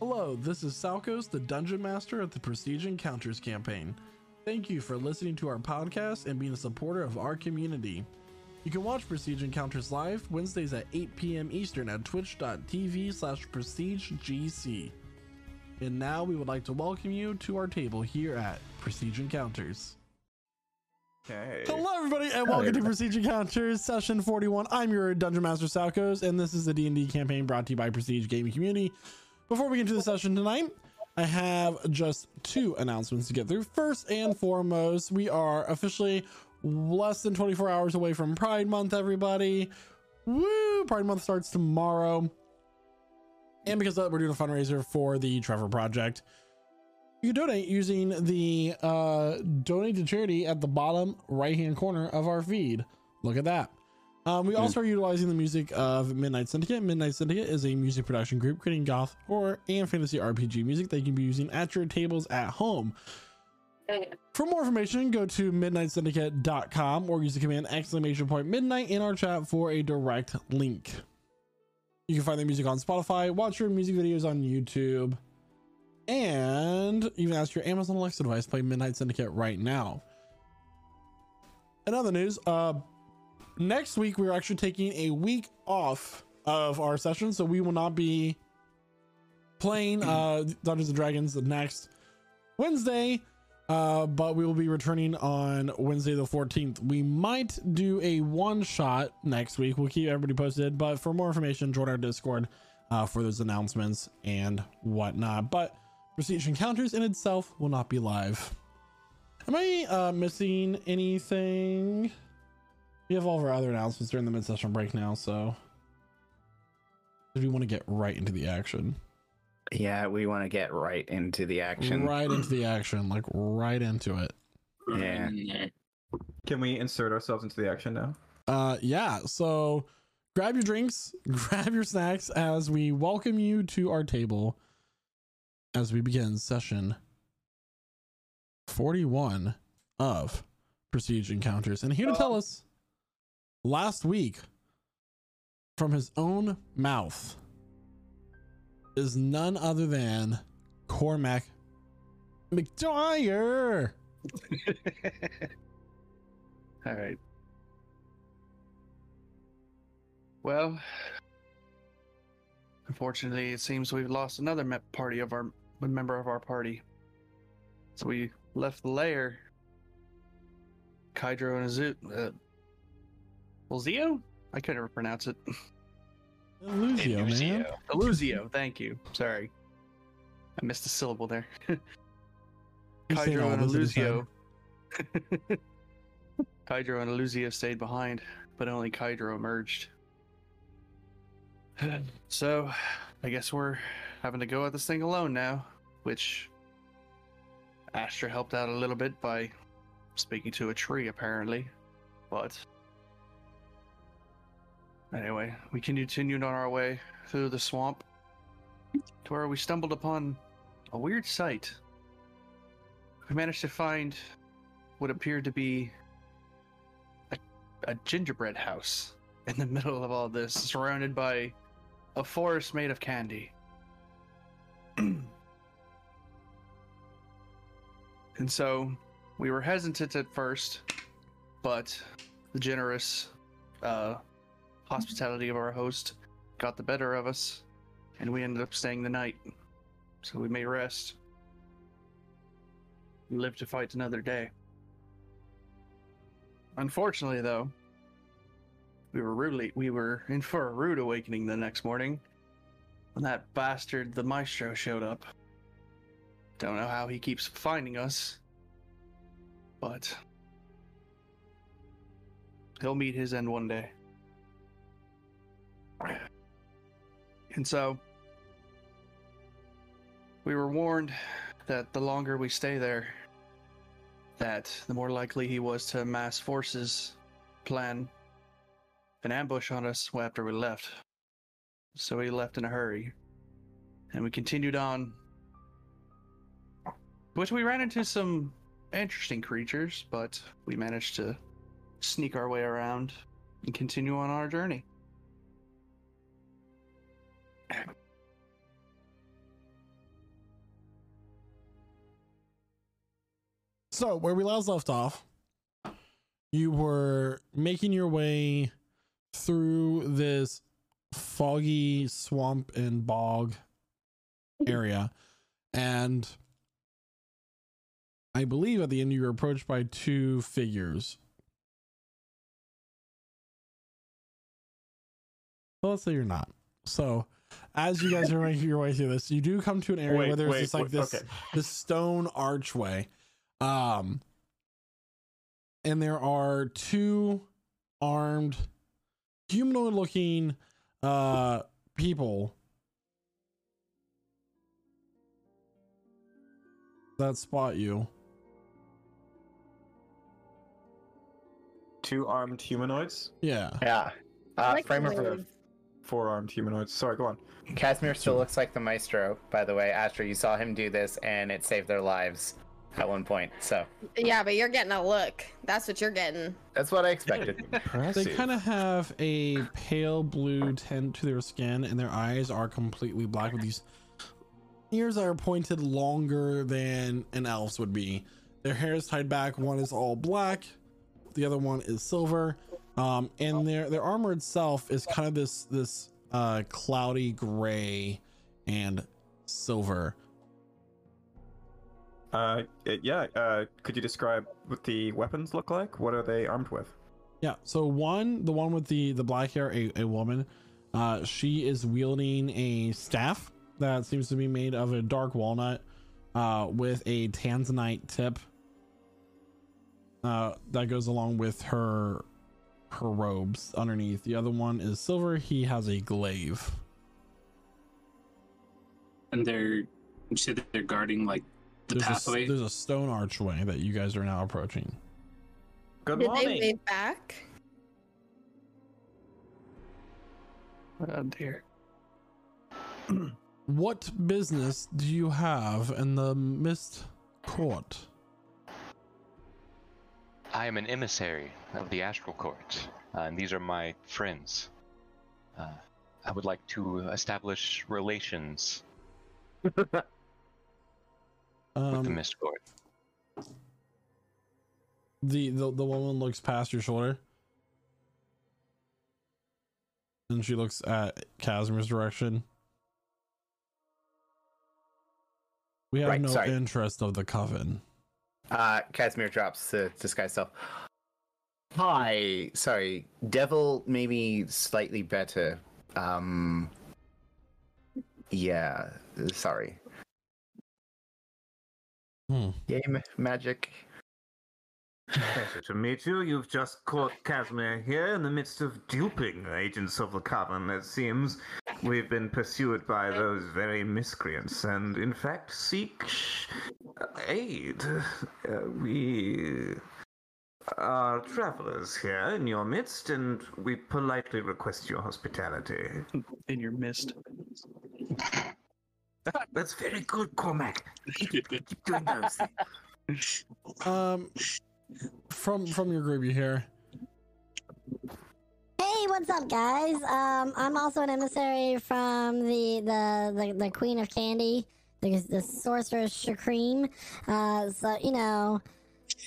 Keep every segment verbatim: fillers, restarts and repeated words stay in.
Hello, this is Salkos, the Dungeon Master at the Prestige Encounters campaign. Thank you for listening to our podcast and being a supporter of our community. You can watch Prestige Encounters live Wednesdays at eight p m Eastern at twitch dot t v slash prestige g c. And now we would like to welcome you to our table here at Prestige Encounters. Okay. Hello everybody and welcome to Prestige Encounters session forty-one. I'm your Dungeon Master Salkos and this is the D and D campaign brought to you by Prestige Gaming Community. Before we get into the session tonight, I have just two announcements to get through. First and foremost, we are officially less than twenty-four hours away from Pride Month, everybody. Woo! Pride Month starts tomorrow. And because of that, we're doing a fundraiser for the Trevor Project. You can donate using the uh, donate to charity at the bottom right-hand corner of our feed. Look at that. Um, we also are utilizing the music of Midnight Syndicate. Midnight Syndicate is a music production group creating goth, horror, and fantasy R P G music that you can be using at your tables at home. For more information, go to midnight syndicate dot com or use the command exclamation point midnight in our chat for a direct link. You can find the music on Spotify, watch your music videos on YouTube, and even ask your Amazon Alexa device to play Midnight Syndicate right now. In other news, uh, next week we're actually taking a week off of our session, so we will not be playing uh Dungeons and Dragons the next Wednesday, uh but we will be returning on Wednesday the fourteenth. We might do a one shot next week. We'll keep everybody posted, but for more information, join our Discord uh for those announcements and whatnot. But Prestige Encounters in itself will not be live. Am I uh missing anything? We have all of our other announcements during the mid-session break now, so if we want to get right into the action. Yeah, we want to get right into the action. Right into the action, like right into it. Yeah. Can we insert ourselves into the action now? Uh, yeah, so grab your drinks, grab your snacks as we welcome you to our table as we begin session forty-one of Prestige Encounters. And here to tell us last week, from his own mouth, is none other than Cormac McDyre. All right. Well, unfortunately, it seems we've lost another party of our member of our party. So we left the lair. Kaidro and Azut. Uh, Elusio? I could never pronounce it. Elusio, man. Elusio, thank you. Sorry. I missed a syllable there. Kaidro and Elusio. Kaidro and Elusio stayed behind, but only Kaidro emerged. So, I guess we're having to go at this thing alone now, which Astra helped out a little bit by speaking to a tree, apparently. But anyway, we continued on our way through the swamp to where we stumbled upon a weird sight. We managed to find what appeared to be a, a gingerbread house in the middle of all this, surrounded by a forest made of candy. And so we were hesitant at first, but the generous uh, hospitality of our host got the better of us, and we ended up staying the night, so we may rest. We live to fight another day. Unfortunately, though, we were rudely we were in for a rude awakening the next morning when that bastard, the Maestro, showed up. Don't know how he keeps finding us, but he'll meet his end one day. And so we were warned that the longer we stay there, that the more likely he was to amass forces, plan an ambush on us after we left. So we left in a hurry, and we continued on, which we ran into some interesting creatures, but we managed to sneak our way around and continue on our journey. So where we last left off, you were making your way through this foggy swamp and bog area, and I believe at the end you were approached by two figures. Well, let's say you're not. So as you guys are making your way through this, you do come to an area wait, where there's wait, this like wait, this, okay. this stone archway. Um, and there are two armed humanoid looking uh, people that spot you. Two armed humanoids? Yeah. Yeah. Uh, like frame of the four-armed humanoids. Sorry, go on. Casimir still looks like the Maestro, by the way. Astra, you saw him do this, and it saved their lives at one point, so. Yeah, but you're getting a look. That's what you're getting. That's what I expected. They kind of have a pale blue tint to their skin, and their eyes are completely black with these ears that are pointed longer than an elf's would be. Their hair is tied back. One is all black. The other one is silver. Um, and their, their armor itself is kind of this, this, uh, cloudy gray and silver. Uh, yeah. Uh, could you describe what the weapons look like? What are they armed with? Yeah. So one, the one with the, the black hair, a, a woman, uh, she is wielding a staff that seems to be made of a dark walnut, uh, with a tanzanite tip, uh, that goes along with her, her robes underneath. The other one is silver. He has a glaive. And they're, you said that they're guarding like the there's pathway. A, there's a stone archway that you guys are now approaching. Good Did morning. Did they wave back? Oh dear. What business do you have in the Mist Court? I am an emissary of the Astral Court, uh, and these are my friends. Uh, I would like to establish relations with um, the Mist Court. The, the the woman looks past your shoulder, and she looks at Casimir's direction. We have right, no sorry. interest of the coven. Uh, Casimir drops to disguise self. Hi, sorry, devil maybe slightly better. Um, yeah, sorry. Hmm. Yay, ma- magic. Pleasure to meet you. You've just caught Casimir here in the midst of duping agents of the coven, it seems. We've been pursued by those very miscreants and, in fact, seek aid. Uh, we are travelers here in your midst, and we politely request your hospitality. In your midst. That, that's very good, Cormac. Keep, keep doing those things. Um, from, from your group, you hear... Hey, what's up, guys? Um, I'm also an emissary from the the, the, the Queen of Candy, the, the Sorceress Shakreem. Uh, so you know,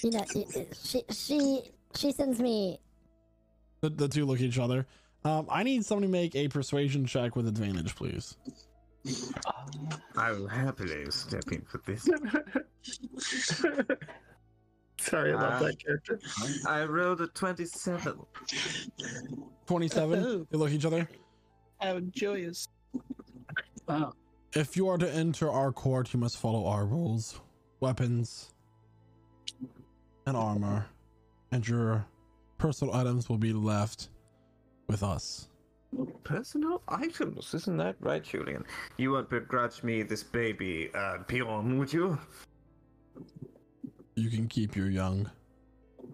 you know, she she she sends me. The, the two look at each other. Um, I need somebody to make a persuasion check with advantage, please. I will happily step in for this. Sorry about uh, that character. I rolled a twenty-seven. twenty-seven? They look at each other. How joyous. Wow. If you are to enter our court, you must follow our rules. Weapons and armor and your personal items will be left with us. Personal items? Isn't that right, Julian? You won't begrudge me this baby, uh, Pion, would you? You can keep your young.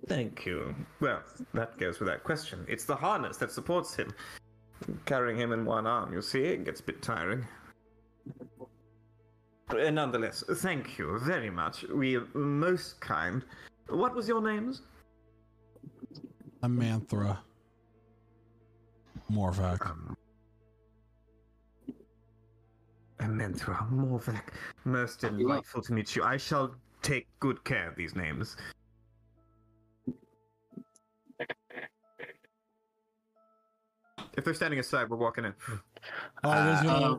Thank you. Well, that goes without question. It's the harness that supports him. Carrying him in one arm, you see, it gets a bit tiring. Uh, nonetheless, thank you very much. We are most kind. What was your names? Amanthra Morvak. Um, Amanthra Morvak. Most delightful to meet you. I shall take good care of these names. If they're standing aside, we're walking in. Oh, uh, no, uh,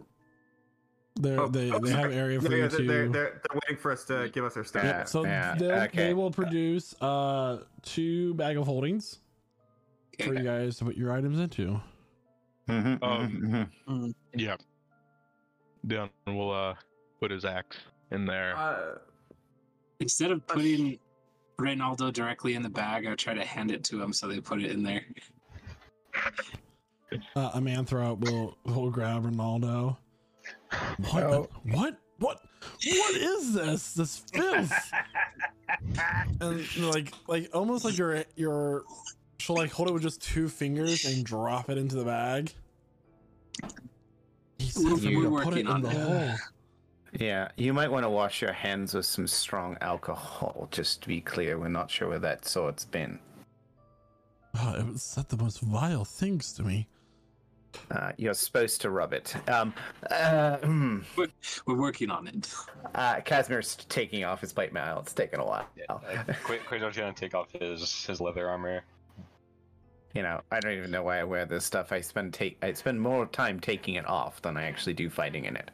they're, oh, they, oh, they have area for yeah, you they're, to... They're, they're, they're waiting for us to give us their stuff. Yeah, so yeah, okay. They will produce uh, two bag of holdings for you guys to put your items into. Mm-hmm, um, mm-hmm. Yeah. Dion will uh, put his axe in there. Uh, Instead of putting Reynaldo directly in the bag, I try to hand it to him so they put it in there. Uh, Amanthra will, will grab Ronaldo. What, oh. the, what? What? What is this? This filth. And like, like almost like you're, you're, she'll like hold it with just two fingers and drop it into the bag. He's working put it on in the hole. Yeah, you might want to wash your hands with some strong alcohol. Just to be clear, we're not sure where that sword's been. Oh, it said the most vile things to me. Uh, you're supposed to rub it. Um, uh, mm. we're, we're working on it. Uh, Casimir's taking off his plate mail. It's taking a while. Yeah, Quasar's gonna take off his his leather armor. You know, I don't even know why I wear this stuff. I spend take I spend more time taking it off than I actually do fighting in it.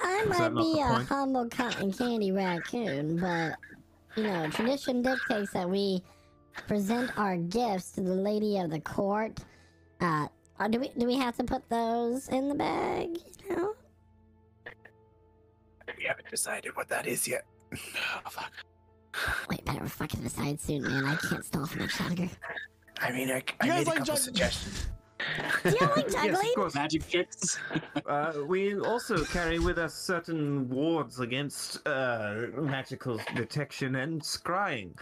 I might be a point? humble cotton candy raccoon, but you know, tradition dictates that we present our gifts to the lady of the court. Uh, do we do we have to put those in the bag? You know, we haven't decided what that is yet. Oh fuck! Wait, better fucking decide soon, man. I can't stall for much longer. I mean, I, I made like a couple jug- suggestions. Do you like juggling? Yes, of course. Magic tricks. uh, we also carry with us certain wards against uh, magical detection and scrying.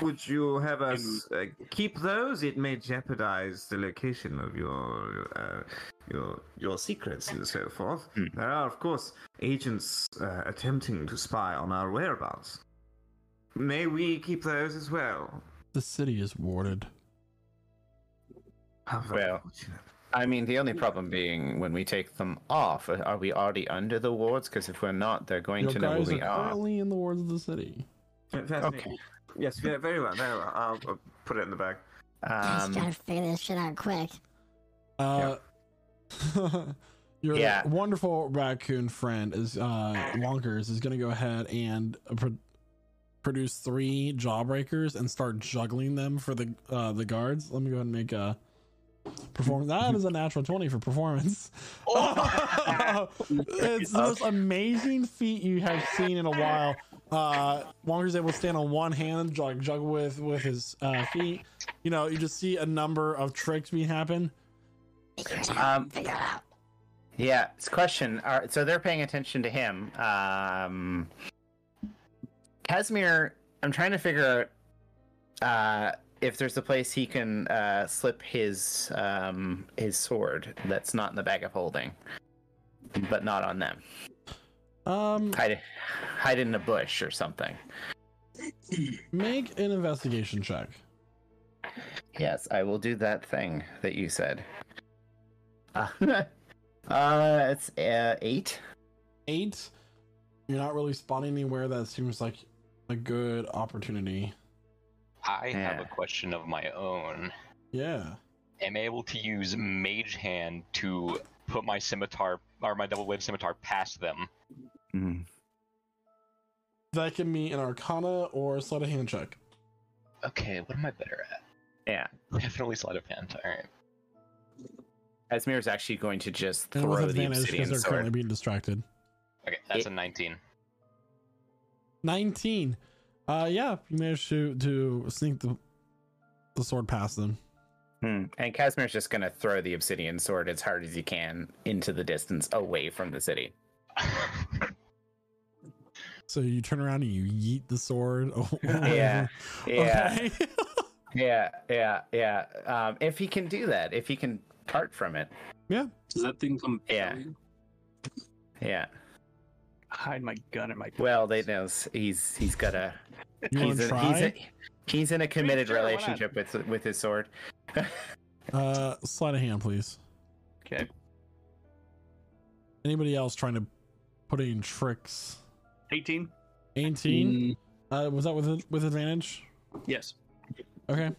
Would you have us uh, keep those? It may jeopardize the location of your uh, your your secrets and so forth. Mm. There are, of course, agents uh, attempting to spy on our whereabouts. May we keep those as well? The city is warded. Well, I mean, the only problem being when we take them off, are we already under the wards? Because if we're not, they're going Your to know who we are. We're only in the wards of the city. Okay. Yes, yeah, very well, very well. I'll, I'll put it in the bag. Um, Just gotta figure this shit out quick. Uh, yeah. Your yeah. wonderful raccoon friend is uh, Wonkers is gonna go ahead and pro- produce three jawbreakers and start juggling them for the uh, the guards. Let me go ahead and make a. Performance. That is a natural twenty for performance. Oh. It's the most amazing feat you have seen in a while. Uh, Wonker's able to stand on one hand, juggle, juggle with with his uh, feet. You know, you just see a number of tricks being happen. Um, yeah, it's a question. All right, so they're paying attention to him. Um, Casimir, I'm trying to figure out. Uh, If there's a place he can uh, slip his um, his sword that's not in the bag of holding, but not on them, um, hide hide in a bush or something. Make an investigation check. Yes, I will do that thing that you said. Uh, uh it's uh, eight. Eight. You're not really spotting anywhere that seems like a good opportunity. I yeah. have a question of my own. Yeah. Am I able to use Mage Hand to put my scimitar or my double wave scimitar past them? Mm. That can be an Arcana or a sleight of hand check. Okay, what am I better at? Yeah. Definitely sleight of hand. All right. Asmir is actually going to just and throw the obsidian sword. They're currently being distracted. Okay, that's it, a nineteen. nineteen. Uh, yeah, you managed to, to sneak the the sword past them. Hmm. And Casimir's just going to throw the obsidian sword as hard as he can into the distance away from the city. So you turn around and you yeet the sword. yeah, yeah, okay. yeah, yeah, yeah. Um, if he can do that, if he can part from it. Yeah. Does that thing come? Yeah. Yeah. Hide my gun in my pants. Well, they know he's he's got a he's in, he's, in, he's in a committed sure, relationship with with his sword. uh, sleight of hand, please. Okay. Anybody else trying to put in tricks? Eighteen. Eighteen. Uh, was that with with advantage? Yes. Okay.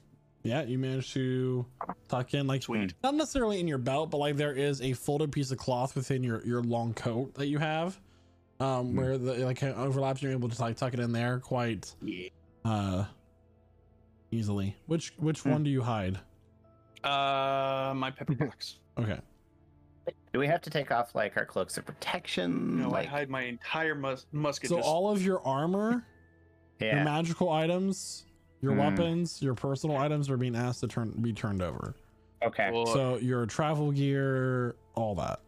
Yeah, you managed to tuck in, like, sweet. Not necessarily in your belt, but like there is a folded piece of cloth within your your long coat that you have, um, mm. where the like overlaps. You're able to like tuck it in there quite yeah. uh, easily. Which which mm. one do you hide? Uh, my pepper box. Okay. Do we have to take off like our cloaks of protection? No, like... I hide my entire mus musket. So just... all of your armor, yeah. your magical items, your mm. weapons, your personal items are being asked to turn be turned over. Okay. Well, so your travel gear, all that.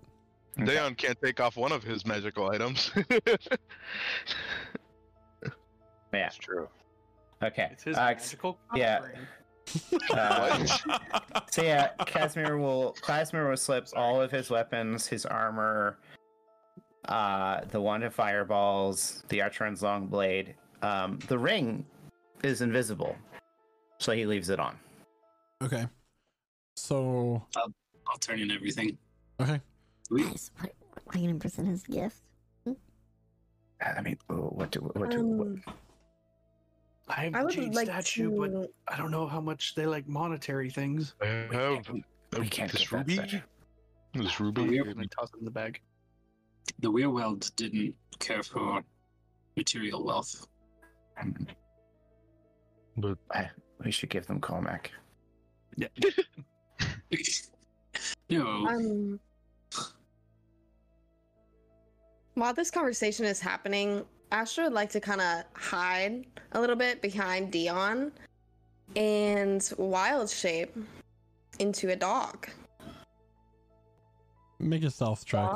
Okay. Dion can't take off one of his magical items. yeah. That's true. Okay. It's his uh, magical covering. Yeah. Uh, so yeah, Casimir will Casimir will slip all of his weapons, his armor, uh, the wand of fireballs, the Archeron's long blade. Um, the ring is invisible, so he leaves it on. Okay. So I'll, I'll turn in everything. Okay. Nice. What, what can I present his gift? Hmm? I mean, what do what do? Um... What? I have I would like statue, to... but I don't know how much they like monetary things. I have we can't, we can't this, ruby? this ruby. This ruby. Toss in the bag. The Weirweld didn't care for material wealth. But I, we should give them Cormac. Yeah. no. Um, while this conversation is happening, Astra would like to kind of hide a little bit behind Dion and wild shape into a dog. Make a stealth check.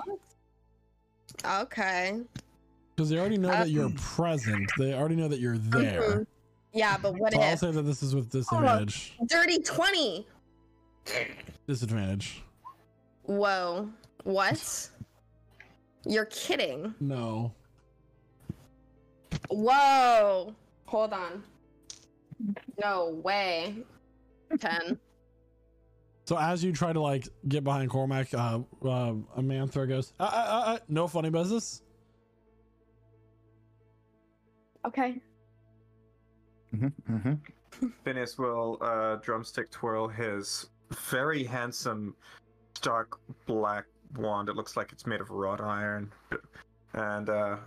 Okay. Because they already know um, that you're present. They already know that you're there. Mm-hmm. Yeah, but what so if? I'll say that this is with disadvantage. Oh, dirty twenty. Disadvantage. Whoa. What? You're kidding. No. Whoa! Hold on. No way. Ten. So as you try to like get behind Cormac, uh, uh, Amanthra goes, uh, uh, uh, "No funny business." Okay. Mm-hmm, mm-hmm. Phineas will uh, drumstick twirl his very handsome, dark black wand. It looks like it's made of wrought iron, and uh,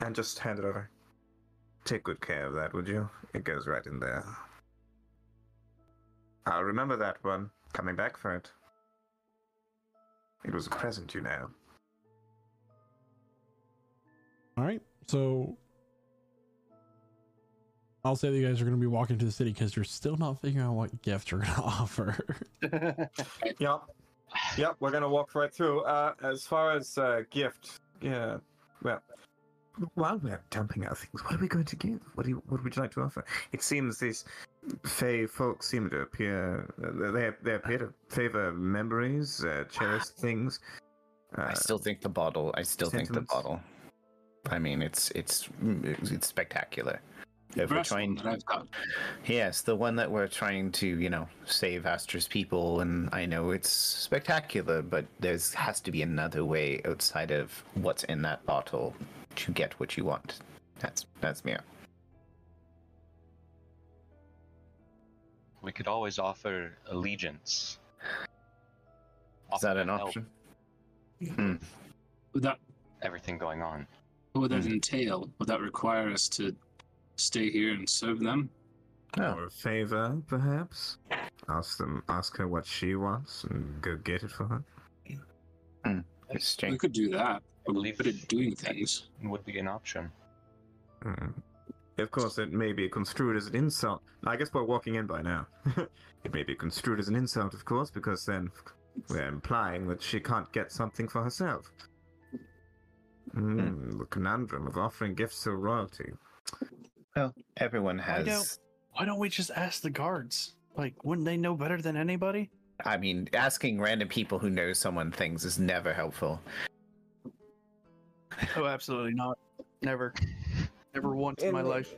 and just hand it over. Take good care of that, would you? It goes right in there. I'll remember that one. Coming back for it. It was a present, you know. Alright, so... I'll say that you guys are going to be walking to the city because you're still not figuring out what gift you're going to offer. Yep. Yep, we're going to walk right through. Uh, as far as uh, gift, yeah, well... While we're dumping out things, what are we going to give? What do you, what would you like to offer? It seems these Fey folk seem to appear. They they appear to favor memories, uh, cherish things. Uh, I still think the bottle. I still sentiments. think the bottle. I mean, it's it's it's spectacular. If we're trying, that I've got. Yes, the one that we're trying to, you know, save Astra's people, and I know it's spectacular, but there's has to be another way outside of what's in that bottle to get what you want. That's that's me. We could always offer allegiance. Is that an option? Mm. Without everything going on, what would that mm. entail? Would that require us to stay here and serve them? Oh. Or a favor, perhaps? Ask them. Ask her what she wants and go get it for her. Mm. We could do that. I believe that doing things would be an option. Mm. Of course, it may be construed as an insult. I guess we're walking in by now. It may be construed as an insult, of course, because then we're implying that she can't get something for herself. Mm, mm. The conundrum of offering gifts to royalty. Well, everyone has... Why don't, why don't we just ask the guards? Like, wouldn't they know better than anybody? I mean, asking random people who know someone things is never helpful. Oh, absolutely not. Never. Never once in my life.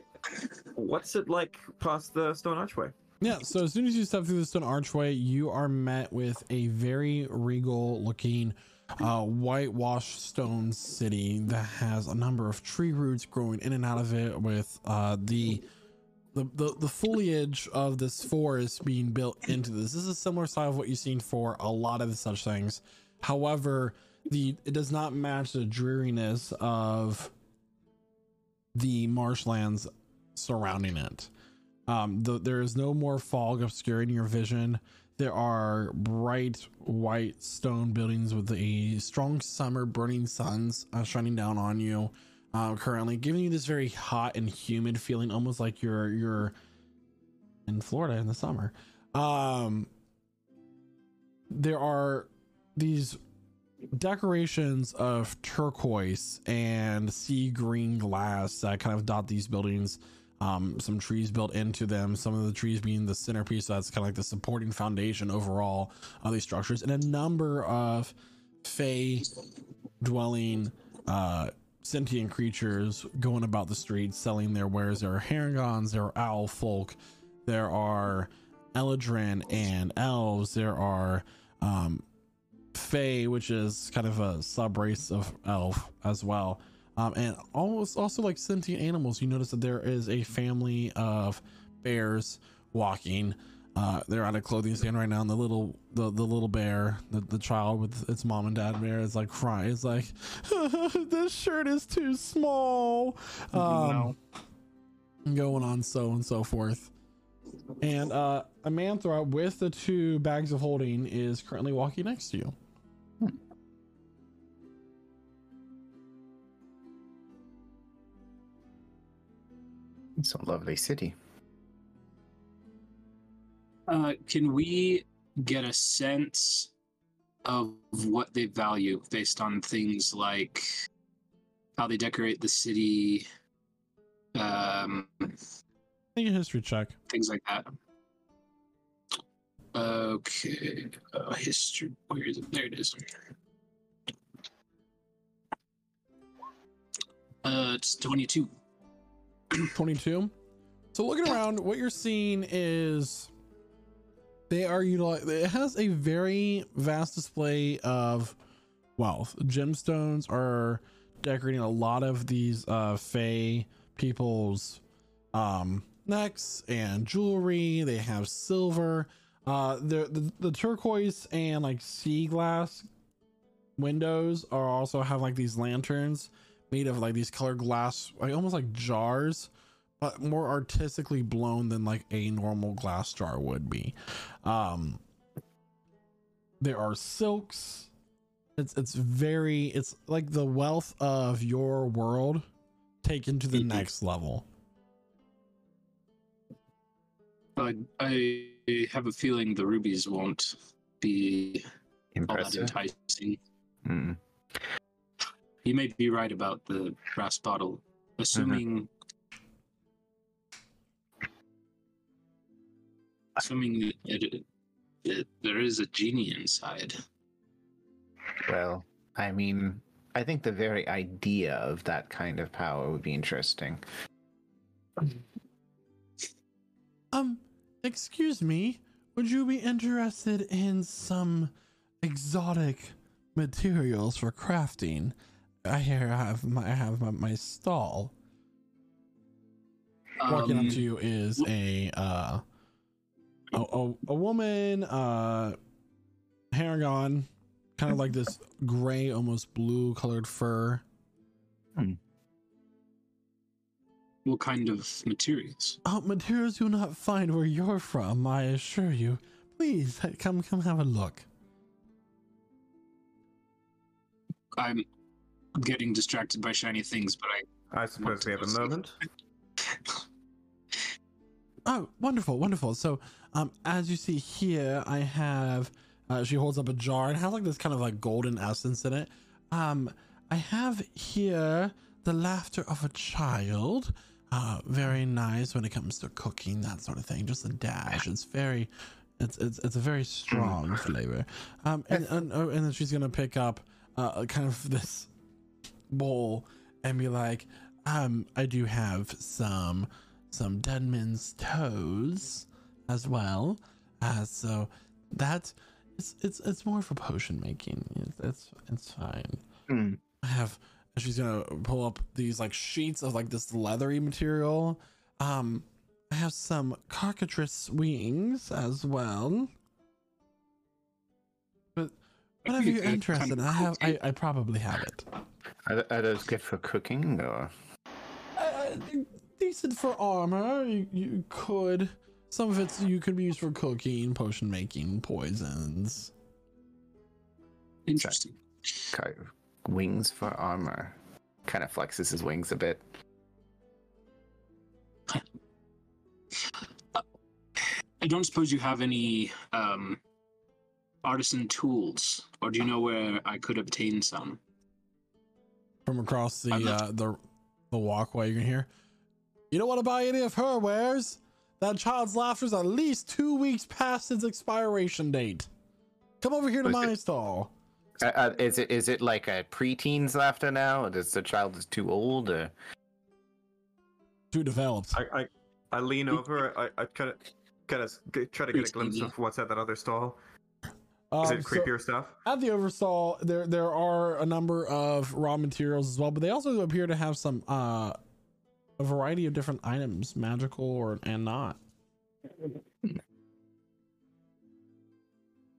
What's it like past the stone archway? Yeah, so as soon as you step through the stone archway, you are met with a very regal looking uh, whitewashed stone city that has a number of tree roots growing in and out of it, with uh, the, the the the foliage of this forest being built into this. This is a similar style of what you've seen for a lot of such things. However, the it does not match the dreariness of the marshlands surrounding it. Um, the, there is no more fog obscuring your vision. There are bright white stone buildings with a strong summer burning suns uh, shining down on you uh, currently, giving you this very hot and humid feeling, almost like you're you're in Florida in the summer. Um, there are these decorations of turquoise and sea green glass that kind of dot these buildings. Um, some trees built into them, some of the trees being the centerpiece, so that's kind of like the supporting foundation overall of these structures, and a number of fey dwelling uh, sentient creatures going about the streets selling their wares. There are herringons, there are owl folk, there are eladrin and elves, there are um, fey, which is kind of a sub race of elf as well. Um, and almost also like sentient animals. You notice that there is a family of bears walking. Uh, they're out of clothing stand right now, and the little the, the little bear, the, the child with its mom and dad bear, is like crying. It's like, this shirt is too small. Um, no. Going on so and so forth. And uh, Amanthra, with the two bags of holding, is currently walking next to you. It's a lovely city. Uh, can we get a sense of what they value based on things like how they decorate the city? Um, Make a history check. Things like that. Okay. Uh, history. Where is it? There it is. Uh, it's twenty-two. twenty-two. So looking around, what you're seeing is they are utilized. It has a very vast display of wealth. Gemstones are decorating a lot of these uh, fey people's um, necks and jewelry. They have silver. Uh, the, the the turquoise and like sea glass windows are also have like these lanterns made of like these colored glass, like almost like jars, but more artistically blown than like a normal glass jar would be. Um, there are silks. It's, it's very, it's like the wealth of your world taken to the next level. I, I have a feeling the rubies won't be impressive. All that enticing. Hmm. You may be right about the brass bottle, assuming mm-hmm. assuming that, it, that there is a genie inside. Well, I mean, I think the very idea of that kind of power would be interesting. Um, excuse me, would you be interested in some exotic materials for crafting? I hear I have my I have my, my stall. Um, Walking up to you is a uh a, a, a woman, uh Haragon, kind of like this gray, almost blue colored fur. Hmm. What kind of materials? Oh, materials you'll not find where you're from, I assure you. Please come come have a look. I'm getting distracted by shiny things, but I I suppose we have a moment. Oh, wonderful, wonderful. So um as you see here, I have uh she holds up a jar and has like this kind of like golden essence in it. um I have here the laughter of a child, uh very nice when it comes to cooking, that sort of thing, just a dash. It's very it's it's, it's a very strong flavor. Um and, and, and then she's gonna pick up uh kind of this bowl and be like, um I do have some some Denman's toes as well, uh so that It's it's it's more for potion making. That's it's, it's fine. Mm. I have. She's gonna pull up these like sheets of like this leathery material. Um, I have some cockatrice wings as well. But whatever you're interested in, I have. I, I probably have it. Are, are those good for cooking or? Uh, decent for armor. You, you could. Some of it's you could be used for cooking, potion making, poisons. Interesting. Okay. Wings for armor. Kind of flexes his wings a bit. I don't suppose you have any um, artisan tools, or do you know where I could obtain some? From across the uh, the the walkway, you can hear. You don't want to buy any of her wares. That child's laughter's at least two weeks past its expiration date. Come over here to my stall. Uh, uh, is it is it like a preteen's laughter now? Or is the child is too old or too developed? I I, I lean over. I I kind of kind of try to get a glimpse of what's at that other stall. Um, is it creepier so stuff? At the overstall, there there are a number of raw materials as well, but they also appear to have some uh a variety of different items, magical or and not.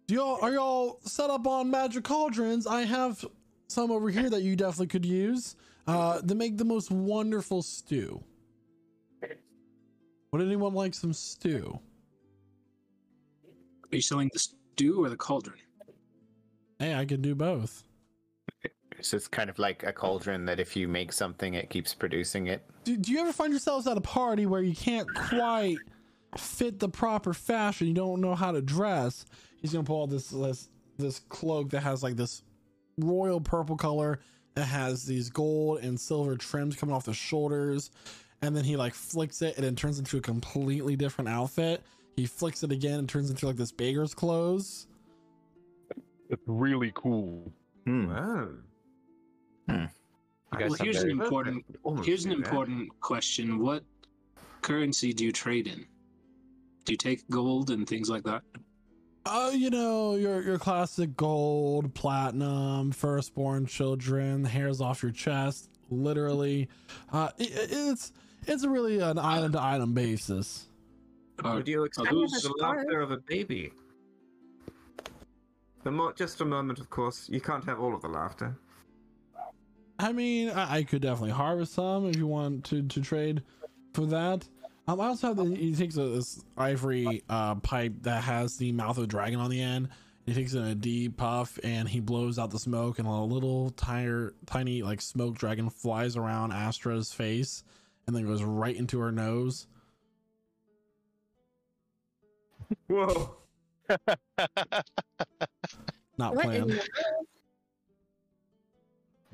Do y'all, are y'all set up on magic cauldrons? I have some over here that you definitely could use uh, to make the most wonderful stew. Would anyone like some stew? Are you selling the stew or the cauldron? Hey, I can do both. So it's kind of like a cauldron that if you make something, it keeps producing it. Do, do you ever find yourselves at a party where you can't quite fit the proper fashion? You don't know how to dress. He's gonna pull out this this this cloak that has like this royal purple color that has these gold and silver trims coming off the shoulders, and then he like flicks it and it turns into a completely different outfit. He flicks it again and turns into like this beggar's clothes. It's really cool. Mm. Wow. Hmm. Well, here's an important here's an important question. What currency do you trade in? Do you take gold and things like that? Oh, you know, your your classic gold, platinum, firstborn children, hairs off your chest, literally. Uh, it, it's it's really an item to item basis. Uh, Would you expect the laughter of a baby? The mo just a moment, of course. You can't have all of the laughter. I mean, I, I could definitely harvest some if you want to, to trade for that. Um, I also have the, he takes a, this ivory uh, pipe that has the mouth of a dragon on the end. He takes in a deep puff and he blows out the smoke, and a little tire, tiny like smoke dragon flies around Astra's face and then goes right into her nose. Whoa. Not planned.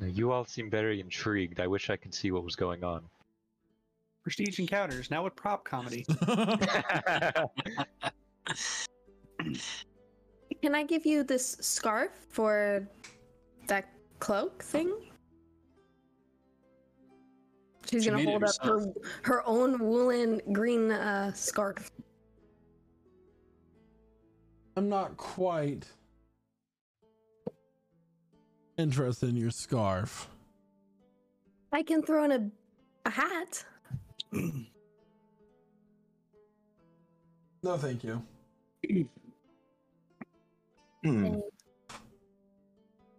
You all seem very intrigued. I wish I could see what was going on. Prestige encounters, now with prop comedy. Can I give you this scarf for that cloak thing? She's she gonna hold up her, her own woolen green uh, scarf. I'm not quite interested in your scarf. I can throw in a, a hat. No, thank you. Mm.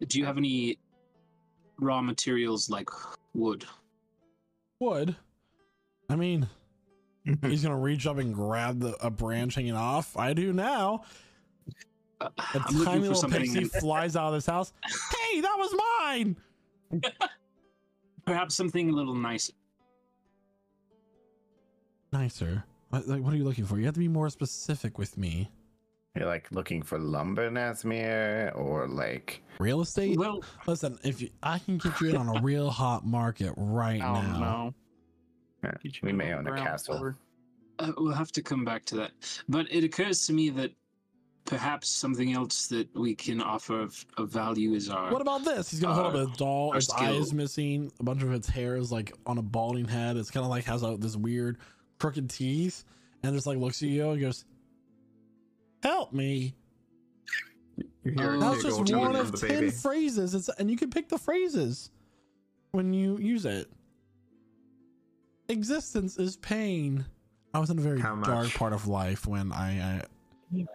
Do you have any raw materials like wood? Wood? I mean, he's gonna reach up and grab the, a branch hanging off. I do now. Uh, a I'm tiny little something. Pixie flies out of this house. Hey, that was mine. Perhaps something a little nicer. Nicer? Like, what are you looking for? You have to be more specific with me. You're like looking for lumber, Nazmir, or like real estate. Well, listen, if you, I can get you in on a real hot market right I don't now. Know. Yeah, we may own a castle. Uh, we'll have to come back to that. But it occurs to me that perhaps something else that we can offer of, of value is our. What about this? He's gonna our, hold up a doll. Its skill. Eye is missing. A bunch of its hair is like on a balding head. It's kind of like has a, this weird crooked teeth, and just like looks at you and goes, "Help me." You hear that's just one of ten baby. phrases, it's, and you can pick the phrases when you use it. Existence is pain. I was in a very dark part of life when I. I yeah.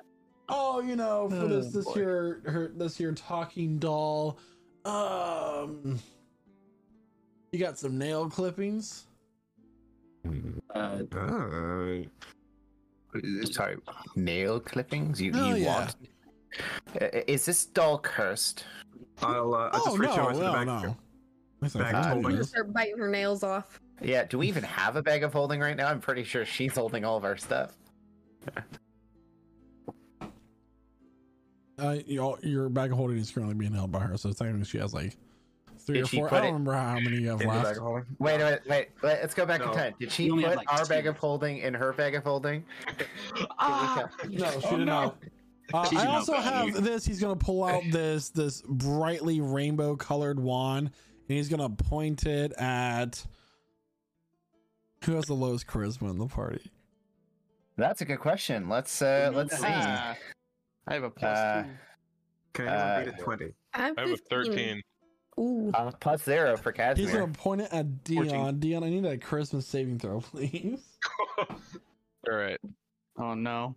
Oh, you know, for oh, this this boy. year, her, this year talking doll. Um, you got some nail clippings. Uh, oh. Sorry, nail clippings? You, oh, you yeah. want? Uh, is this doll cursed? I'll, uh, I'll oh, just reach no, over to the back. No. I'm gonna start biting her nails off. Yeah, do we even have a bag of holding right now? I'm pretty sure she's holding all of our stuff. uh, you all, your bag of holding is currently being held by her, so technically she has like three Did or four. I don't remember how many you have left. Wait a minute, wait, wait, let's go back no. in time. Did she put like our two. bag of holding in her bag of holding? Ah, no, she oh, did not. No. Uh, I also have you. this. He's gonna pull out this this brightly rainbow colored wand, and he's gonna point it at. Who has the lowest charisma in the party? That's a good question. Let's uh, let's see. Uh, I have a plus uh, two. Can I beat uh, a twenty? I have a thirteen. Ooh. Uh, plus zero for Casimir. He's gonna point it at Dion. fourteen. Dion, I need a Christmas saving throw, please. All right. Oh no.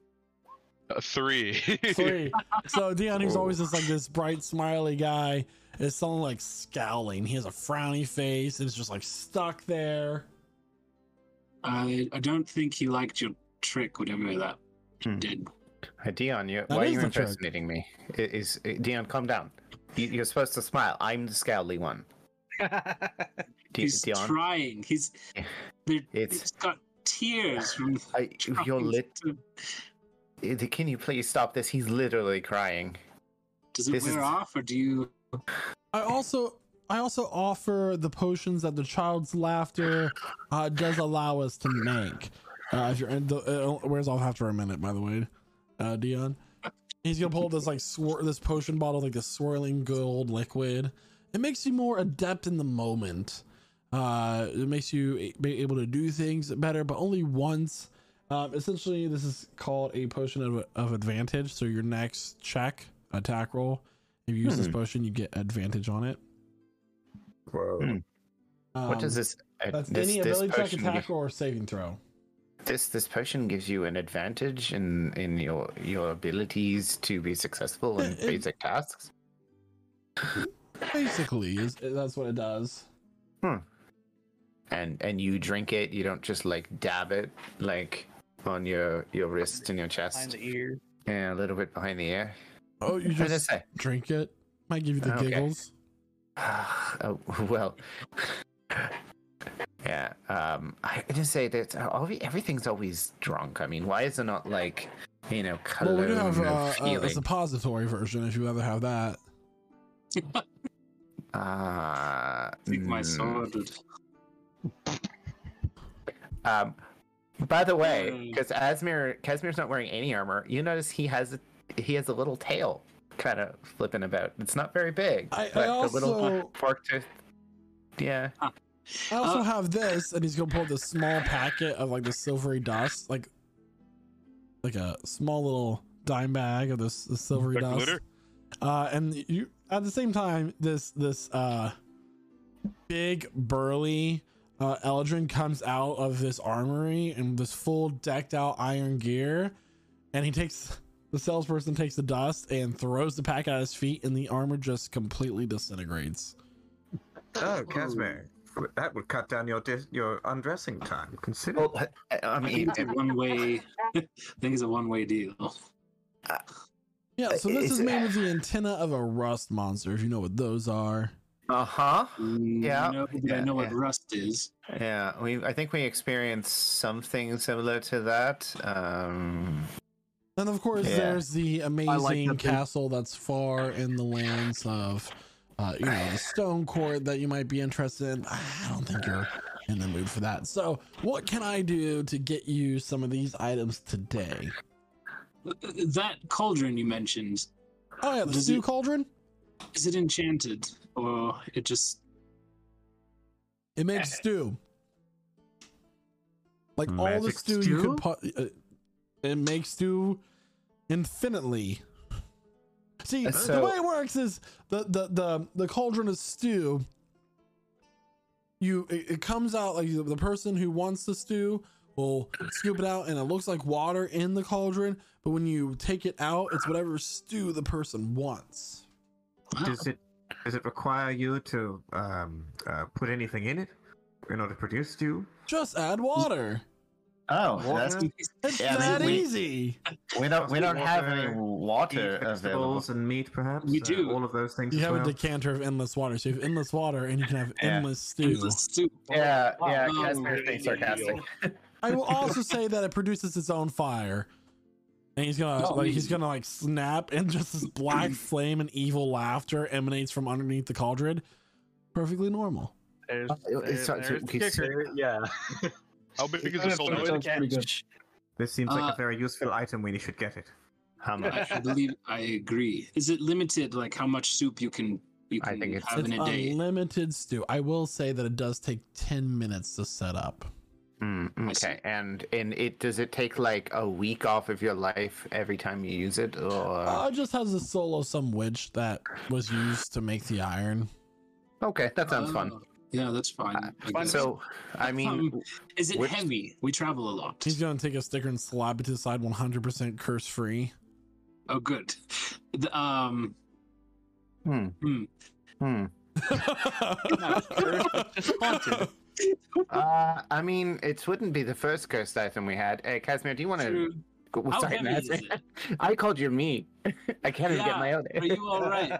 A three. Three. So Dion, who's always just like this bright, smiley guy, is suddenly like scowling. He has a frowny face, and it's just like stuck there. I, I don't think he liked your trick, whatever that hmm. did. Uh, Dion, you, why are you impersonating trick. me? Is, is Dion, calm down. You, you're supposed to smile. I'm the scowly one. He's Dion. trying. He's it's, it's got tears from I, You're lit. To... Can you please stop this? He's literally crying. Does it this wear is... off, or do you? I also. I also offer the potions that the child's laughter uh, does allow us to make. Uh, if you're in the, it wears off after a minute, by the way, uh, Dion. He's gonna pull this like swir this potion bottle, like this swirling gold liquid. It makes you more adept in the moment. Uh, it makes you be able to do things better, but only once. Um, essentially, this is called a potion of, of advantage. So your next check, attack roll, if you use hmm. this potion, you get advantage on it. Whoa. Mm. Um, what does this? Uh, that's this, any ability this check, attack, or saving throw. This this potion gives you an advantage in in your your abilities to be successful in it, basic it, tasks. Basically, is, that's what it does. Hmm. And and you drink it. You don't just like dab it like on your your wrist and your chest. Behind the ear. Yeah, a little bit behind the ear. Oh, you what just drink it. Might give you the okay. giggles. Oh, well, yeah. Um, I just say that everything's always drunk. I mean, why is it not like, you know, cologne? Well, we do have uh, uh, a suppository version if you ever have that. Ah, uh, take my sword. Um, by the way, because Asmir, Casimir's not wearing any armor. You notice he has a, he has a little tail. Kind of flipping about. It's not very big. I, but I also, the little fork tooth. Yeah. I also oh. have this, and he's gonna pull this small packet of like the silvery dust, like like a small little dime bag of this, this silvery like dust. Glitter? Uh, and you at the same time, this this uh big burly uh, Eldrin comes out of this armory and this full decked out iron gear, and he takes. The salesperson takes the dust and throws the pack at his feet, and the armor just completely disintegrates. Oh, Casimir, that would cut down your dis your undressing time. Consider. Well, I mean, it's a one way. I think it's a one way deal. Yeah, so this is, is made with the antenna of a rust monster. If you know what those are. Uh huh. Yeah. No, yeah. I know what yeah. rust is. Yeah, we. I think we experienced something similar to that. Um. And of course, yeah. there's the amazing like the castle that's far in the lands of, uh, you know, the Stone Court that you might be interested in. I don't think you're in the mood for that. So what can I do to get you some of these items today? That cauldron you mentioned. Oh, yeah, the stew cauldron? Is it enchanted or it just... It makes stew. Like Magic all the stew, stew you could... Put, uh, it makes stew infinitely. See, so, the way it works is the, the, the, the cauldron of stew, you, it, it comes out like the person who wants the stew will scoop it out and it looks like water in the cauldron, but when you take it out, it's whatever stew the person wants. Does it, does it require you to um, uh, put anything in it in order to produce stew? Just add water. Oh, water? That's it's yeah, that I mean, we, easy. We don't we don't water, have any water available. And meat, perhaps. You do uh, all of those things. You as have well. A decanter of endless water, so you have endless water, and you can have yeah. endless stew. Endless stew. Yeah, wow. yeah. Casimir is being sarcastic. I will also say that it produces its own fire, and he's gonna oh, like me. he's gonna like snap, and just this black flame and evil laughter emanates from underneath the cauldron. Perfectly normal. There's, there's, there's there's kicker. Yeah. How big is this sold? This seems like uh, a very useful item. We should get it. How much? I believe I agree. Is it limited? Like how much soup you can you can I think it's, have it's in a day? Unlimited stew. I will say that it does take ten minutes to set up. Mm, okay, and and it does it take like a week off of your life every time you use it, or uh, it just has a soul of some witch that was used to make the iron. Okay, that sounds uh, fun. Yeah, that's fine. Uh, I so, I mean... Um, is it which, heavy? We travel a lot. He's going to take a sticker and slap it to the side, one hundred percent curse-free. Oh, good. The, um... Hmm. Hmm. Hmm. uh, I mean, it wouldn't be the first cursed item we had. Hey, Casimir, do you want to... Go, How sorry, heavy is it? I called your meat. I can't yeah, even get my own. Are you all right?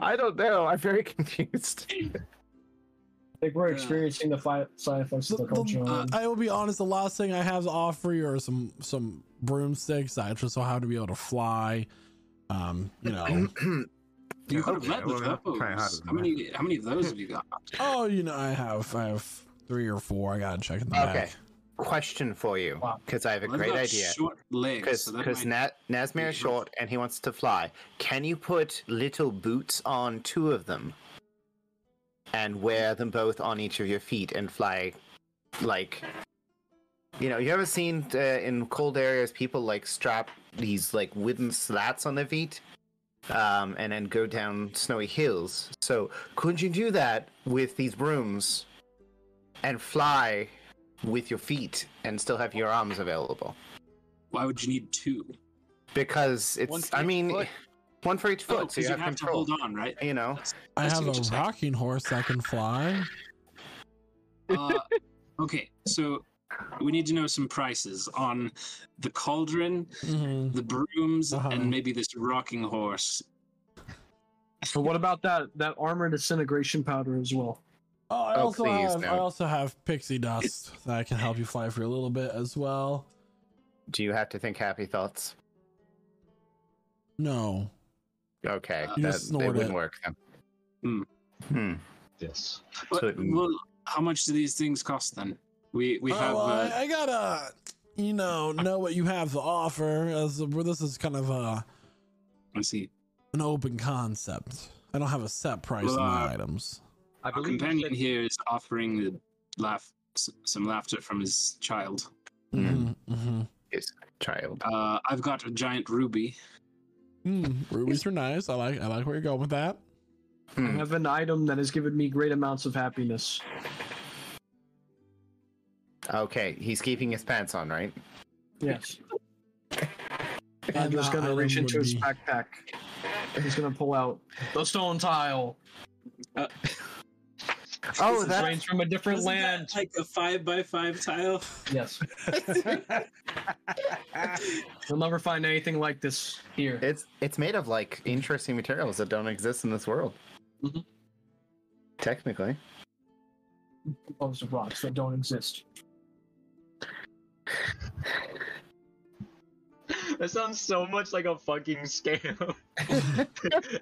I don't know. I'm very confused. Like we're experiencing uh, the five side effects of the culture. Uh, I will be honest. The last thing I have to offer you are some some broomsticks. I just so how to be able to fly. Um, you know. you okay, met with those. How many? How many of those have you got? Oh, you know, I have I have three or four. I gotta check them out. Okay. Back. Question for you, because wow. I have a well, great idea. Because so might... Na Nazmir is short and he wants to fly. Can you put little boots on two of them? And wear them both on each of your feet and fly, like, you know, you ever seen uh, in cold areas people like strap these like wooden slats on their feet, um, and then go down snowy hills. So couldn't you do that with these brooms, and fly with your feet and still have your arms available? Why would you need two? Because it's. I mean. Foot. One for each foot, oh, so you, you have, have control. To hold on, right? You know, that's, that's I have a rocking horse that can fly. Uh, okay, so we need to know some prices on the cauldron, mm-hmm. the brooms, uh-huh. and maybe this rocking horse. So what about that that armor disintegration powder as well? Oh, I, oh, also, please, have, no. I also have pixie dust that can help you fly for a little bit as well. Do you have to think happy thoughts? No. Okay, uh, that they wouldn't it. work. Hmm. Hmm. Yes. But, well, how much do these things cost then? We we oh, have. Well, uh, I, I gotta, you know, know what you have to offer. As well, this is kind of a. I see. An open concept. I don't have a set price well, on my uh, items. Our companion here is offering the laugh some laughter from his child. Mm-hmm. Mm-hmm. His child. Uh, I've got a giant ruby. Mm, rubies are nice. I like I like where you're going with that. I have an item that has given me great amounts of happiness. Okay, he's keeping his pants on, right? Yes. I'm just gonna reach into his backpack. He's gonna pull out the stone tile. Uh, oh, that range from a different land. That like a five by five tile. Yes. You'll never find anything like this here. It's it's made of like interesting materials that don't exist in this world. Mm-hmm. Technically, lots of rocks that don't exist. That sounds so much like a fucking scam.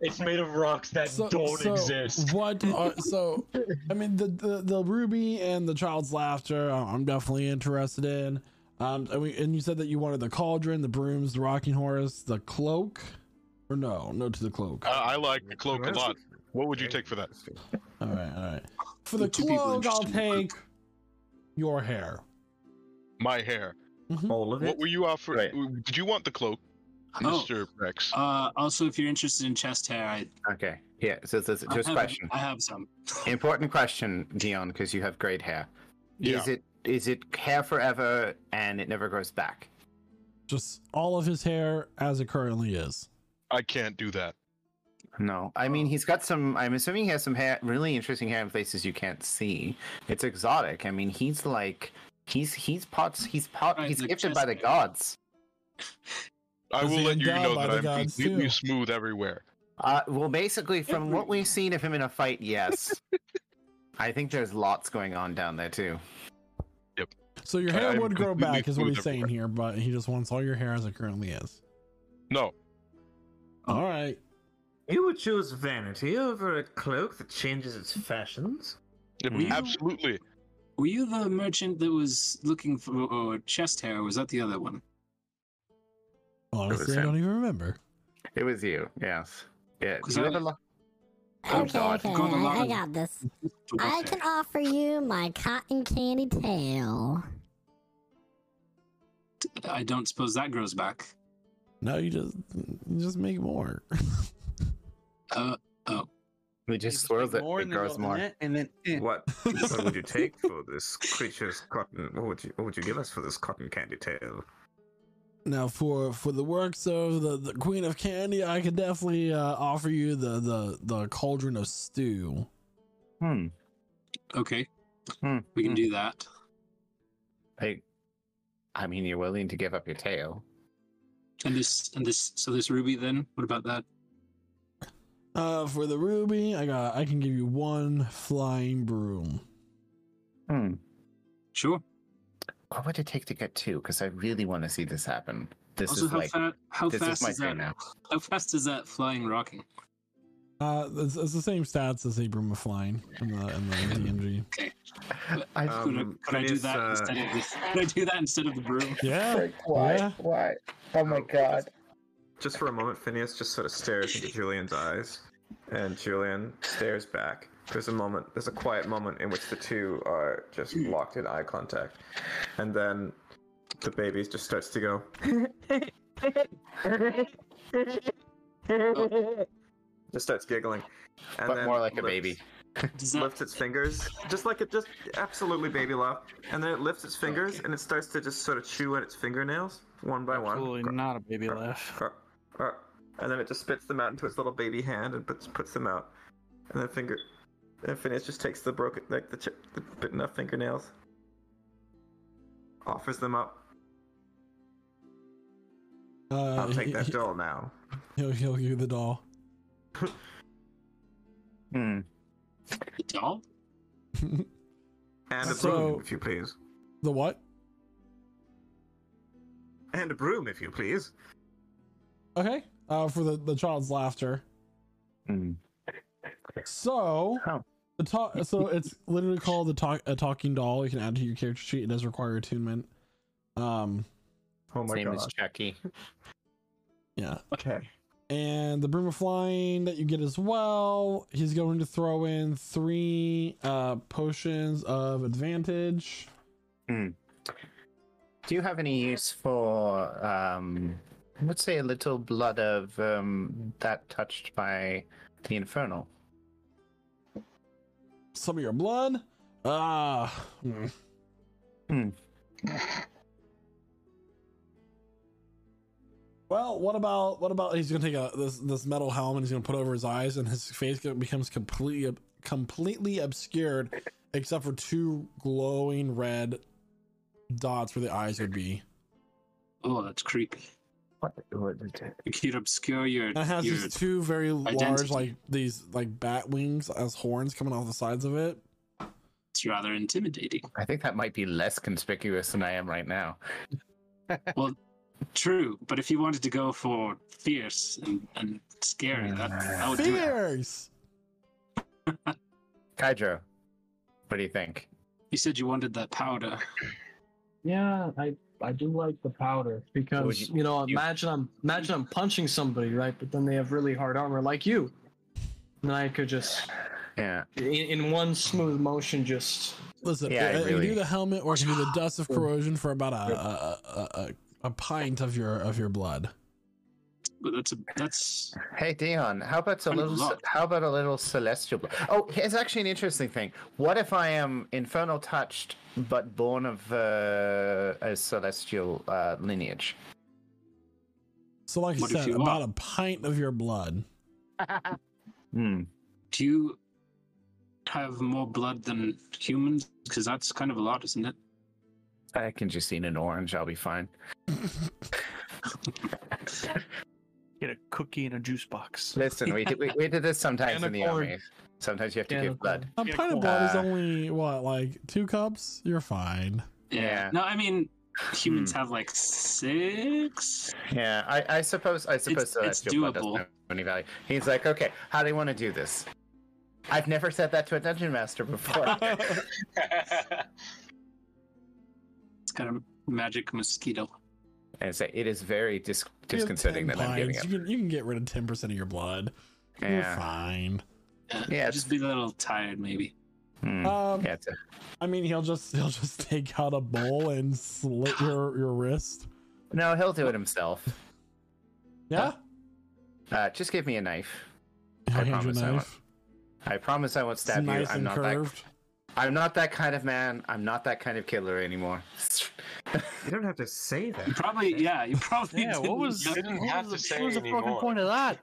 It's made of rocks that so, don't so exist. What? Are, so, I mean, the, the the ruby and the child's laughter, I'm definitely interested in. Um, and, we, and you said that you wanted the cauldron, the brooms, the rocking horse, the cloak, or no, no to the cloak. Uh, I like the cloak a lot. What would you take for that? All right, all right. For the cloak, I'll take your hair. My hair. Mm-hmm. All of it. What were you offering? Right. Did you want the cloak? Mister Oh, Rex. Uh, also, if you're interested in chest hair, I... Okay. Yeah, so it's, it's just a question. I have some. Important question, Dion, because you have great hair. Yeah. Is it is it hair forever and it never grows back? Just all of his hair as it currently is. I can't do that. No. I mean, he's got some... I'm assuming he has some hair, really interesting hair in places you can't see. It's exotic. I mean, he's like... He's he's pots. He's pot. Right, he's gifted by the hair. Gods. I will let you know that I'm completely too. smooth everywhere. Uh, well, basically, from what we've seen of him in a fight, yes. I think there's lots going on down there, too. Yep. So your hair I would grow back, is what he's everywhere. saying here, but he just wants all your hair as it currently is. No. All right. You would choose vanity over a cloak that changes its fashions? Yep, mm. Absolutely. Were you the merchant that was looking for or chest hair, or was that the other one? Honestly, I don't even remember. It was you, yes. Yeah. You I... lo- oh, okay, okay. I got this. I can offer you my cotton candy tail. I don't suppose that grows back. No, you just you just make more. uh oh. We just swirls it, it grows more. And then, eh. What, what would you take for this creature's cotton? What would you what would you give us for this cotton candy tail? Now, for for the works of the, the Queen of Candy, I could definitely uh, offer you the, the the cauldron of stew. Hmm. Okay. Hmm. We can hmm. do that. Hey, I mean, you're willing to give up your tail. And this and this. So this ruby, then, what about that? Uh, for the ruby, I got. I can give you one flying broom. Hmm. Sure. What would it take to get two? Because I really want to see this happen. This also, is how like fa- how this fast is, is that? Now. How fast is that flying rocking? Uh, it's, it's the same stats as a broom of flying in the in the D M G. Okay. I, um, could I, could I do is, that uh... instead of this? Could I do that instead of the broom? Yeah. Like, why? Yeah. Why? Oh my god. Just for a moment, Phineas just sort of stares into Julian's eyes, and Julian stares back. There's a moment, there's a quiet moment in which the two are just locked in eye contact. And then the baby just starts to go. oh. Just starts giggling. And but then more like lifts, a baby. lifts its fingers, just like it just absolutely baby laugh. And then it lifts its fingers okay. and it starts to just sort of chew at its fingernails, one by absolutely one. Absolutely not a baby laugh. And then it just spits them out into its little baby hand and puts puts them out. And then finger, and Phineas just takes the broken, like the, chip, the bitten off fingernails, offers them up. Uh, I'll take he, that he, doll now. He'll he'll give you the doll. hmm. The doll. and a so, broom, if you please. The what? And a broom, if you please. Okay. Uh, for the, the child's laughter. Hmm. So, oh. the to- so it's literally called the talk- a talking doll. You can add to your character sheet. It does require attunement. Um, oh my name is Jackie. Yeah. Okay. And the broom of flying that you get as well. He's going to throw in three uh, potions of advantage. Mm. Do you have any use for, um, let's say, a little blood of um, that touched by the infernal? Some of your blood. Ah. Uh, mm. Well, what about what about he's gonna take a this this metal helm and he's gonna put over his eyes and his face becomes completely completely obscured except for two glowing red dots where the eyes would be. Oh, that's creepy. What? You can obscure your. And it has your these two very identity. large, like these, like bat wings as horns coming off the sides of it. It's rather intimidating. I think that might be less conspicuous than I am right now. Well, true, but if you wanted to go for fierce and, and scary, that, that would fierce. Do it. Kaidro, what do you think? You said you wanted that powder. Yeah, I. I do like the powder because so you, you know you, imagine I'm imagine I'm punching somebody, right, but then they have really hard armor like you, and I could just yeah in, in one smooth motion just listen yeah, uh, really... you do the helmet or you do the dust of corrosion for about a a, a a pint of your of your blood. But that's a, that's. Hey Dion, how about a little? A how about a little celestial? Oh, here's actually an interesting thing. What if I am infernal touched, but born of uh, a celestial uh, lineage? So, like what I said, about are? a pint of your blood. Hmm. Do you have more blood than humans? Because that's kind of a lot, isn't it? I can just eat an orange. I'll be fine. Get a cookie in a juice box. Listen, we, did, we, we did this sometimes and in the army. Sometimes you have to and give blood. A pint of blood is only, what, like two cups? You're fine. Yeah. yeah. No, I mean, humans hmm. have like six. Yeah, I, I suppose I suppose it's, so it's doable. Blood doesn't have any value. He's like, okay, how do you want to do this? I've never said that to a dungeon master before. It's got a magic mosquito. And say it is very dis disconcerting that pints. I'm giving it. You can, you can get rid of ten percent of your blood. Yeah. You're fine. Yeah, yeah just be a little tired, maybe. Hmm. Um, yeah, a... I mean, he'll just he'll just take out a bowl and slit your your wrist. No, he'll do it himself. Yeah. Uh, just give me a knife. I, I promise. I won't. I promise I won't stab it's you. Nice I'm not curved. that. I'm not that kind of man. I'm not that kind of killer anymore. You don't have to say that. You probably, yeah, you probably yeah, didn't, what was, you didn't what have was to the, say What was anymore. the fucking point of that?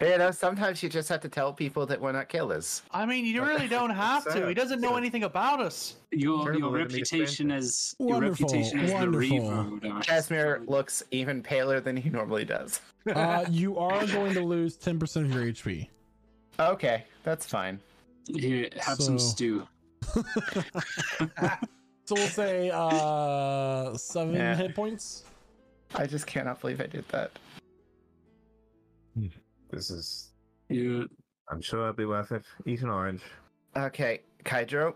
You know, sometimes you just have to tell people that we're not killers. I mean, you really don't have so, to. He doesn't know so. anything about us. Your, your reputation is your reputation is the reaver. Casimir looks even paler than he normally does. Uh, you are going to lose ten percent of your H P. Okay, that's fine. Here, have so. some stew. So we'll say uh, seven yeah. hit points. I just cannot believe I did that. This is. You. I'm sure it'll be worth it. Eat an orange. Okay, Kaidro.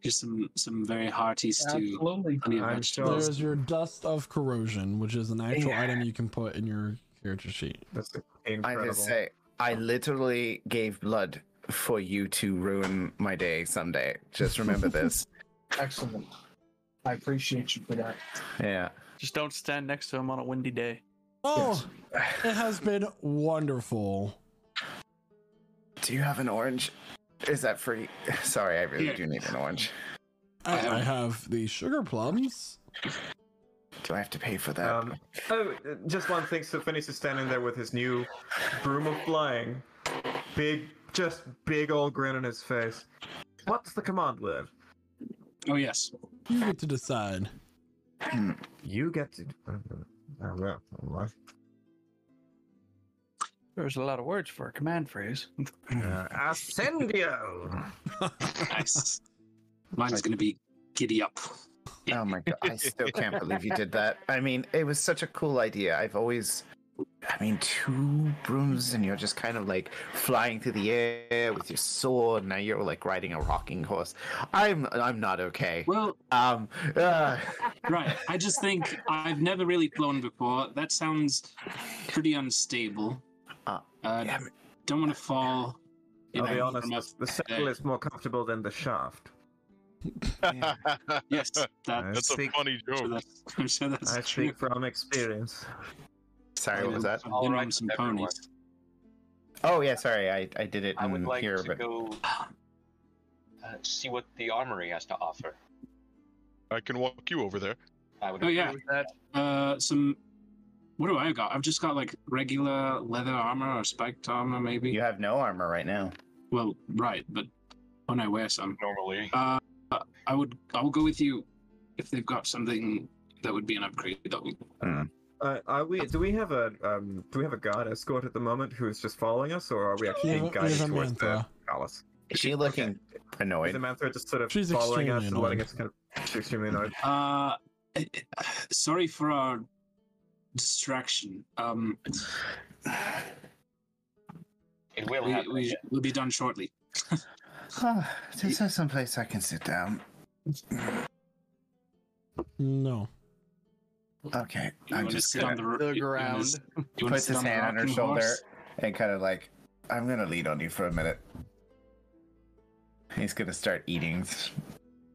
Here's some some very hearty stew. Absolutely. There's your dust of corrosion, which is an actual yeah. item you can put in your character sheet. That's incredible. I just say I literally gave blood for you to ruin my day someday. Just remember this. Excellent. I appreciate you for that. Yeah. Just don't stand next to him on a windy day. Oh, yes. It has been wonderful. Do you have an orange? Is that free? Sorry, I really yeah. do need an orange. I, um, I have the sugar plums. Do I have to pay for that? Um, oh, just one thing. So Phineas is standing there with his new broom of flying. Big, just big old grin on his face. What's the command word? Oh, yes. You get to decide. You get to... I don't know. There's a lot of words for a command phrase. Uh, Ascendio! Nice. Mine's going to be giddy up. Oh, my God. I still can't believe you did that. I mean, it was such a cool idea. I've always... I mean, two brooms, and you're just kind of like flying through the air with your sword. Now you're like riding a rocking horse. I'm, I'm not okay. Well, um, uh. right. I just think I've never really flown before. That sounds pretty unstable. Uh, uh yeah. Don't want to fall. I'll know, be honest. The saddle is more comfortable than the shaft. Yeah. Yes, that's, that's a funny joke. I'm sure that's, I'm sure that's I true. speak from experience. Sorry, what was that? All right, some ponies. Oh yeah, sorry, I I did it. I would like here, to but... go uh, see what the armory has to offer. I can walk you over there. I would. Oh yeah. With that. Uh, some. What do I got? I've just got like regular leather armor or spiked armor, maybe. You have no armor right now. Well, right, but when I wear some normally, uh, I would I will go with you if they've got something that would be an upgrade that we. Mm. Uh, are we? Do we have a um, do we have a guard escort at the moment who is just following us, or are we actually being guided towards the palace? Is she looking okay. annoyed? Is Amanthra just sort of She's following us annoyed. and letting us kind of extremely annoyed? Uh, sorry for our distraction. Um, it will we, happen. We, we'll be done shortly. Oh, is there some place I can sit down? No. Okay, you I'm just sit on the, the ground. Just, puts his hand on, on her shoulder horse? and kind of like, I'm gonna lean on you for a minute. He's gonna start eating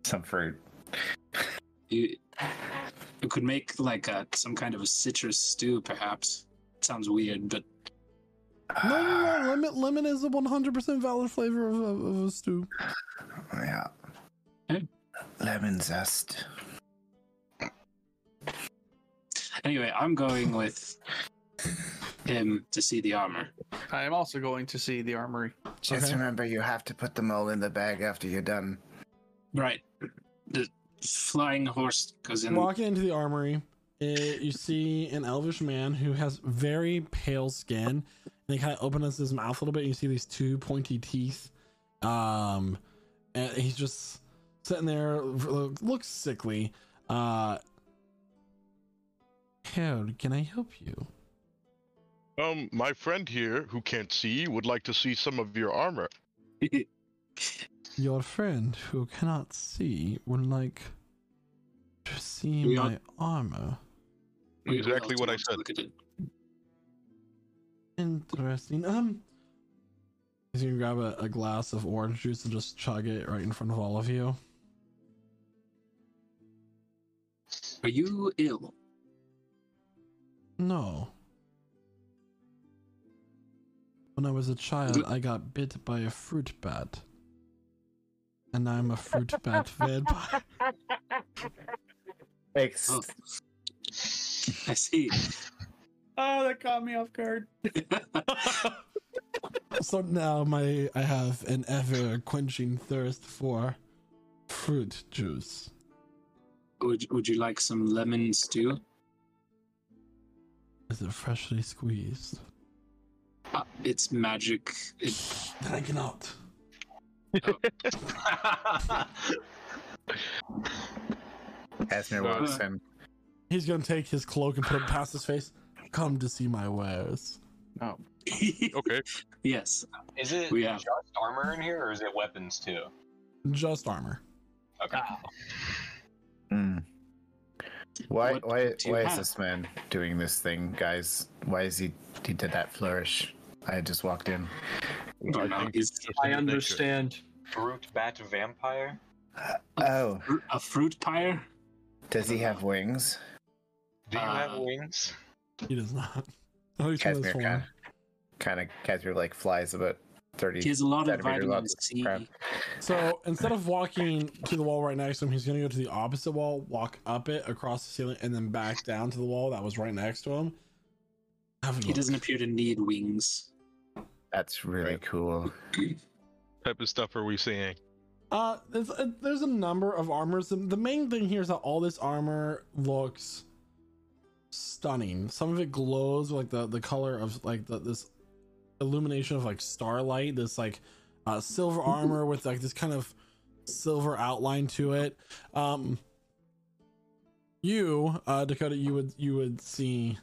some fruit. You, you could make like a, some kind of a citrus stew, perhaps. It sounds weird, but No, no, no. Lemon, lemon is a one hundred percent valid flavor of, of, of a stew. Yeah. Okay. Lemon zest. Anyway, I'm going with him to see the armor. I am also going to see the armory. Just okay. Remember, you have to put the mole in the bag after you're done. Right. The flying horse goes in. Walking into the armory, it, you see an elvish man who has very pale skin. And he kind of opens his mouth a little bit. And you see these two pointy teeth. Um, and he's just sitting there, looks sickly. Uh, Code, can I help you? Um, my friend here, who can't see, would like to see some of your armor. Your friend, who cannot see, would like to see we my are... armor. Exactly what I said. Interesting. Um, you can grab a, a glass of orange juice and just chug it right in front of all of you. Are you ill? No. When I was a child, I got bit by a fruit bat. And I'm a fruit bat vampire. Thanks. Oh. I see. Oh, that caught me off guard. So now my I have an ever-quenching thirst for fruit juice. Would, would you like some lemon stew? Is it freshly squeezed? Uh, it's magic. It... I cannot. Oh. Asmir walks in. He's gonna take his cloak and put it past his face. Come to see my wares. Oh. Okay. Yes. Is it we just have... armor in here, or is it weapons too? Just armor. Okay. Wow. Mm. Why? What why? Why is have? this man doing this thing, guys? Why is he? He did that flourish. I just walked in. I, know, I understand. Fruit bat vampire. Uh, oh, a fruit pyre. Does he have wings? Do you uh, have wings? He does not. Casimir kind, kind of Casimir like flies about thirty. He has a lot of vitamin C. So instead of walking to the wall right next to him, he's going to go to the opposite wall, walk up it across the ceiling, and then back down to the wall that was right next to him. He doesn't appear to need wings. That's really cool. What type of stuff are we seeing? Uh, there's a, there's a number of armors. The main thing here is that all this armor looks stunning. Some of it glows like the, the color of like the, this illumination of like starlight. This like uh, silver armor with like this kind of silver outline to it. Um, you, uh, Dakota, you would you would see.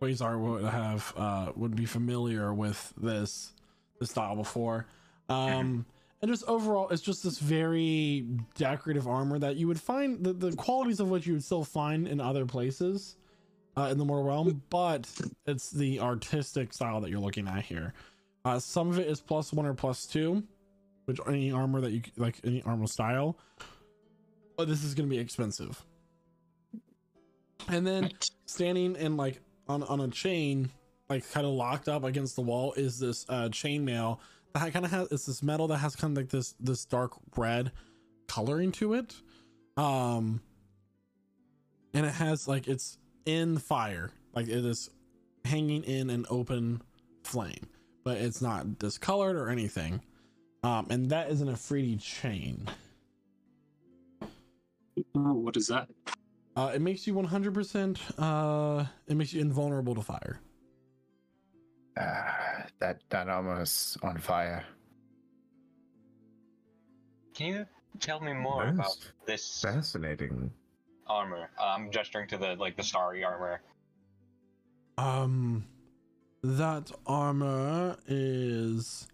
Quasar would have uh, would be familiar with this this style before, um, and just overall, it's just this very decorative armor that you would find the, the qualities of which you would still find in other places uh, in the mortal realm, but it's the artistic style that you're looking at here. Uh, some of it is plus one or plus two, which any armor that you like any armor style, but this is going to be expensive. And then standing in like. On, on a chain, like kind of locked up against the wall, is this uh, chainmail that kind of has it's this metal that has kind of like this this dark red coloring to it, um, and it has like it's in fire, like it is hanging in an open flame, but it's not discolored or anything, um, and that is an Afridi chain. Oh, what is that? Uh, it makes you one hundred percent, uh, it makes you invulnerable to fire. Uh, that, that almost on fire. Can you tell me more That's about this? Fascinating. Armor. Uh, I'm gesturing to the, like, the starry armor. Um, that armor is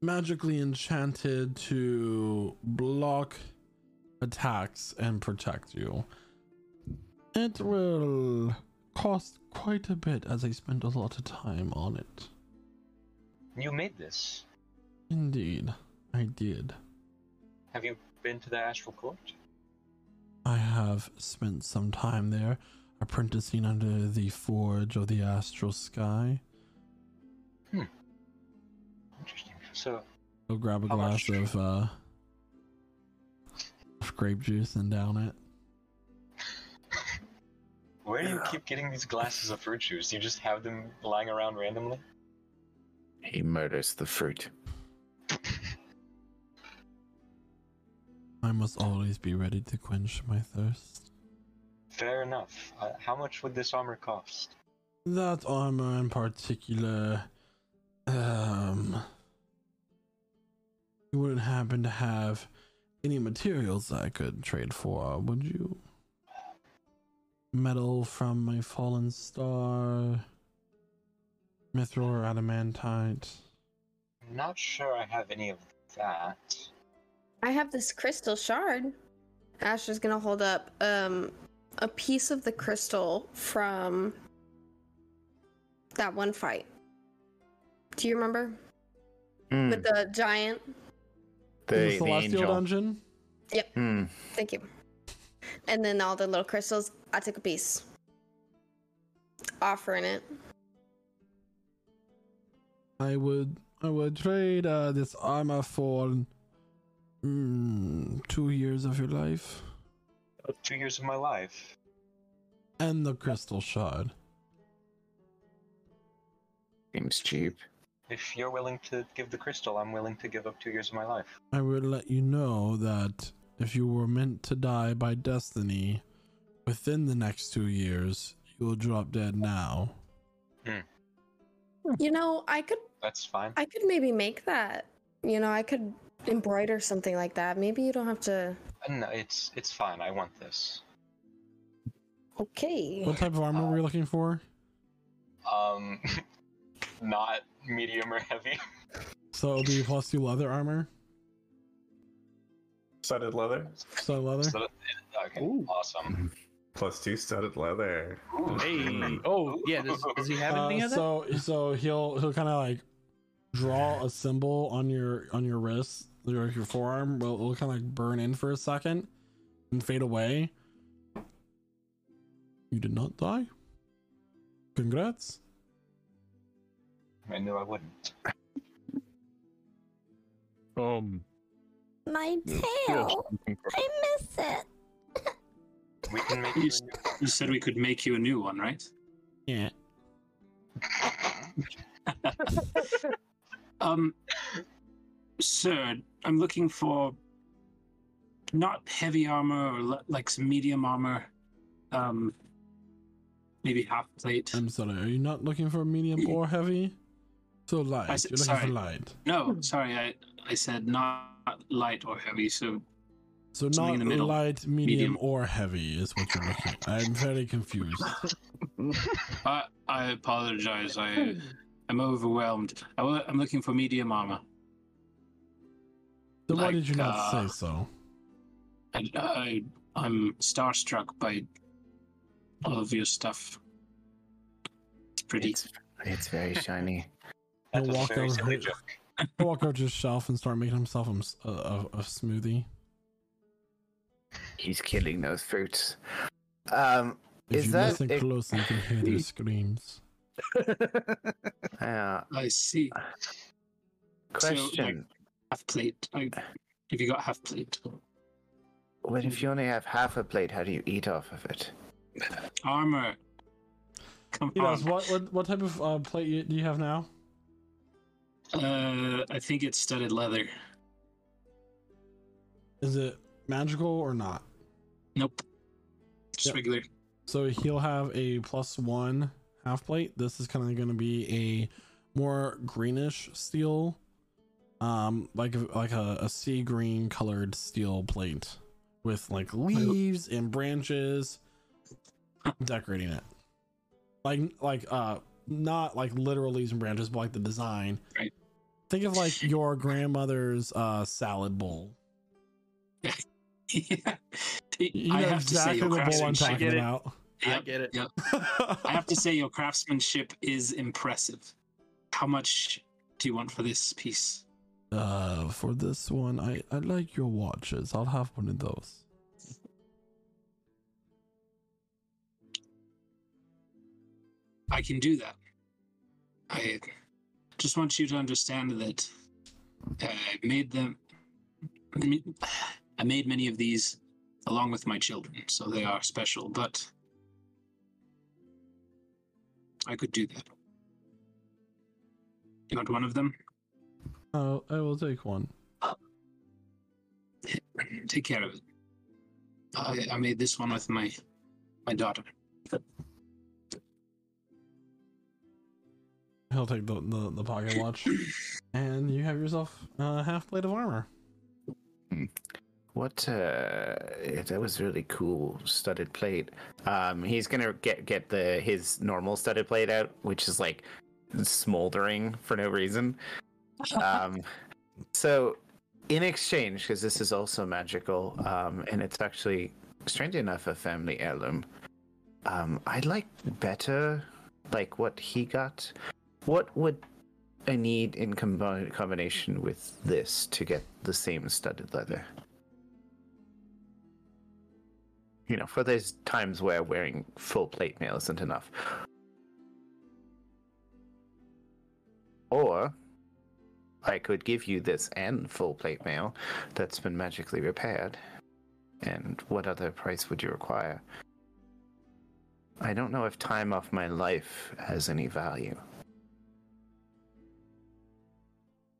magically enchanted to block attacks and protect you. It will cost quite a bit, as I spent a lot of time on it. You made this? Indeed, I did. Have you been to the Astral Court? I have spent some time there, apprenticing under the forge of the Astral Sky. Hmm. Interesting. So I'll grab a glass of uh, grape juice and down it. Where do you keep getting these glasses of fruit juice? Do you just have them lying around randomly? He murders the fruit. I must always be ready to quench my thirst. Fair enough. Uh, how much would this armor cost? That armor in particular... Um... You wouldn't happen to have any materials I could trade for, would you? Metal from my fallen star... Mithril or adamantite? I'm not sure I have any of that. I have this crystal shard. Ash is gonna hold up um, a piece of the crystal from that one fight. Do you remember? Mm. With the giant? The, the Celestial the Dungeon? Yep. Mm. Thank you. And then all the little crystals. I took a piece. Offering it. I would, I would trade uh, this armor for... Mm, two years of your life. Oh, two years of my life. And the crystal shard. Seems cheap. If you're willing to give the crystal, I'm willing to give up two years of my life. I will let you know that if you were meant to die by destiny within the next two years, you will drop dead now. Hmm. You know, I could... That's fine. I could maybe make that. You know, I could... embroider something like that. Maybe you don't have to. No, it's it's fine. I want this. Okay. What type of armor uh, were you looking for? Um, not medium or heavy. So it'll be plus two leather armor. Studded leather. Studded leather. Studded, okay. Ooh. Awesome. Plus two studded leather. Ooh. Hey. Oh yeah. Does, does he have anything uh, of that? So so he'll he'll kind of like draw a symbol on your on your wrist. Your, your forearm will, will kind of like burn in for a second and fade away. You did not die. Congrats. I knew I wouldn't. Um. My tail. I miss it. We can make you, you said we could make you a new one, right? Yeah. um, sir, I'm looking for not heavy armor or le- like some medium armor, um, maybe half plate. I'm sorry, are you not looking for medium or heavy? So light. I said, You're looking sorry. for light. No, sorry, I I said not light or heavy. So so not in the middle. light, medium, medium, or heavy is what you're looking at. I'm very confused. I I apologize. I. I'm overwhelmed. I w- I'm looking for medium armor. So like, why did you not uh, say so? I, I, I'm starstruck by all of your stuff. It's pretty. It's, it's very shiny. I'll walk over to his shelf and start making himself a, a, a smoothie. He's killing those fruits. Um, if is you that listen it... close, you can hear their screams. uh, I see. Question: so, like, half plate. Like, if you got half plate, well, if you only have half a plate, how do you eat off of it? Armor. Come on. Yes, what, what what type of uh, plate you, do you have now? Uh, I think it's studded leather. Is it magical or not? Nope. Just yep. regular. So he'll have a plus one. Half plate. This is kind of going to be a more greenish steel, um, like like a, a sea green colored steel plate with like leaves and branches decorating it. Like like uh, not like literal leaves and branches, but like the design. Right. Think of like your grandmother's uh salad bowl. Yeah, you know I have exactly to say the bowl I'm talking about. Yep, I get it. Yep. I have to say your craftsmanship is impressive. How much do you want for this piece? Uh, for this one, I, I like your watches. I'll have one of those. I can do that. I just want you to understand that I made them. I made many of these along with my children, so they are special, but I could do that. You want one of them? Oh, I will take one. Take care of it. I, I made this one with my my daughter. He'll take the, the, the pocket watch. And you have yourself a half plate of armor. What, uh, that was really cool studded plate. Um, he's gonna get, get the, his normal studded plate out, which is like smoldering for no reason. Um, so in exchange, because this is also magical, um, and it's actually, strangely enough, a family heirloom. Um, I like better, like what he got. What would I need in comb- combination with this to get the same studded leather? You know, for those times where wearing full plate mail isn't enough. Or I could give you this and full plate mail that's been magically repaired. And what other price would you require? I don't know if time off my life has any value.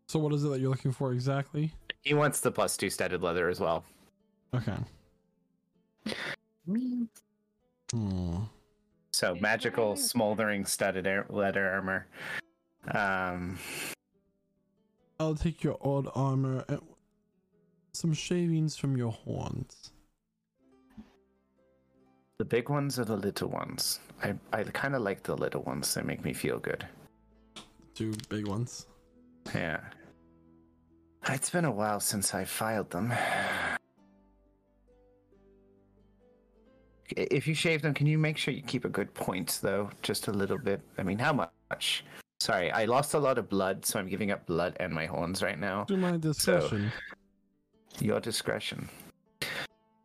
So what is it that you're looking for exactly? He wants the plus two studded leather as well. Okay. Hmm. So magical smoldering studded air- leather armor. Um, I'll take your old armor and some shavings from your horns. The big ones or the little ones? I, I kind of like the little ones. They make me feel good. Two big ones. Yeah. It's been a while since I filed them. If you shave them, can you make sure you keep a good point, though? Just a little bit. I mean, how much? Sorry, I lost a lot of blood, so I'm giving up blood and my horns right now. To my discretion. So, your discretion.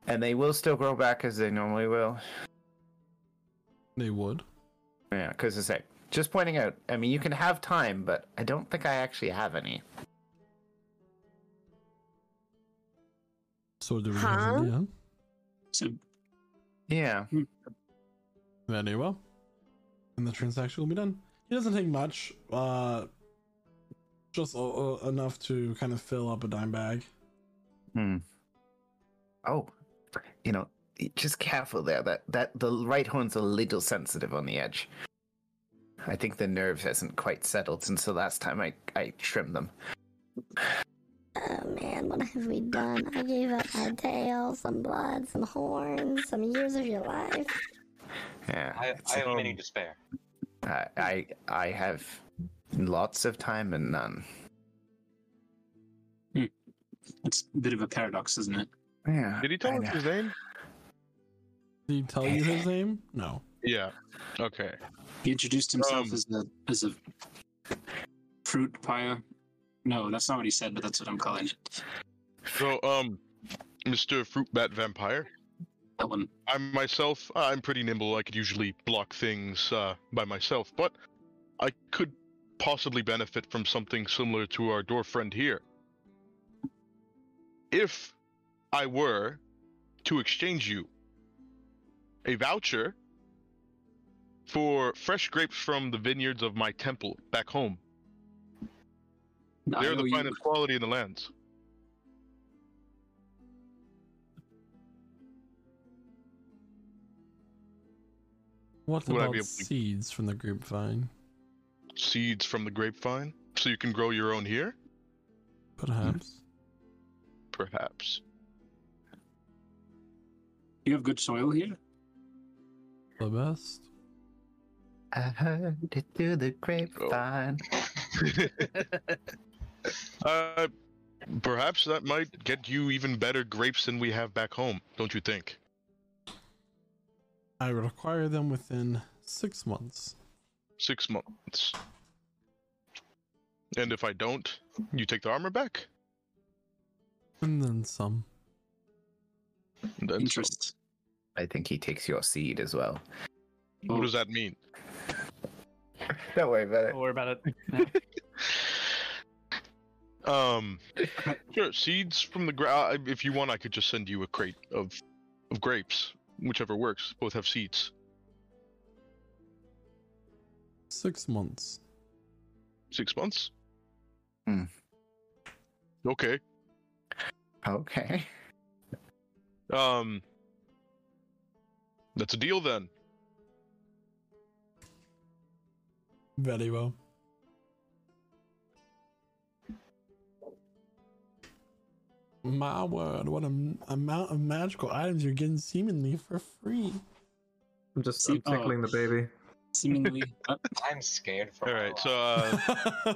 And they will still grow back as they normally will. They would. Yeah, because it's like, just pointing out, I mean, you can have time, but I don't think I actually have any. So do we have huh? an idea? So... Yeah. Very well. And the transaction will be done. It doesn't take much. Uh, just uh, enough to kind of fill up a dime bag. Hmm. Oh, you know, just careful there. That that the right horn's a little sensitive on the edge. I think the nerve hasn't quite settled since the last time I, I trimmed them. Oh man, what have we done? I gave up my tail, some blood, some horns, some years of your life. Yeah, I, I have many to spare. I, I I have lots of time and none. Hmm. That's a bit of a paradox, isn't it? Yeah. Did he tell I us know. his name? Did he tell you his name? No. Yeah. Okay. He introduced himself um, as a as a fruit pyre. No, that's not what he said, but that's what I'm calling it. So, um, Mister Fruit Bat Vampire. That one. I'm myself. Uh, I'm pretty nimble. I could usually block things uh, by myself, but I could possibly benefit from something similar to our door friend here. If I were to exchange you a voucher for fresh grapes from the vineyards of my temple back home. They're the finest you. quality in the lands. What Would about to... seeds from the grapevine? Seeds from the grapevine? So you can grow your own here? Perhaps. Perhaps. You have good soil here? The best. I heard it through the grapevine. Oh. Uh, perhaps that might get you even better grapes than we have back home, don't you think? I would acquire them within six months. Six months. And if I don't, you take the armor back? And then some. And then Interest. Some. I think he takes your seed as well. What oh. does that mean? Don't worry about it. Don't worry about it. No. Um, sure, seeds from the ground. If you want, I could just send you a crate of, of grapes, whichever works. Both have seeds. Six months. Six months? Hmm. Okay. Okay. Um, that's a deal then. Very well. My word, what an amount of magical items you're getting seemingly for free. I'm just I'm tickling oh. the baby. Seemingly. I'm scared for Alright, so uh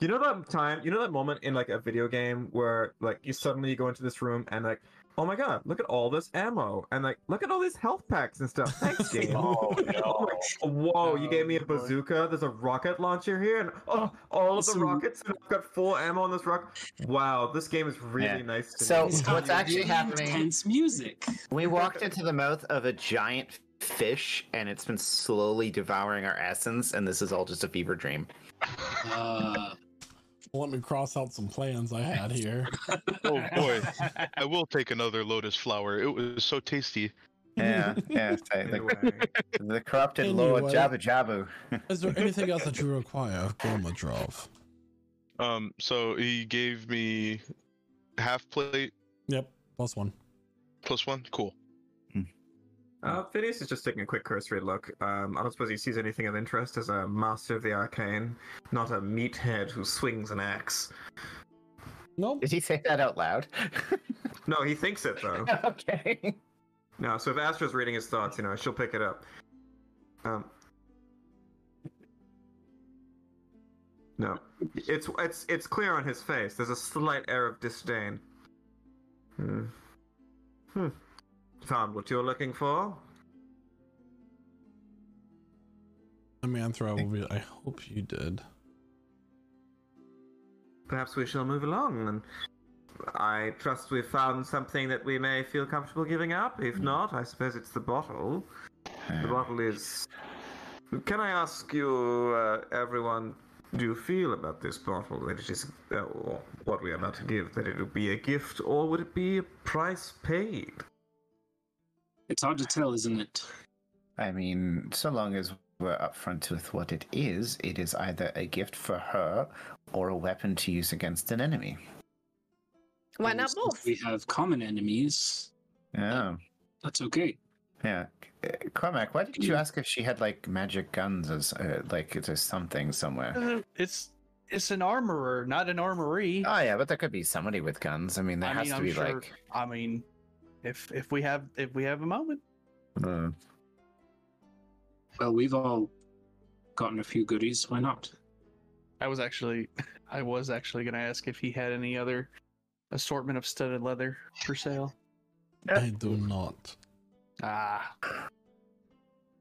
you know that time, you know that moment in like a video game where like you suddenly go into this room and like, oh my god, look at all this ammo and like look at all these health packs and stuff. Thanks, game. Oh, no. Whoa, no, you gave me a bazooka. There's a rocket launcher here and oh, all of the so, rockets and I've got full ammo on this rocket. Wow, this game is really yeah. nice to So me. What's actually happening? Intense music. We walked into the mouth of a giant fish and it's been slowly devouring our essence and this is all just a fever dream. Uh Let me cross out some plans I had here. Oh boy, I will take another lotus flower. It was so tasty. Yeah, yeah. The, the corrupted anyway, Lord Jabu Jabu. Is there anything else that you require of Gormadrov? Um, so he gave me half plate. Yep, plus one. Plus one? Cool. Uh, Phineas is just taking a quick cursory look. Um, I don't suppose he sees anything of interest as a master of the arcane, not a meathead who swings an axe. Nope. Did he say that out loud? No, he thinks it, though. Okay. No, so if Astra's reading his thoughts, you know, she'll pick it up. Um, no. It's, it's, it's clear on his face. There's a slight air of disdain. Hmm. Hmm. Found what you're looking for. Amanthra will be. I hope you did. Perhaps we shall move along, and I trust we've found something that we may feel comfortable giving up. If not, I suppose it's the bottle. The bottle is. Can I ask you, uh, everyone, do you feel about this bottle? That it is, uh, or what we are about to give, that it would be a gift, or would it be a price paid? It's hard to tell, isn't it? I mean, so long as we're upfront with what it is, it is either a gift for her or a weapon to use against an enemy. Why and not both? We have common enemies. Yeah. That's okay. Yeah. Cormac, why didn't you ask if she had, like, magic guns as, uh, like, there's something somewhere? Uh, it's... It's an armorer, not an armory. Oh, yeah, but there could be somebody with guns. I mean, there I has mean, to I'm be, sure, like... I mean... If if we have if we have a moment. Uh, well, we've all gotten a few goodies. Why not? I was actually I was actually going to ask if he had any other assortment of studded leather for sale. I do not. Ah.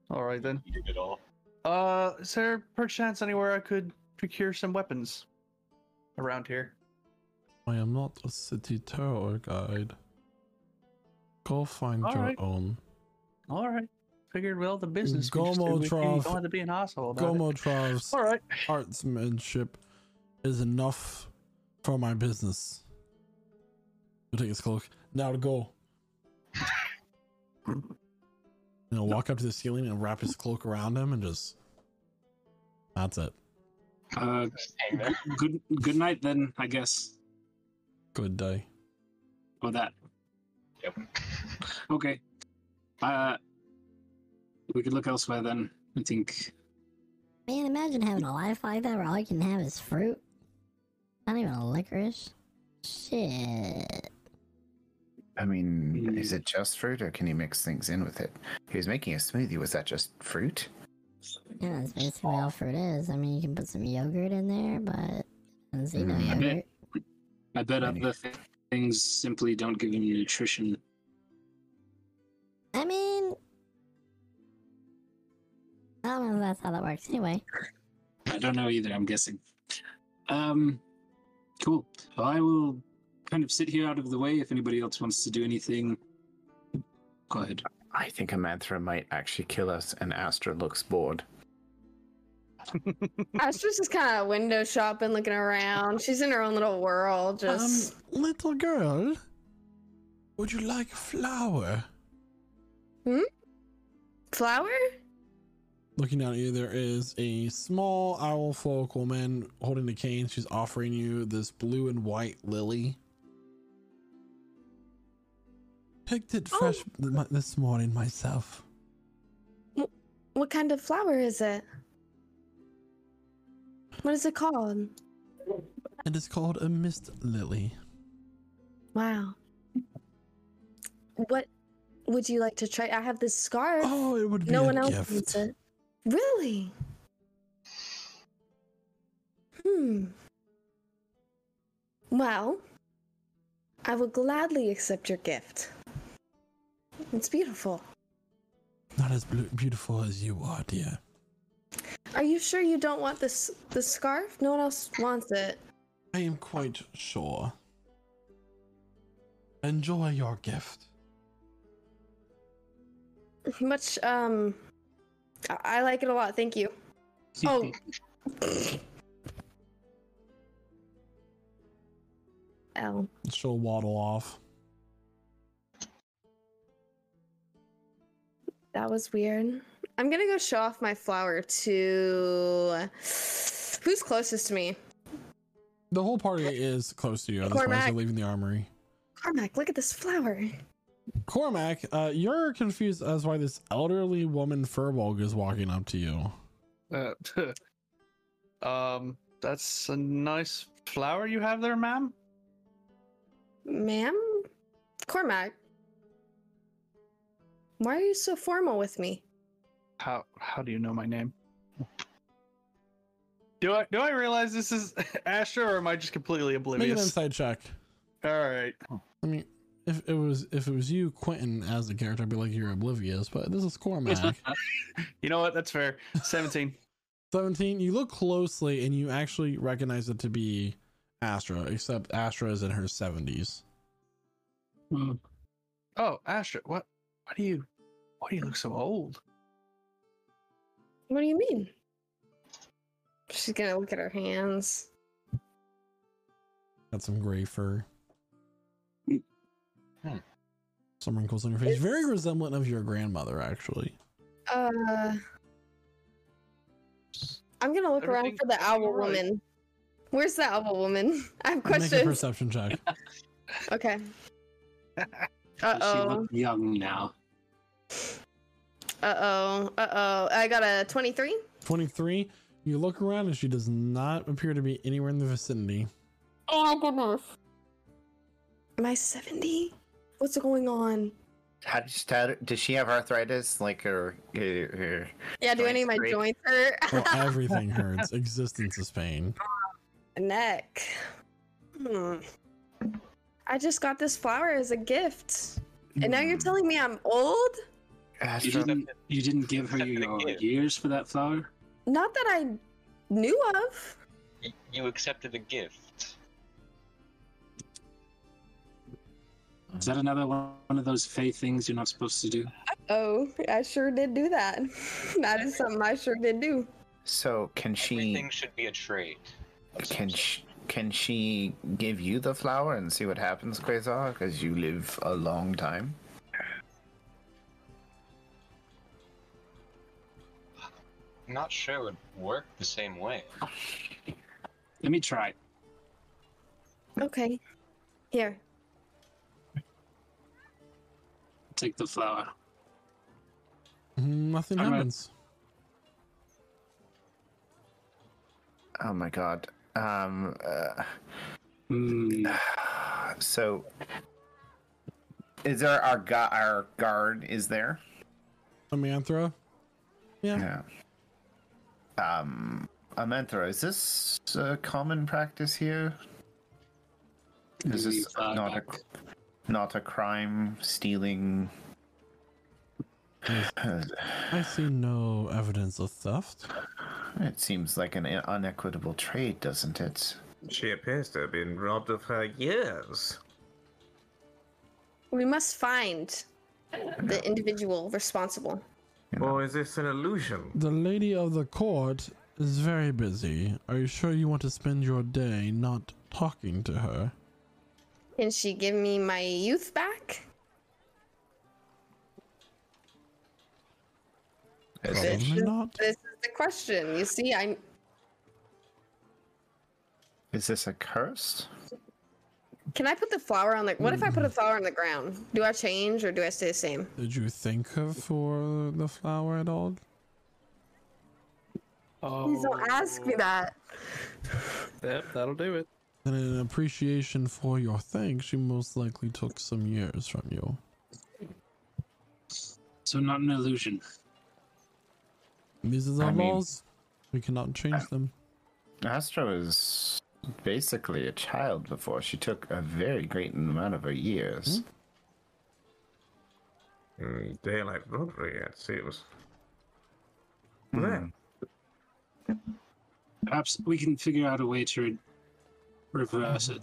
All right then. You did it all. Uh, is there perchance anywhere I could procure some weapons around here? I am not a city tour guide. Go find All your right. own. All right. Figured, well, the business. Gormadrov. Don't have to be an asshole about Gormadrov's it. All right. Artsmanship is enough for my business. He'll take his cloak. Now to go. You know, walk up to the ceiling and wrap his cloak around him and just. That's it. Uh, good, good night then, I guess. Good day. Or that. Yep. Okay. Uh, we could look elsewhere then, I think. Man, imagine having a life like that where all you can have is fruit. Not even a licorice. Shit. I mean, mm. is it just fruit or can he mix things in with it? He was making a smoothie. Was that just fruit? Yeah, that's basically all fruit is. I mean, you can put some yogurt in there, but I don't see no mm. yogurt. I bet other anyway. things. Things simply don't give you nutrition. I mean, I don't know if that's how that works anyway. I don't know either, I'm guessing. Um, cool. Well, I will kind of sit here out of the way if anybody else wants to do anything. Go ahead. I think Amanthra might actually kill us and Astra looks bored. Astra's just kind of window shopping, looking around. She's in her own little world, just... Um, little girl, would you like a flower? Hmm? Flower? Looking down at you, there is a small owl-folk woman holding a cane. She's offering you this blue and white lily. Picked it fresh oh. this morning myself. What kind of flower is it? What is it called? It is called a mist lily. Wow. What would you like to try? I have this scarf. Oh, it would be no a one gift. Else needs it. Really? Hmm. Well, I will gladly accept your gift. It's beautiful. Not as beautiful as you are, dear. Are you sure you don't want this the scarf? No one else wants it. I am quite sure. Enjoy your gift. Much, um... I like it a lot, thank you. Oh. Ow. She'll waddle off. That was weird. I'm gonna go show off my flower to... Who's closest to me? The whole party is close to you. That's why you're leaving the armory. Cormac, look at this flower. Cormac, uh, you're confused as why this elderly woman Firbolg is walking up to you. Uh, um, that's a nice flower you have there, ma'am. Ma'am? Cormac, why are you so formal with me? How how do you know my name? Do I do I realize this is Astra, or am I just completely oblivious? Make an inside check. All right. I mean, if it was if it was you, Quentin, as the character, I'd be like, you're oblivious, but this is Cormac. You know what? That's fair. seventeen. seventeen. You look closely, and you actually recognize it to be Astra, except Astra is in her seventies. Hmm. Oh, Astra, what? Why do you? Why do you look so old? What do you mean? She's gonna look at her hands. Got some gray fur. Huh. Some wrinkles on your face. It's... Very resemblant of your grandmother, actually. Uh, I'm gonna look Everything around for the owl right. woman. Where's the owl woman? I have questions. Make a perception check. Okay. Uh-oh. She looks young now. Uh-oh. Uh-oh. I got a twenty-three. twenty-three. You look around and she does not appear to be anywhere in the vicinity. Oh, goodness. Am I seventy? What's going on? How did she, does she have arthritis? Like her... her, her yeah, do any of my break? Joints hurt? Well, everything hurts. Existence is pain. Neck. Hmm. I just got this flower as a gift. And now you're telling me I'm old? You didn't, you didn't give her your years for that flower? Not that I knew of. You accepted a gift. Is that another one of those fae things you're not supposed to do? Oh, I sure did do that. That is something I sure did do. So can she... Everything should be a trade. Can she, can she give you the flower and see what happens, Quasar? Because you live a long time. Not sure it would work the same way. Let me try. Okay. Here. Take the flower. Nothing All happens. Right. Oh my god. Um. Uh, mm. So, is there our gu our guard is there? Amanthra. Yeah. Yeah. Um, Amanthra, is this a common practice here? Is this uh, not a not a crime? Stealing? I see no evidence of theft. It seems like an inequitable trade, doesn't it? She appears to have been robbed of her years. We must find the individual responsible. Or is this an illusion? The lady of the court is very busy. Are you sure you want to spend your day not talking to her? Can she give me my youth back? This is, not. This is the question. You see, I'm... Is this a curse? Can I put the flower on the... What mm. if I put a flower on the ground? Do I change or do I stay the same? Did you thank her for the flower at all? Oh. Please don't ask me that. Yep, that'll do it. And in appreciation for your thanks, she most likely took some years from you. So not an illusion. These are our laws. We cannot change uh, them. Astra was basically a child before. She took a very great amount of her years. Mm-hmm. Mm, daylight robbery, I'd say it was. Mm. Perhaps we can figure out a way to reverse it.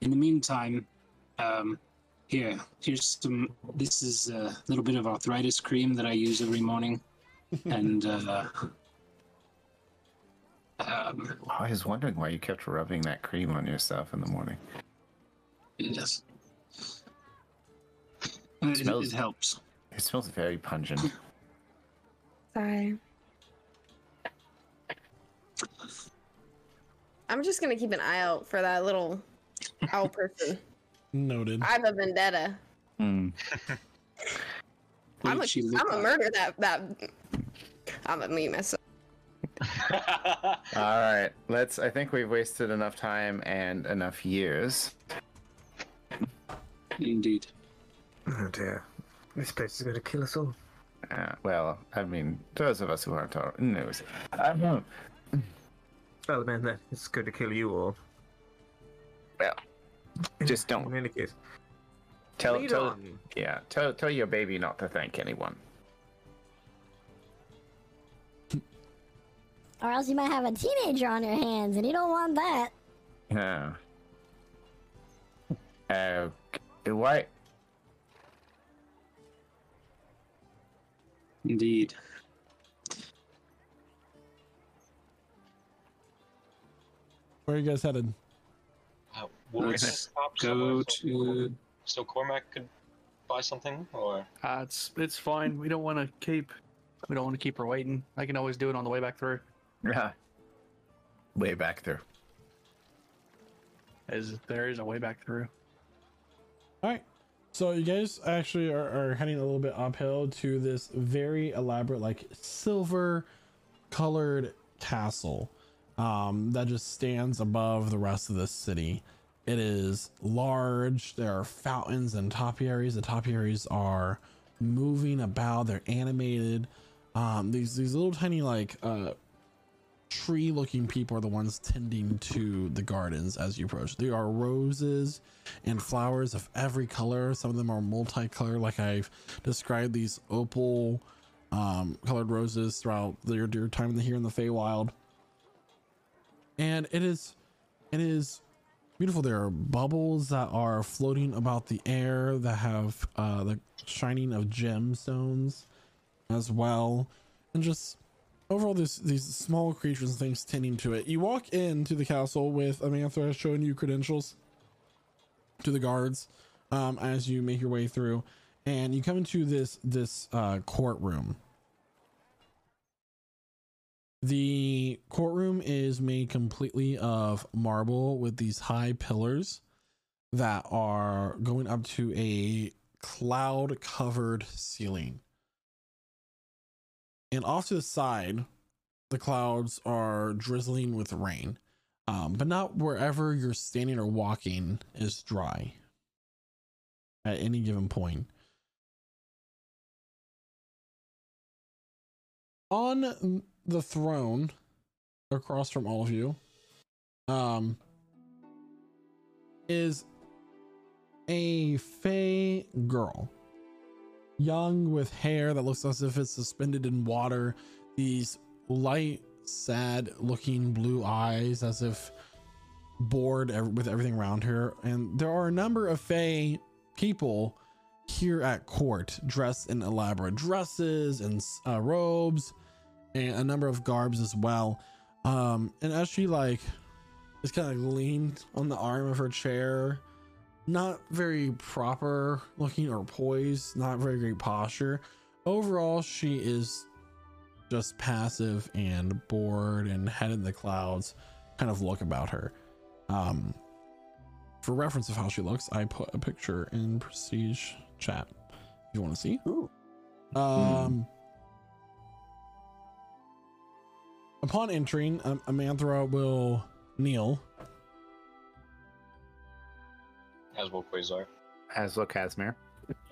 In the meantime, um, here, here's some. This is a little bit of arthritis cream that I use every morning. And uh, um, I was wondering why you kept rubbing that cream on yourself in the morning. Yes, it, smells, it, it helps. It smells very pungent. Sorry, I'm just gonna keep an eye out for that little owl person. Noted. I have a vendetta. Mm. I'm gonna murder that that. I'm a mute myself. All right, let's. I think we've wasted enough time and enough years. Indeed. Oh dear, this place is going to kill us all. Uh, well, I mean, those of us who aren't our knows. I don't know. Well, man, that it's going to kill you all. Well, just don't. In any case. Tell, tell, yeah, tell, tell your baby not to thank anyone. Or else you might have a teenager on your hands, and you don't want that. Yeah. Uh, uh, why? Indeed. Where are you guys headed? Uh, well, let's go to... So Cormac could buy something, or uh, it's it's fine. We don't want to keep we don't want to keep her waiting. I can always do it on the way back through. Yeah, way back through. Is there is a way back through? All right. So you guys actually are, are heading a little bit uphill to this very elaborate, like silver-colored castle um, that just stands above the rest of the city. It is large. There are fountains and topiaries. The topiaries are moving about. They're animated. Um, these these little tiny like uh, tree-looking people are the ones tending to the gardens as you approach. There are roses and flowers of every color. Some of them are multicolored, like I've described. These opal um, colored roses throughout your, your time here in the Feywild, and it is it is. beautiful. There are bubbles that are floating about the air that have uh, the shining of gemstones as well. And just overall, this, these small creatures and things tending to it. You walk into the castle with Amanthra showing you credentials to the guards um, as you make your way through. And you come into this, this uh, courtroom. The courtroom is made completely of marble with these high pillars that are going up to a cloud-covered ceiling. And off to the side, the clouds are drizzling with rain, um, but not wherever you're standing or walking is dry at any given point. On the throne across from all of you um, is a fey girl, young, with hair that looks as if it's suspended in water, these light, sad looking blue eyes as if bored with everything around her. And there are a number of fey people here at court, dressed in elaborate dresses and uh, robes, a number of garbs as well. Um, and as she like is kind of like leaned on the arm of her chair, not very proper looking or poised, not very great posture. Overall, she is just passive and bored and head in the clouds kind of look about her. Um, for reference of how she looks, I put a picture in Prestige chat if you want to see. Ooh. Um, mm. Upon entering, um, Amanthra will kneel. As will Quasar. As will Casimir.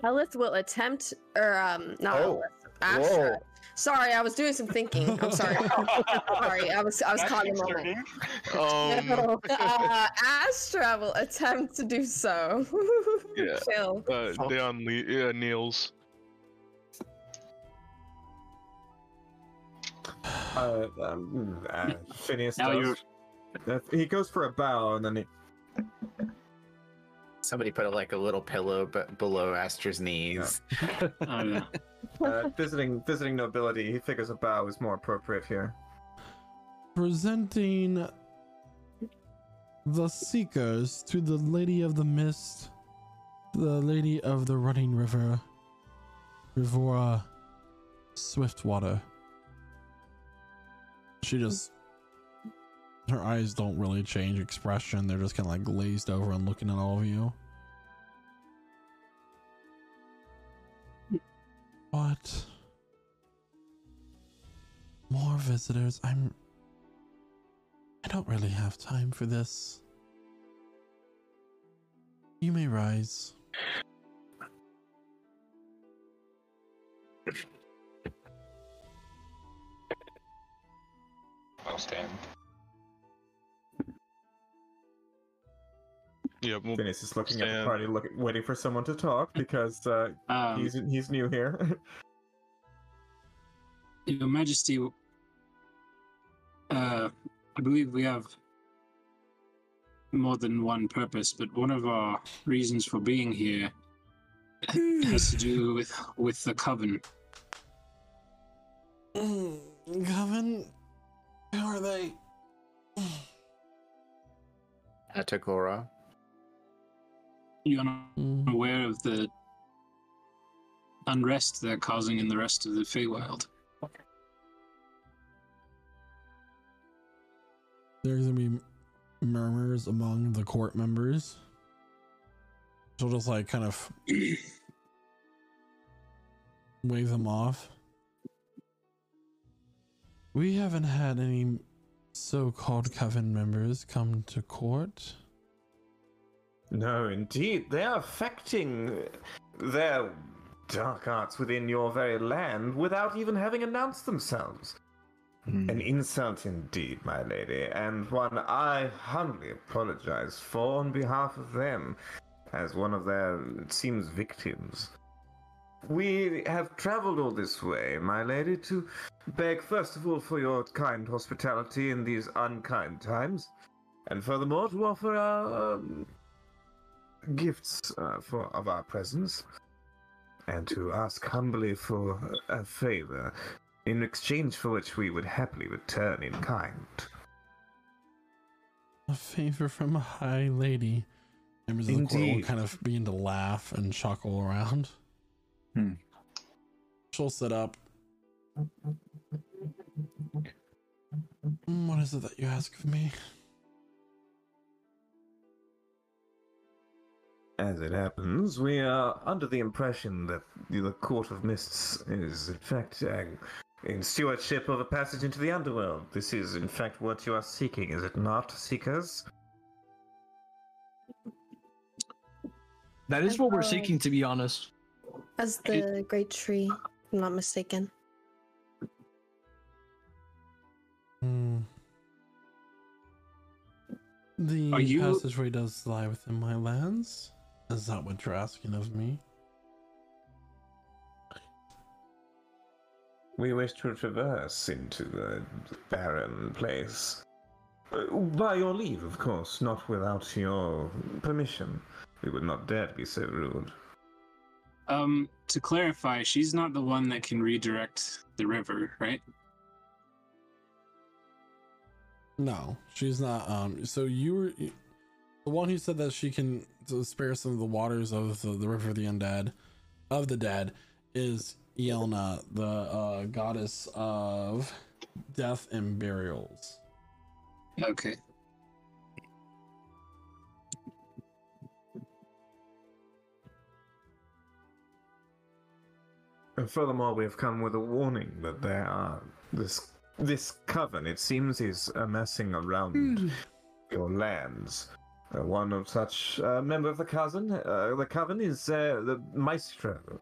Ellis will attempt, or um, not oh. Ellis, Astra. Sorry, I was doing some thinking. I'm sorry. sorry, I was I was That's caught in a moment. Um. No, uh, Astra will attempt to do so. Yeah. Chill. Uh, Dion le- uh, kneels. Uh, um, uh, Phineas does. He goes for a bow and then he. Somebody put a, like a little pillow b- below Astra's knees. Yeah. Oh, yeah. uh, visiting visiting nobility, he figures a bow is more appropriate here. Presenting the seekers to the Lady of the Mist, the Lady of the Running River, Ravora Swiftwater. She just, her eyes don't really change expression. They're just kind of like glazed over and looking at all of you. What? More visitors? I'm, I don't really have time for this. You may rise. I'll stand. Yeah, we'll Phineas is looking stand. at the party, look, waiting for someone to talk because uh, um, he's he's new here. Your Majesty, uh, I believe we have more than one purpose, but one of our reasons for being here has to do with with the coven. Coven. Who are they? Atagora. You're not mm. aware of the unrest they're causing in the rest of the Feywild. Okay. There's gonna be murmurs among the court members. She'll just like kind of wave them off. We haven't had any so-called coven members come to court. No, indeed. They are affecting their dark arts within your very land without even having announced themselves. Mm. An insult indeed, my lady, and one I humbly apologize for on behalf of them, as one of their, it seems, victims. We have traveled all this way, my lady, to beg first of all for your kind hospitality in these unkind times, and furthermore to offer our um, gifts uh, for of our presence, and to ask humbly for a favor, in exchange for which we would happily return in kind. A favor from a high lady. Members of the court will kind of begin to laugh and chuckle around. Hmm. She'll sit up. What is it that you ask of me? As it happens, we are under the impression that the Court of Mists is, in fact, in stewardship of a passage into the underworld. This is, in fact, what you are seeking, is it not, seekers? That is what we're seeking, to be honest. As the great tree, if I'm not mistaken. Mm. The Are you... passageway does lie within my lands. Is that what you're asking of me? We wish to traverse into the barren place. By your leave, of course, not without your permission. We would not dare to be so rude. Um, to clarify, she's not the one that can redirect the river, right? No, she's not. Um, so you were the one who said that she can spare some of the waters of the, the river of the undead, of the dead, is Yelena, the uh, goddess of death and burials. Okay. And furthermore, we have come with a warning that there are this this coven, it seems, is amassing around mm. your lands. Uh, one of such uh, member of the cousin, uh, the coven is uh, the Maestro.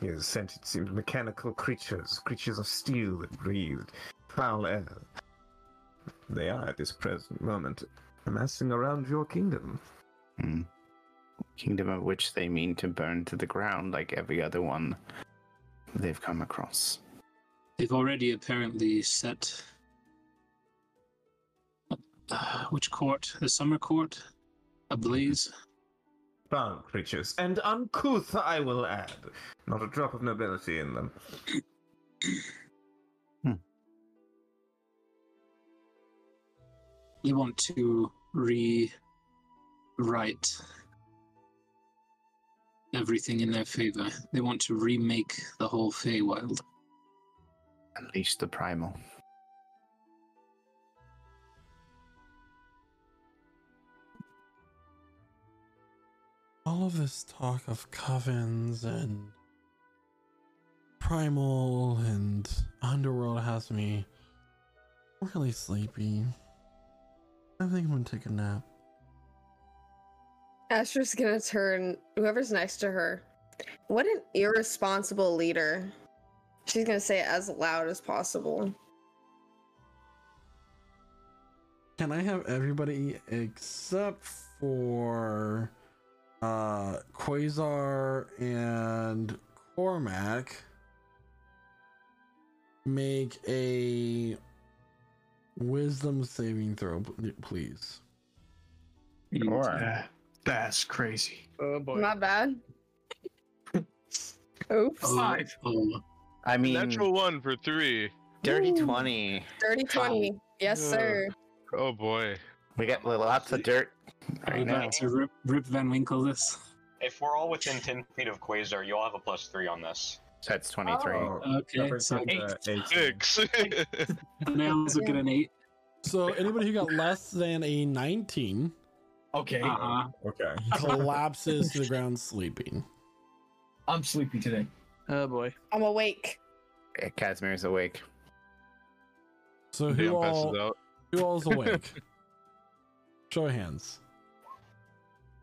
He has sent, it seems, mechanical creatures, creatures of steel that breathed foul air. They are at this present moment amassing around your kingdom. Mm. Kingdom of which they mean to burn to the ground like every other one they've come across. They've already apparently set uh, which court? The Summer Court? Ablaze? Brown creatures, and uncouth, I will add. Not a drop of nobility in them. hmm. You want to rewrite everything in their favor. They want to remake the whole Feywild. At least the primal. All of this talk of covens and primal and underworld has me really sleepy. I think I'm gonna take a nap. Astra's gonna turn whoever's next to her. What an irresponsible leader. She's gonna say it as loud as possible. Can I have everybody except for uh, Quasar and Cormac make a wisdom saving throw, please? Sure. That's crazy. Oh boy. Not bad. Oops. Five. Oh. I mean, natural one for three. Dirty Ooh. twenty. Dirty twenty. Oh. Yes, sir. Oh boy. We got lots of dirt. Are you about to rip, rip Van Winkle this? If we're all within ten feet of Quasar, you'll have a plus three on this. That's twenty-three. Oh, okay. So eight. eight. Six. And I also get an eight. So anybody who got less than a nineteen. Okay. Uh-huh. Okay. Collapses to the ground, sleeping. I'm sleepy today. Oh boy. I'm awake. Yeah, Casimir is awake. So who all, who all is awake? Show of hands.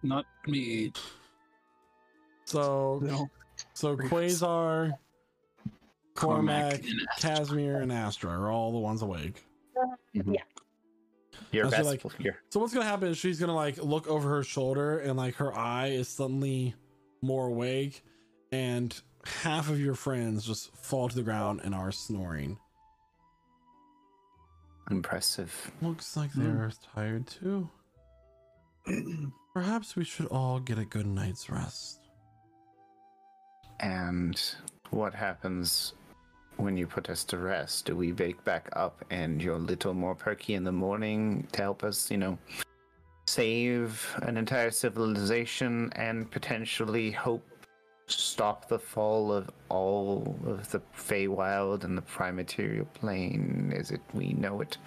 Not me. So no. So Quasar, Cormac, Cormac and Casimir, and Astra are all the ones awake. Mm-hmm. Yeah. Your best like, here. So what's gonna happen is she's gonna like look over her shoulder and like her eye is suddenly more awake, and half of your friends just fall to the ground and are snoring. Impressive. Looks like they mm. are tired too. Perhaps we should all get a good night's rest. And what happens when you put us to rest? Do we wake back up and you're a little more perky in the morning to help us, you know, save an entire civilization and potentially hope stop the fall of all of the Feywild and the Primaterial Plane as it we know it?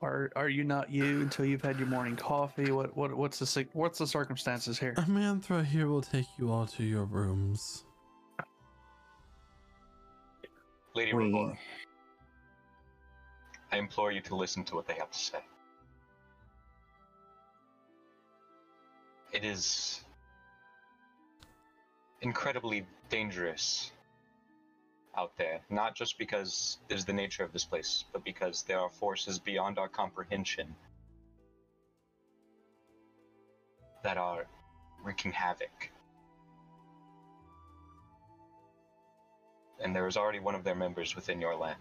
Are are you not you until you've had your morning coffee? What what what's the what's the circumstances here? Amanthra here will take you all to your rooms. Lady Ravora, I implore you to listen to what they have to say. It is incredibly dangerous out there, not just because it is the nature of this place, but because there are forces beyond our comprehension that are wreaking havoc. And there is already one of their members within your land.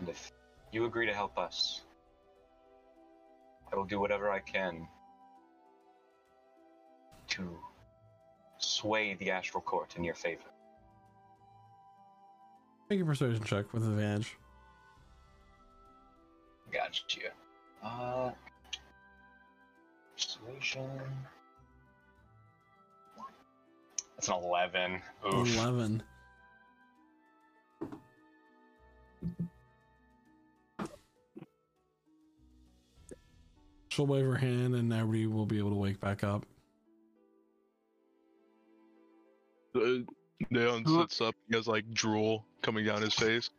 And if you agree to help us, I will do whatever I can to sway the Astral Court in your favor. Make a persuasion check with advantage. Gotcha. Uh, persuasion. That's an eleven. Oof. Eleven. She'll wave her hand, and everybody will be able to wake back up. Uh, Dion sits up. He has like drool coming down his face.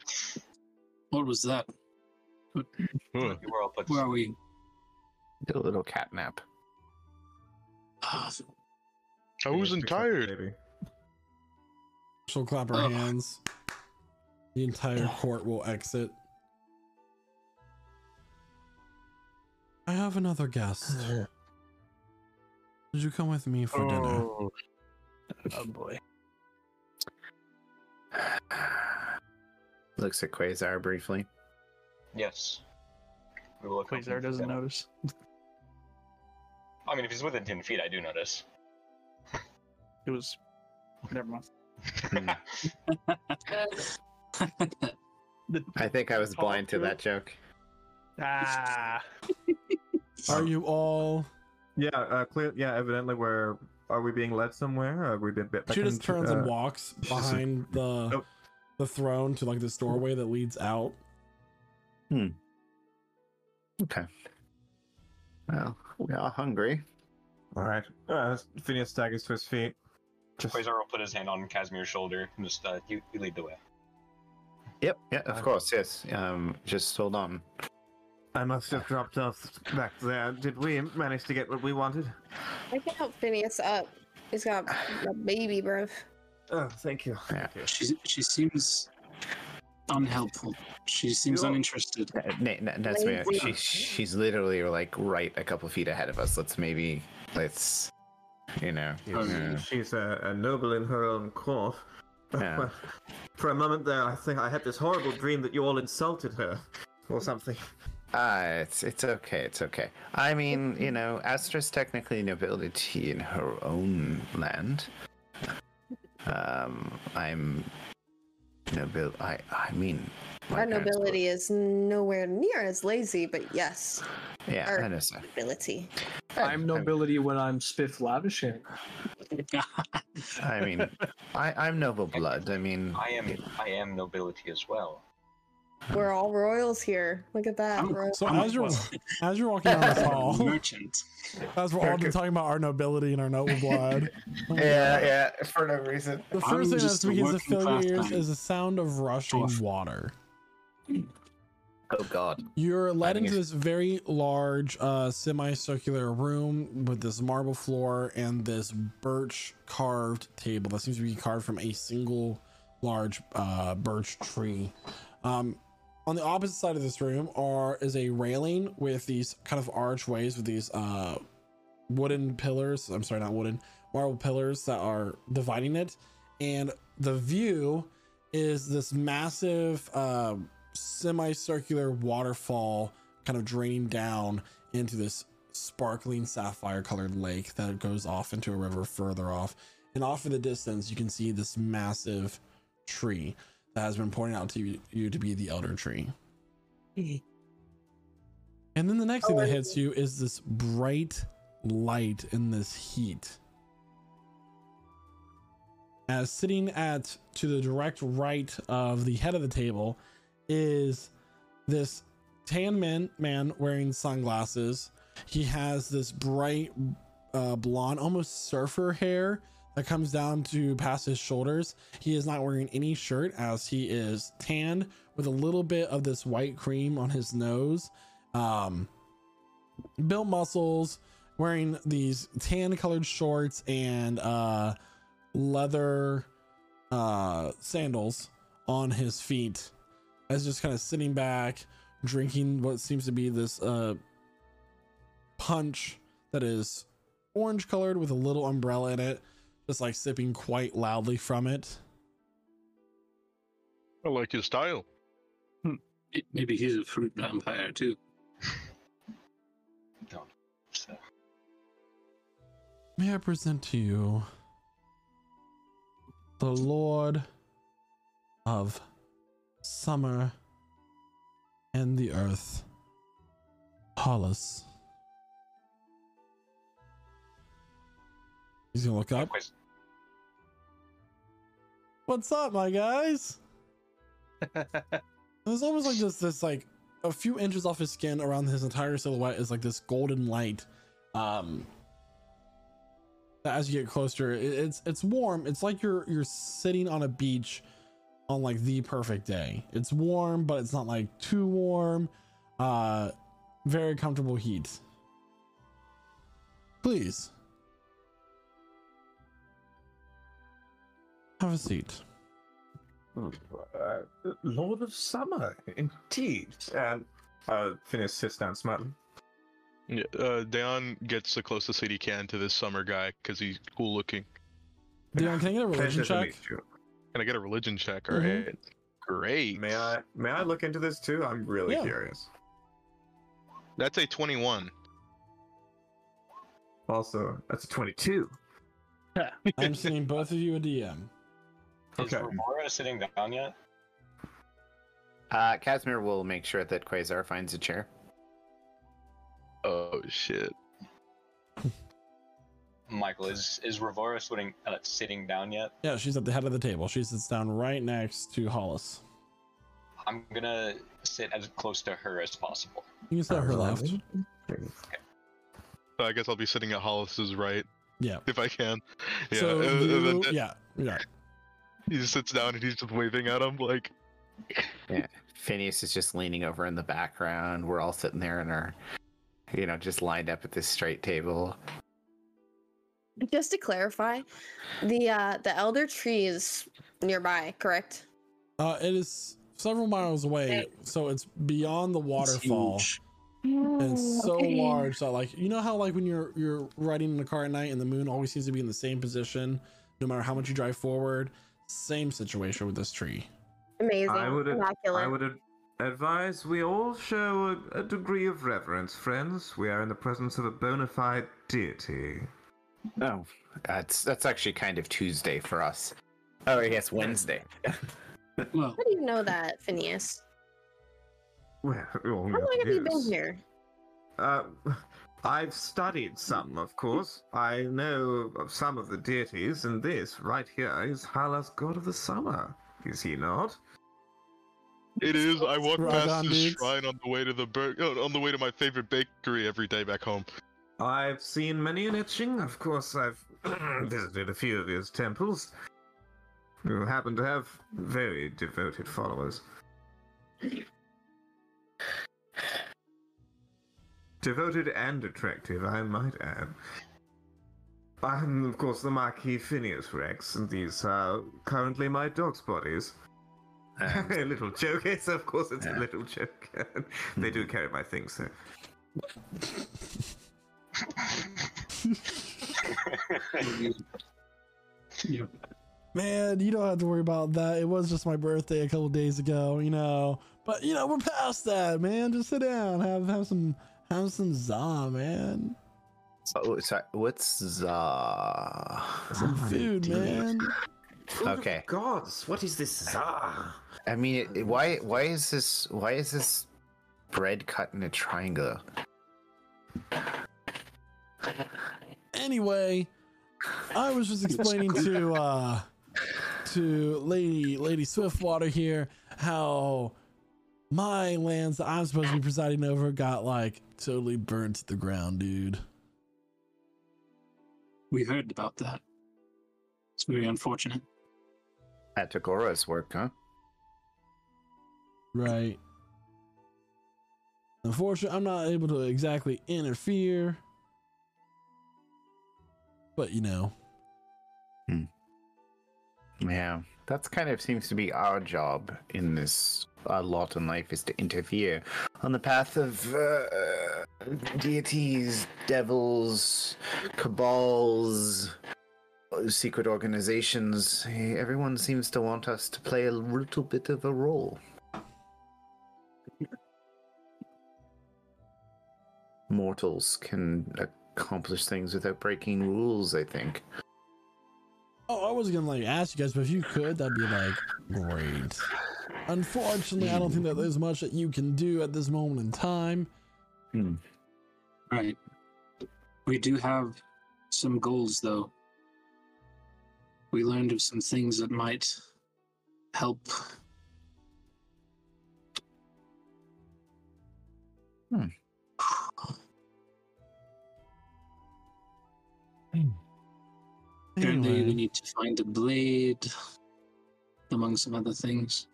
What was that? What? Huh. Where are we? Did a little cat nap. I wasn't tired. Baby. She'll clap her oh. hands. The entire court will exit. I have another guest. Did you come with me for oh. dinner? Oh boy. Looks at Quasar briefly. Yes. We will. Quasar doesn't dinner. notice. I mean, if he's within ten feet, I do notice. It was. Never mind. I think I was blind to that joke. Ah. Are you all? Yeah, uh, clear. Yeah, evidently we're. Are we being led somewhere? Or are we been? She just turns uh, and walks behind just, the nope. the throne to like this doorway that leads out. Hmm. Okay. Well, we are hungry. All right. Uh, Phineas staggers to his feet. Just... Quasar will put his hand on Casimir's shoulder and just uh, you, you lead the way. Yep. Yeah. Of uh, course. Yes. Um. Just hold on. I must have dropped off back there. Did we manage to get what we wanted? I can help Phineas up. He's got a baby, bro. Oh, thank you. Yeah. She she seems unhelpful. She seems You're... uninterested. Uh, na- na- that's where she she's literally like right a couple feet ahead of us. Let's maybe let's you know. Oh, yeah. She's a, a noble in her own court. Yeah. For a moment there, I think I had this horrible dream that you all insulted her or something. Ah, it's it's okay, it's okay. I mean, you know, Astra's technically nobility in her own land. Um, I'm nobil. I I mean, our nobility is nowhere near as lazy, but yes. Yeah, our I know so. Nobility. I'm nobility I'm, when I'm spiff lavishing. I mean, I I'm noble blood. I mean, I am I am nobility as well. We're all royals here. Look at that. I'm, so I'm as you're as you're walking down this hall, merchant. As we're all been talking about our nobility and our noble blood. Oh, yeah, God. yeah, for no reason. The first I'm thing that begins to fill your ears time. is the sound of rushing oh. water. Oh God! You're led into this very large, uh, semicircular room with this marble floor and this birch-carved table that seems to be carved from a single large uh, birch tree. Um. On the opposite side of this room are is a railing with these kind of archways with these uh, wooden pillars. I'm sorry, not wooden, marble pillars that are dividing it. And the view is this massive uh, semicircular waterfall kind of draining down into this sparkling sapphire colored lake that goes off into a river further off. And off in the distance, you can see this massive tree that has been pointed out to you, you to be the Elder Tree. And then the next oh, thing that hits you is this bright light in this heat. As sitting at to the direct right of the head of the table is this tan man, man wearing sunglasses. He has this bright uh, blonde, almost surfer hair that comes down to past his shoulders. He is not wearing any shirt as he is tanned with a little bit of this white cream on his nose. Um, built muscles, wearing these tan colored shorts and uh, leather uh, sandals on his feet. As just kind of sitting back, drinking what seems to be this uh, punch that is orange colored with a little umbrella in it. Just like sipping quite loudly from it. I like his style. Hmm. It, maybe he's a fruit vampire too. Don't. So. May I present to you the Lord of Summer and the Earth, Hollis. He's gonna look up. What's up, my guys? There's almost like just this, like a few inches off his skin around his entire silhouette is like this golden light. Um, as you get closer, it, it's it's warm. It's like you're you're sitting on a beach on like the perfect day. It's warm, but it's not like too warm. Uh, very comfortable heat. Please have a seat. Uh, Lord of Summer, indeed. And uh, Phineas sits down smartly. Yeah, uh, Dion gets the closest that he can to this Summer guy because he's cool looking. Dion, can I get a religion check? Can I get a religion check? All mm-hmm. right, great. May I? May I look into this too? I'm really yeah. curious. That's a twenty-one. Also, that's a twenty-two. I'm sending both of you a D M. Okay. Is Ravora sitting down yet? Uh, Casimir will make sure that Quasar finds a chair. Oh shit! Michael, is is Ravora sitting uh, sitting down yet? Yeah, she's at the head of the table. She sits down right next to Hollis. I'm gonna sit as close to her as possible. You can sit at her left. Okay. So I guess I'll be sitting at Hollis's right. Yeah, if I can. Yeah. So you, yeah. Yeah. He just sits down and he's just waving at him like. Yeah. Phineas is just leaning over in the background. We're all sitting there in our, you know, just lined up at this straight table. Just to clarify, the uh, the Elder Tree is nearby, correct? Uh, it is several miles away, so it's beyond the waterfall. It's huge. And it's so okay. large that, like, you know how like when you're you're riding in a car at night and the moon always seems to be in the same position, no matter how much you drive forward. Same situation with this tree. Amazing. I would, I would advise we all show a, a degree of reverence, friends. We are in the presence of a bona fide deity. Oh, that's that's actually kind of Tuesday for us. Oh, yes, Wednesday. Well, how do you know that, Phineas? Well, well, how long have you been here? Uh, I've studied some, of course. I know of some of the deities, and this right here is Halas, god of the summer. Is he not? It is. I walk right past this dudes. shrine on the way to the bur- on the way to my favorite bakery every day back home. I've seen many an etching. Of course, I've visited a few of his temples. Who happen to have very devoted followers. Devoted and attractive, I might add. I'm, of course, the Marquis Phineas Rex, and these are currently my dog's bodies. Um, a little joke, yes, of course it's yeah. a little joke. They do carry my things, so. Man, you don't have to worry about that. It was just my birthday a couple days ago, you know. But, you know, we're past that, man. Just sit down, have have some... How's some za, man? Oh, sorry. What's za? Some food, man. Food okay. Gods, what is this za? I mean, it, it, why? Why is this? Why is this bread cut in a triangle? Anyway, I was just explaining to uh, to Lady Lady Swiftwater here how my lands that I'm supposed to be presiding over got like totally burnt to the ground, dude. We heard about that. It's very unfortunate. Atagora's work, huh? Right. Unfortunately, I'm not able to exactly interfere. But, you know. Hmm. Yeah, that's kind of seems to be our job in this. Our lot in life is to interfere on the path of uh, deities, devils, cabals, secret organizations. Everyone seems to want us to play a little bit of a role. Mortals can accomplish things without breaking rules, I think. Oh, I was gonna like ask you guys, but if you could, that'd be like great. Unfortunately, I don't think that there's much that you can do at this moment in time. Hmm. All right. We do have some goals, though. We learned of some things that might help. Hmm. Anyway. Apparently, we need to find a blade, among some other things.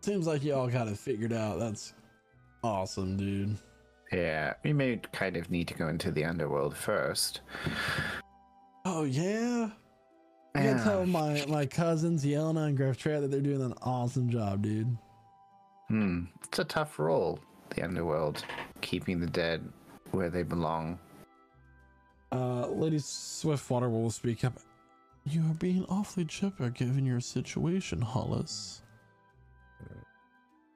Seems like y'all kind of figured out. That's awesome, dude. Yeah, we may kind of need to go into the underworld first. Oh, yeah? I yeah. gotta tell my, my cousins, Yelena and Gravtreya, that they're doing an awesome job, dude. Hmm. It's a tough role, the underworld. Keeping the dead where they belong. Uh, Lady Swiftwater will speak up. You are being awfully chipper given your situation, Hollis.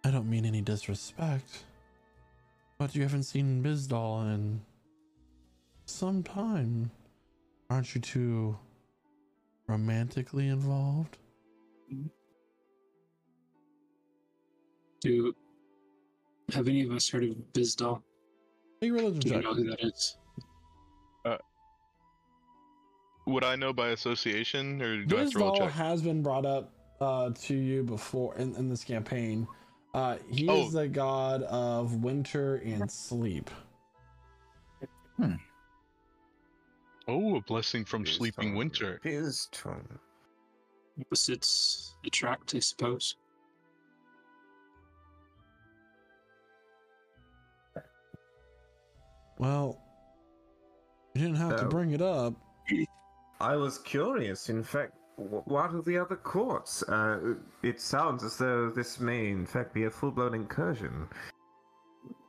I don't mean any disrespect, but you haven't seen Bizdal in some time. Aren't you too romantically involved? Do have any of us heard of Bizdal? Hey, religion Do you know who that is? Uh, would I know by association, or do Bizdal I have to roll check? Has been brought up uh, to you before in, in this campaign. Uh, he oh. is the god of winter and sleep. Hmm. Oh, a blessing from Bizdal. Sleeping winter. Bizdal. Opposites attract, I suppose. Well, you didn't have uh, to bring it up. I was curious. In fact, what are the other courts? Uh, it sounds as though this may, in fact, be a full-blown incursion.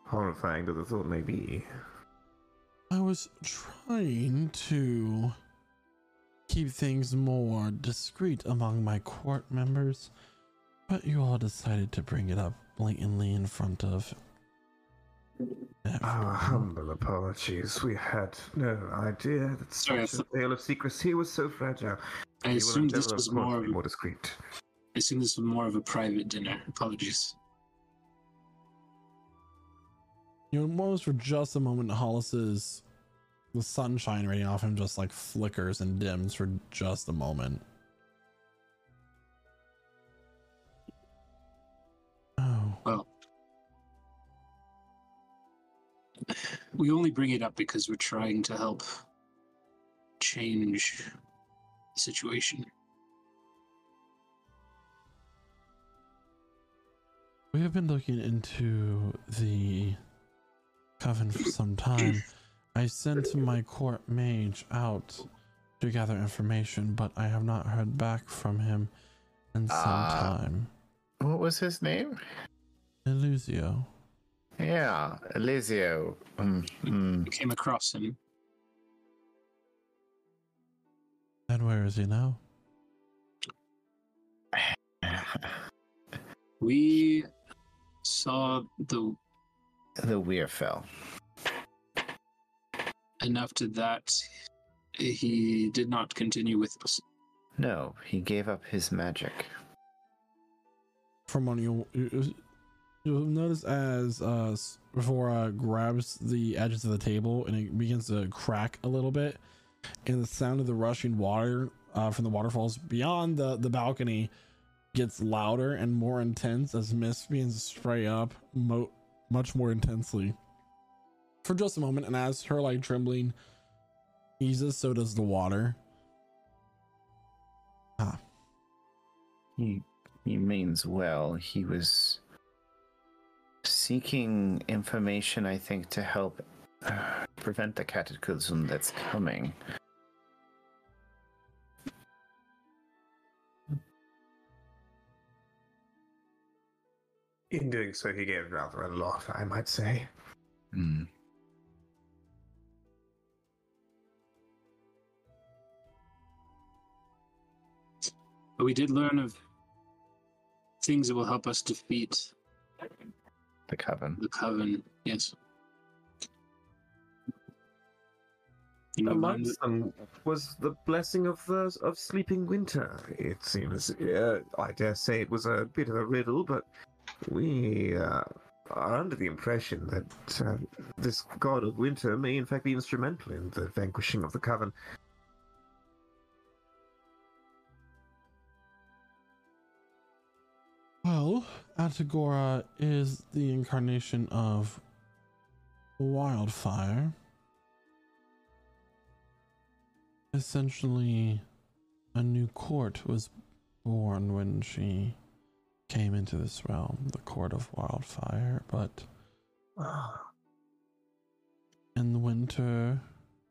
Horrifying though the thought may be. I was trying to keep things more discreet among my court members, but you all decided to bring it up blatantly in front of everyone. Our humble apologies. We had no idea that Sorry, such a veil of secrecy was so fragile. I assumed this was more, more discreet. I assumed this was more of a private dinner. Apologies. You notice for just a moment Hollis's the sunshine radiating off him just like flickers and dims for just a moment. Oh. Well, we only bring it up because we're trying to help change the situation. We have been looking into the Coven for some time. I sent my court mage out to gather information, but I have not heard back from him in some uh, time. What was his name? Elusio. Yeah, Elusio. Mm, mm. We came across him. And where is he now? We saw the The weir fell. And after that, he did not continue with us. No, he gave up his magic. From when you, you'll notice as uh, Ravora grabs the edges of the table and it begins to crack a little bit, and the sound of the rushing water uh, from the waterfalls beyond the, the balcony gets louder and more intense as mist begins to spray up, moat. much more intensely for just a moment, and as her like trembling eases, so does the water. Ah. He, he means well. He was seeking information, I think, to help uh, prevent the cataclysm that's coming. In doing so, he gave rather a lot, I might say. Mm. But we did learn of things that will help us defeat the Coven. The Coven, yes. Amongst them was the blessing of the, of sleeping winter. It seems, uh, I dare say it was a bit of a riddle, but we uh, are under the impression that uh, this god of winter may in fact be instrumental in the vanquishing of the coven. Well, Atagora is the incarnation of wildfire. Essentially, a new court was born when she came into this realm, the Court of Wildfire, but in the winter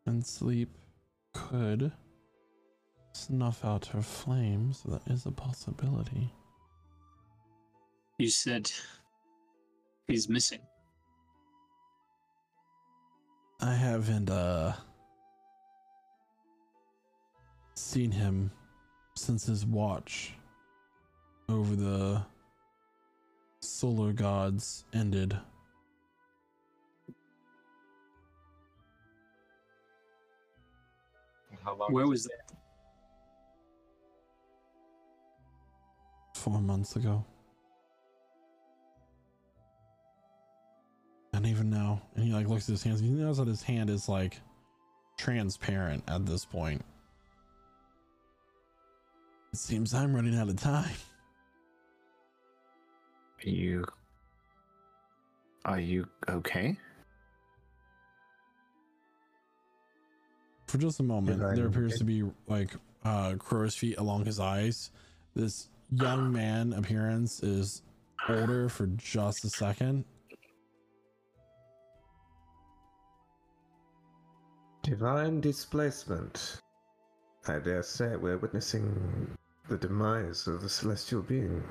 and sleep could snuff out her flame, so that is a possibility. You said he's missing. I haven't, uh... seen him since his watch over the solar gods ended. How long Where was that? Four months ago. And even now, and he like looks at his hands. He knows that his hand is like transparent at this point. It seems I'm running out of time. Are you... Are you okay? For just a moment, there appears okay? to be, like, uh, crow's feet along his eyes. This young man appearance is older for just a second. Divine displacement. I dare say we're witnessing the demise of the celestial being.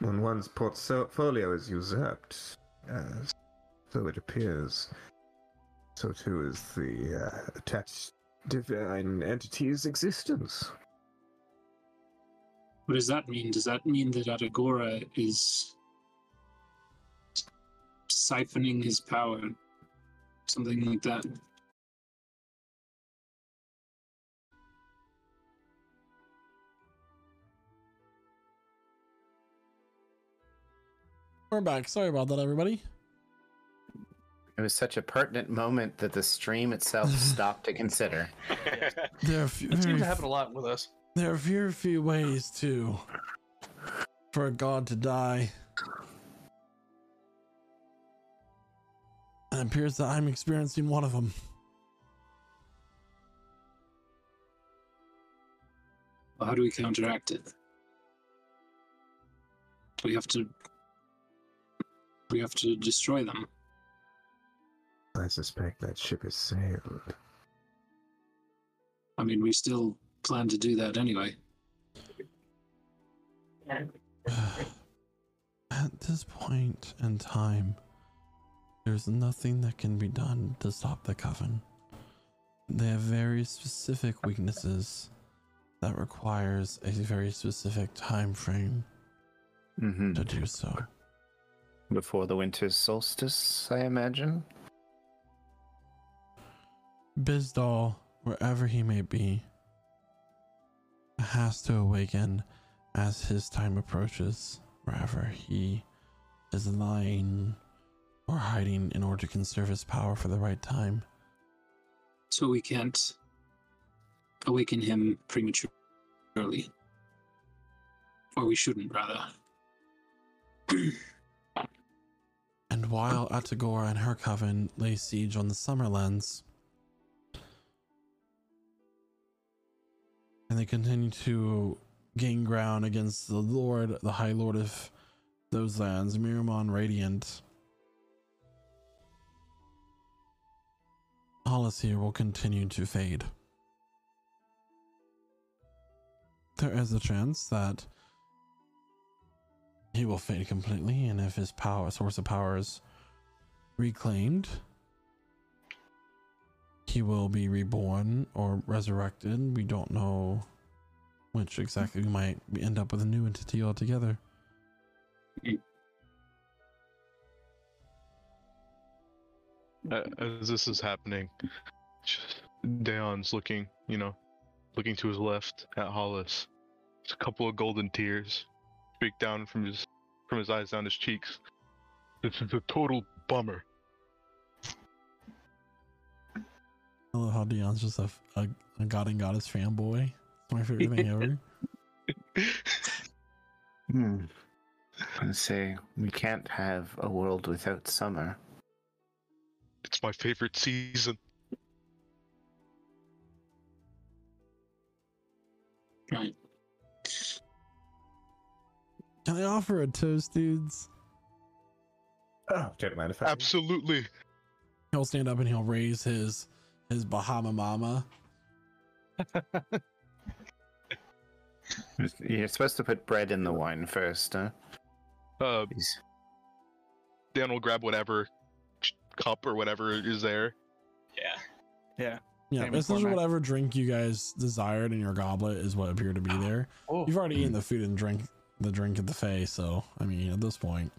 When one's portfolio is usurped, uh, so it appears, so too is the uh, attached divine entity's existence. What does that mean? Does that mean that Atagora is siphoning his power? Something like that? We're back. Sorry about that, everybody. It was such a pertinent moment that the stream itself stopped to consider. There few, it seems to happen a lot with us. There are very few ways to for a god to die. And it appears that I'm experiencing one of them. Well, how do we counteract it? We have to... We have to destroy them. I suspect that ship is sailed. I mean, we still plan to do that anyway. At this point in time, there's nothing that can be done to stop the coven. They have very specific weaknesses that requires a very specific time frame mm-hmm. to do so. Before the winter solstice, I imagine. Bizdal, wherever he may be, has to awaken as his time approaches, wherever he is lying or hiding in order to conserve his power for the right time. So we can't awaken him prematurely. Or we shouldn't, rather. And while Atagora and her coven lay siege on the Summerlands, and they continue to gain ground against the Lord, the High Lord of those lands, Miramon Radiant, Hollis here will continue to fade. There is a chance that he will fade completely, and if his power, source of power is reclaimed, he will be reborn or resurrected. We don't know which exactly. We might end up with a new entity altogether. As this is happening, Dion's looking, you know, looking to his left at Hollis. Just a couple of golden tears streak down from his from his eyes down his cheeks. This is a total bummer. I love how Dion's just a, a, a god and goddess fanboy. It's my favorite thing ever. Hmm. Let's say we can't have a world without summer. It's my favorite season. Right. Can I offer a toast, dudes? Oh, don't mind if I... Absolutely. He'll stand up and he'll raise his his Bahama Mama. You're supposed to put bread in the wine first, huh? Uh, Dan will grab whatever cup or whatever is there. Yeah. Yeah. Yeah, this is whatever drink you guys desired in your goblet is what appeared to be there. Oh. You've already eaten the food and drink the drink at the fay, so I mean at this point,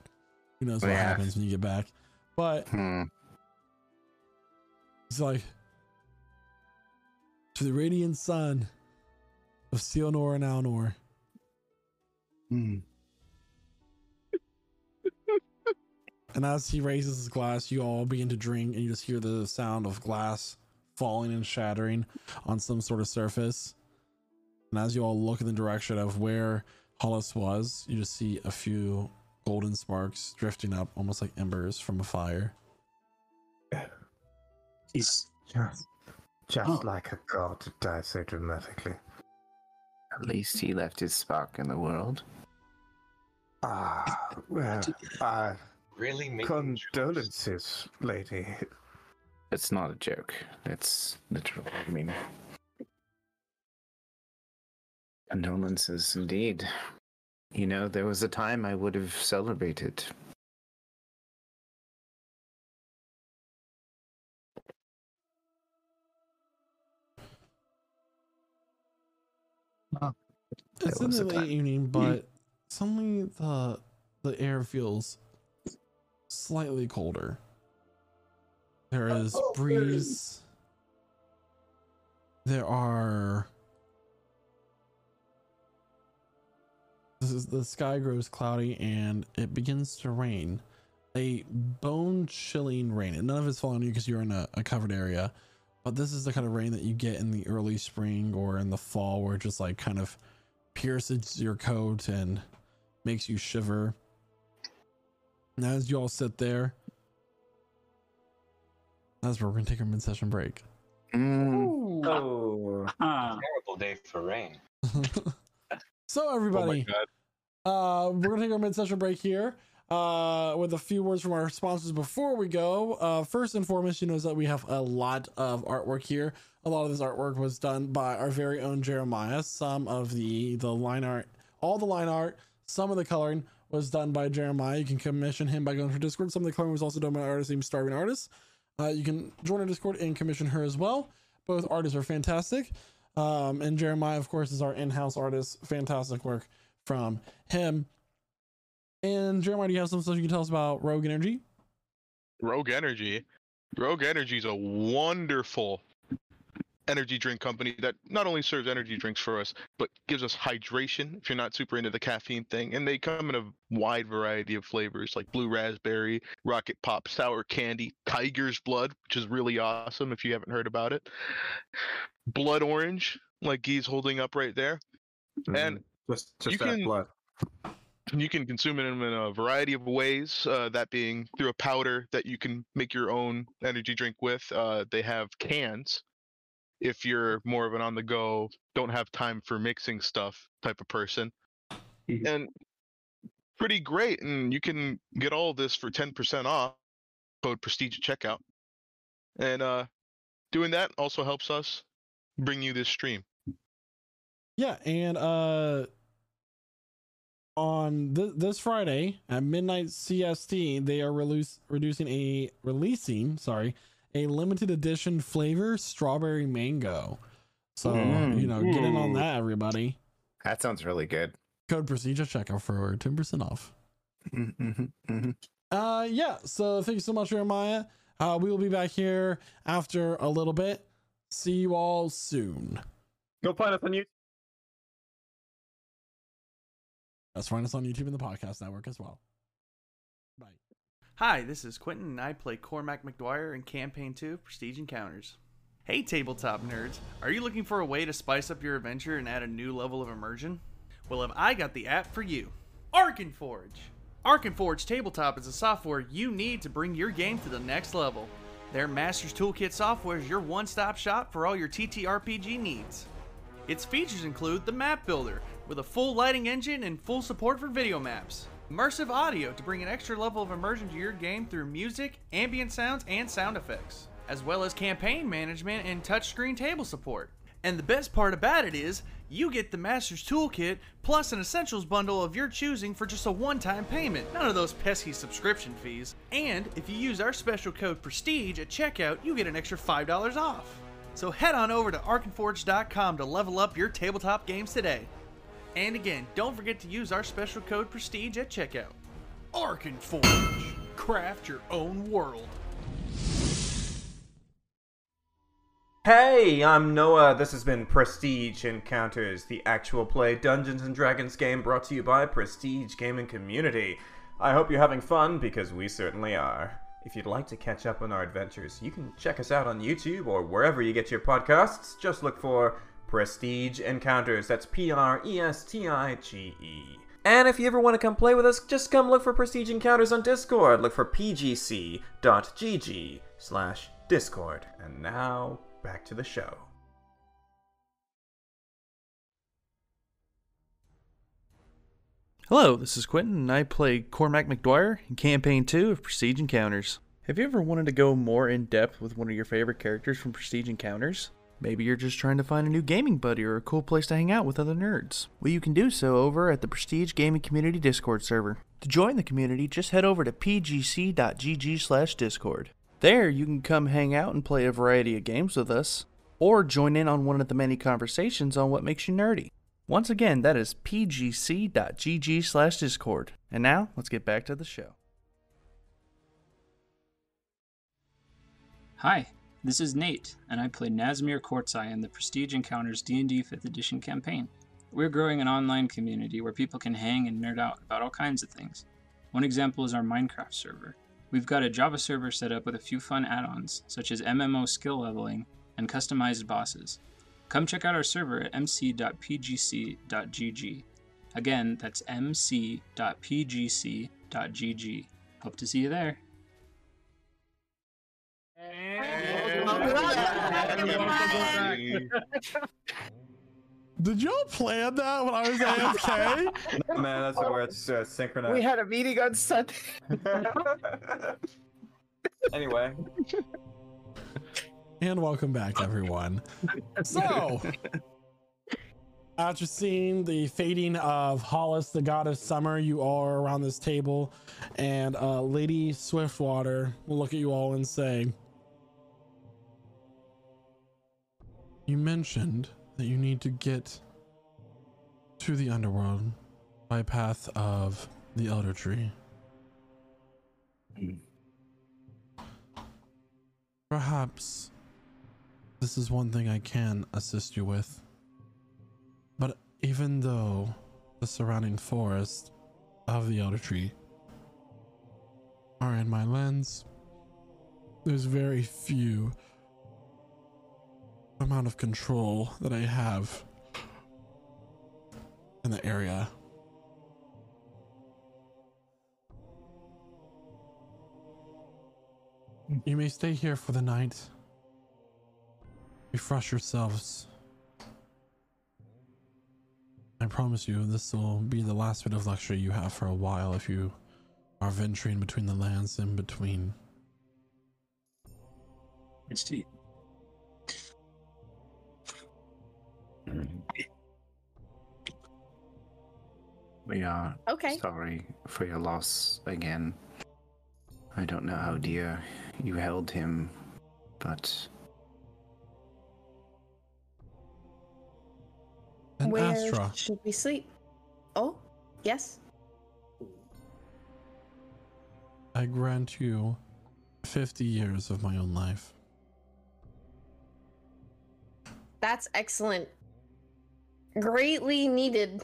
who knows what yeah. happens when you get back. But hmm. it's like to the radiant sun of Sionor and Alnor. Hmm. And as he raises his glass, you all begin to drink and you just hear the sound of glass falling and shattering on some sort of surface. And as you all look in the direction of where Hollis was, you just see a few golden sparks drifting up, almost like embers from a fire. He's just, just oh. like a god to die so dramatically. At least he left his spark in the world. Ah, well, I... Really condolences, jokes. Lady. It's not a joke. It's literal. I mean, condolences indeed. You know, there was a time I would have celebrated. Uh, it's in the late evening, but yeah. suddenly the the air feels slightly colder. There is breeze. There are. This is the sky grows cloudy and it begins to rain, a bone-chilling rain. And none of it's falling on you because you're in a, a covered area, but this is the kind of rain that you get in the early spring or in the fall, where it just like kind of pierces your coat and makes you shiver. Now, as you all sit there, that's where we're going to take our mid-session break. Mm. Oh, uh-huh. Terrible day for rain. So, everybody, oh uh, we're going to take our mid-session break here uh, with a few words from our sponsors before we go. Uh, first and foremost, you know, is that we have a lot of artwork here. A lot of this artwork was done by our very own Jeremiah. Some of the, the line art, all the line art, some of the coloring was done by Jeremiah. You can commission him by going to Discord. Some of the clothing was also done by an artist named Starving Artist. Uh, you can join our Discord and commission her as well. Both artists are fantastic. Um, and Jeremiah, of course, is our in-house artist. Fantastic work from him. And Jeremiah, do you have some stuff you can tell us about Rogue Energy? Rogue Energy? Rogue Energy is a wonderful energy drink company that not only serves energy drinks for us, but gives us hydration if you're not super into the caffeine thing. And they come in a wide variety of flavors like blue raspberry, rocket pop, sour candy, tiger's blood, which is really awesome if you haven't heard about it, blood orange, like Guy's holding up right there. Mm-hmm. And just, just you that can, blood. You can consume it in a variety of ways, uh, that being through a powder that you can make your own energy drink with. Uh, they have cans. If you're more of an on-the-go, don't have time for mixing stuff type of person. Mm-hmm. And pretty great. And you can get all of this for ten percent off. Code Prestige at checkout. And uh, doing that also helps us bring you this stream. Yeah, and uh, on th this Friday at midnight C S T, they are release reducing a releasing, sorry, a limited edition flavor, strawberry mango. So, mm. you know, get in on that, everybody. That sounds really good. Code Prestige at checkout for ten percent off. Mm-hmm, mm-hmm. Uh, yeah, so thank you so much, Jeremiah. Uh, we will be back here after a little bit. See you all soon. Go find us on YouTube. Let's find us on YouTube and the podcast network as well. Bye. Hi, this is Quentin, and I play Cormac McDyre in Campaign two, Prestige Encounters. Hey, tabletop nerds. Are you looking for a way to spice up your adventure and add a new level of immersion? Well, have I got the app for you. Arcanforge. Arcanforge Tabletop is the software you need to bring your game to the next level. Their Master's Toolkit software is your one-stop shop for all your T T R P G needs. Its features include the Map Builder, with a full lighting engine and full support for video maps. Immersive audio to bring an extra level of immersion to your game through music, ambient sounds, and sound effects, as well as campaign management and touchscreen table support. And the best part about it is, you get the Master's Toolkit plus an Essentials bundle of your choosing for just a one-time payment. None of those pesky subscription fees. And if you use our special code PRESTIGE at checkout, you get an extra five dollars off. So head on over to arcanforge dot com to level up your tabletop games today. And again, don't forget to use our special code PRESTIGE at checkout. Arcanforge. Craft your own world. Hey, I'm Noah. This has been Prestige Encounters, the actual play Dungeons and Dragons game brought to you by Prestige Gaming Community. I hope you're having fun, because we certainly are. If you'd like to catch up on our adventures, you can check us out on YouTube or wherever you get your podcasts. Just look for Prestige Encounters. That's P R E S T I G E. And if you ever want to come play with us, just come look for Prestige Encounters on Discord. Look for p g c dot g g slash discord. And now, back to the show. Hello, this is Quentin, and I play Cormac McDyre in Campaign two of Prestige Encounters. Have you ever wanted to go more in-depth with one of your favorite characters from Prestige Encounters? Maybe you're just trying to find a new gaming buddy or a cool place to hang out with other nerds. Well, you can do so over at the Prestige Gaming Community Discord server. To join the community, just head over to p g c dot g g slash discord. There, you can come hang out and play a variety of games with us, or join in on one of the many conversations on what makes you nerdy. Once again, that is p g c dot g g slash discord. And now, let's get back to the show. Hi, this is Nate, and I play Nazmir Quartzai in the Prestige Encounters D and D fifth edition campaign. We're growing an online community where people can hang and nerd out about all kinds of things. One example is our Minecraft server. We've got a Java server set up with a few fun add-ons, such as M M O skill leveling and customized bosses. Come check out our server at m c dot p g c dot g g. Again, that's m c dot p g c dot g g. Hope to see you there. Did y'all plan that when I was A F K? No, man, that's where it's uh, synchronized. We had a meeting on Sunday. Anyway. And welcome back, everyone. So, after seeing the fading of Hollis, the god of summer, you all are around this table, and uh, Lady Swiftwater will look at you all and say, you mentioned that you need to get to the underworld by path of the Elder Tree. Perhaps this is one thing I can assist you with. But even though the surrounding forest of the Elder Tree are in my lands, there's very few amount of control that I have in the area. You may stay here for the night, refresh yourselves. I promise you this will be the last bit of luxury you have for a while if you are venturing between the lands in between. It's deep. We are okay. Sorry for your loss again. I don't know how dear you held him, but and where Astra. Should we sleep? Oh, yes. I grant you fifty years of my own life. That's excellent. Greatly needed.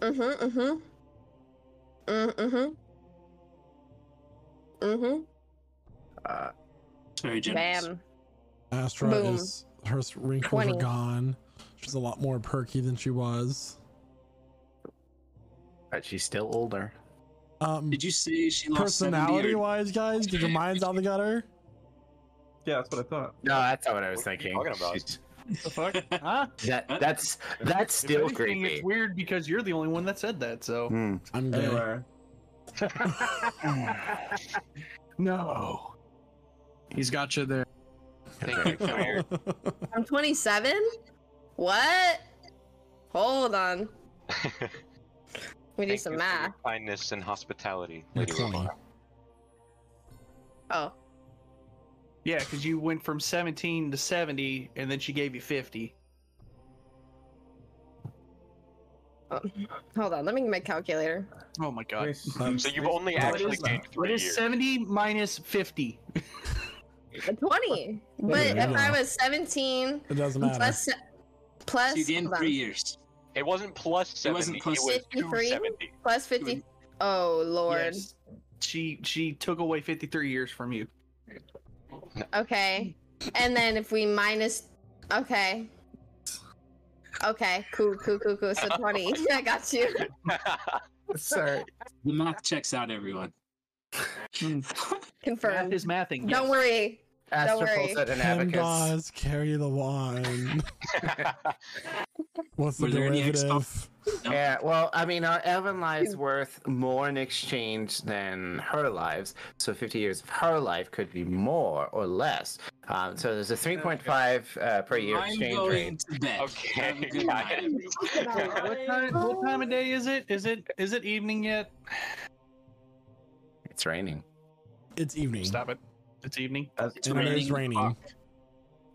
Mm-hmm, mm-hmm. Mm-hmm. Mm-hmm. Uh, very generous. Bam. Astra Boom. is, her wrinkles twenty. Are gone. She's a lot more perky than she was. But she's still older. Um, did you see she lost personality-wise, or... guys? Did your minds out the gutter? Yeah, that's what I thought. No, that's not what I was what thinking. Talking about? The fuck? Huh? That that's that's still anything, creepy. It's weird because you're the only one that said that. So mm, I'm gay. No, he's got you there. I'm twenty-seven. What? Hold on. We do some math. Kindness and hospitality. Oh. Yeah, because you went from seventeen to seventy, and then she gave you fifty. Oh, hold on, let me get my calculator. Oh my god. Um, so you've only actually gained three years. What is seventy minus fifty? twenty. But if I was seventeen... It doesn't matter. Plus... plus so you gained three years. It wasn't plus seventy, it, wasn't plus it was fifty-three? Plus fifty. Oh, Lord. Yes. She she took away fifty-three years from you. Okay. And then if we minus... Okay. Okay. Cool, cool, cool, cool. So twenty. I got you. Sorry. The math checks out, everyone. Confirmed. Math is mathing. Yes. Don't worry. Astra pulls out an abacus. Dollars, carry the wine. What's the derivative? No. Yeah, well, I mean, our Evan lives worth more in exchange than her lives, so fifty years of her life could be more or less. Um, so there's a three point five uh, per year I'm exchange going rate. To bed. Okay. What time, what time of day is it? Is it is it evening yet? It's raining. It's evening. Stop it. It's evening. Uh, it's raining. It is raining.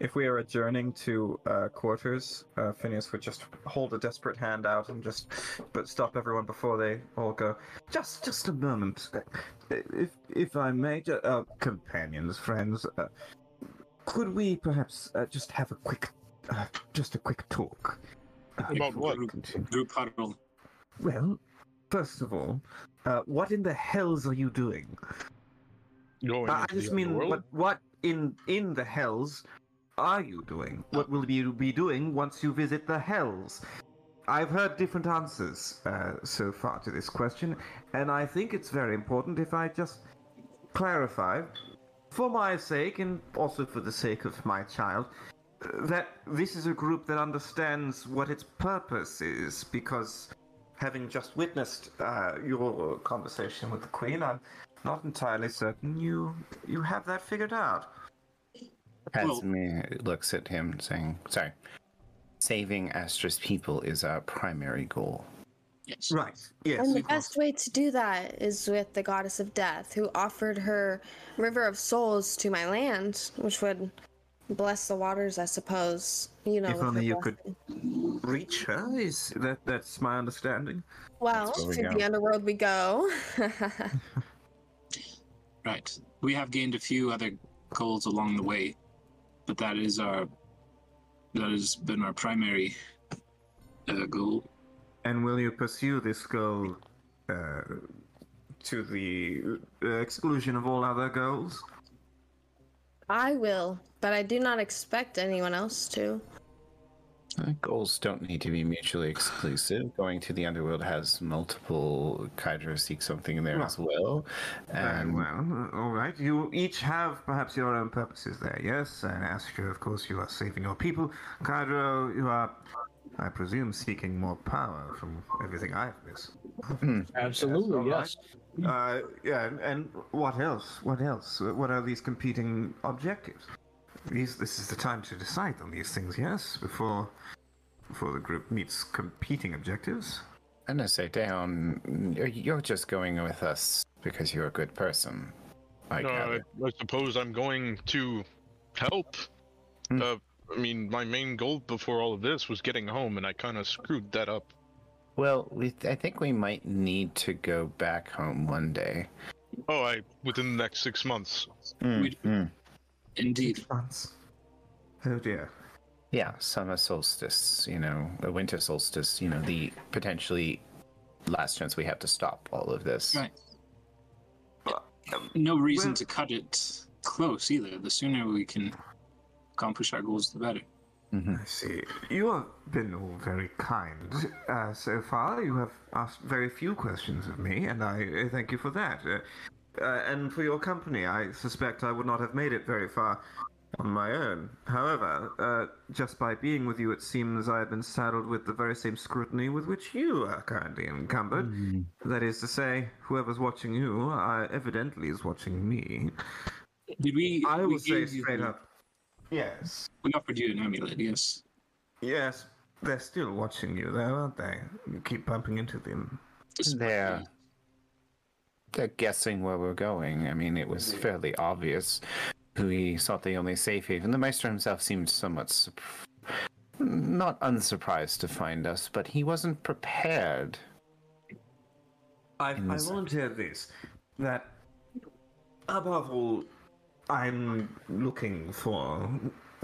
If we are adjourning to uh, quarters, uh, Phineas would just hold a desperate hand out and just, but stop everyone before they all go. Just, just a moment, if if I may, uh, companions, friends, uh, could we perhaps uh, just have a quick, uh, just a quick talk uh, about what? Group huddle. Well, first of all, uh, what in the hells are you doing? Going uh, I just mean, what, what in in the hells are you doing? What will you be doing once you visit the hells? I've heard different answers uh, so far to this question, and I think it's very important if I just clarify, for my sake and also for the sake of my child, that this is a group that understands what its purpose is, because having just witnessed uh, your conversation with the Queen, I'm not entirely certain you you have that figured out. Casimir well, looks at him saying, sorry, saving Astra's people is our primary goal. Yes. Right, yes. And the best way to do that is with the goddess of death, who offered her river of souls to my land, which would bless the waters, I suppose. You know, if only you could reach her, is that, that's my understanding. Well, we to go. The underworld we go. Right. We have gained a few other goals along the way, but that is our that has been our primary uh, goal. And will you pursue this goal uh, to the uh, exclusion of all other goals? I will, but I do not expect anyone else to. Uh, goals don't need to be mutually exclusive. Going to the underworld has multiple. Kaidro seeks something in there well, as well. And well, all right. You each have perhaps your own purposes there, yes? And Astra, of course, you are saving your people. Kaidro, you are, I presume, seeking more power from everything I've missed. Absolutely, yes. Right. Uh, yeah, and, and what else? What else? What are these competing objectives? These, this is the time to decide on these things, yes, before before the group meets competing objectives. And I say, Dion, you're just going with us because you're a good person. I, no, I, I suppose I'm going to help. Hmm. Uh, I mean, my main goal before all of this was getting home, and I kind of screwed that up. Well, we th I think we might need to go back home one day. Oh, I within the next six months. Mm, we, mm. Indeed. Six months. Oh dear. Yeah, summer solstice, you know, the winter solstice, you know, the potentially last chance we have to stop all of this. Right. No reason well, to cut it close either. The sooner we can accomplish our goals, the better. Mm-hmm. I see. You have been all very kind uh, so far. You have asked very few questions of me, and I thank you for that. Uh, uh, and for your company, I suspect I would not have made it very far on my own. However, uh, just by being with you, it seems I have been saddled with the very same scrutiny with which you are currently encumbered. Mm-hmm. That is to say, whoever's watching you uh, evidently is watching me. Did we? I will say straight the... up. Yes. We offered you an amulet, yes. Yes. They're still watching you, though, aren't they? You keep bumping into them. They're, they're guessing where we're going. I mean, it was fairly obvious who he sought the only safe haven. The Maestro himself seemed somewhat su- not unsurprised to find us, but he wasn't prepared. I, I volunteer this, that above all, I'm looking for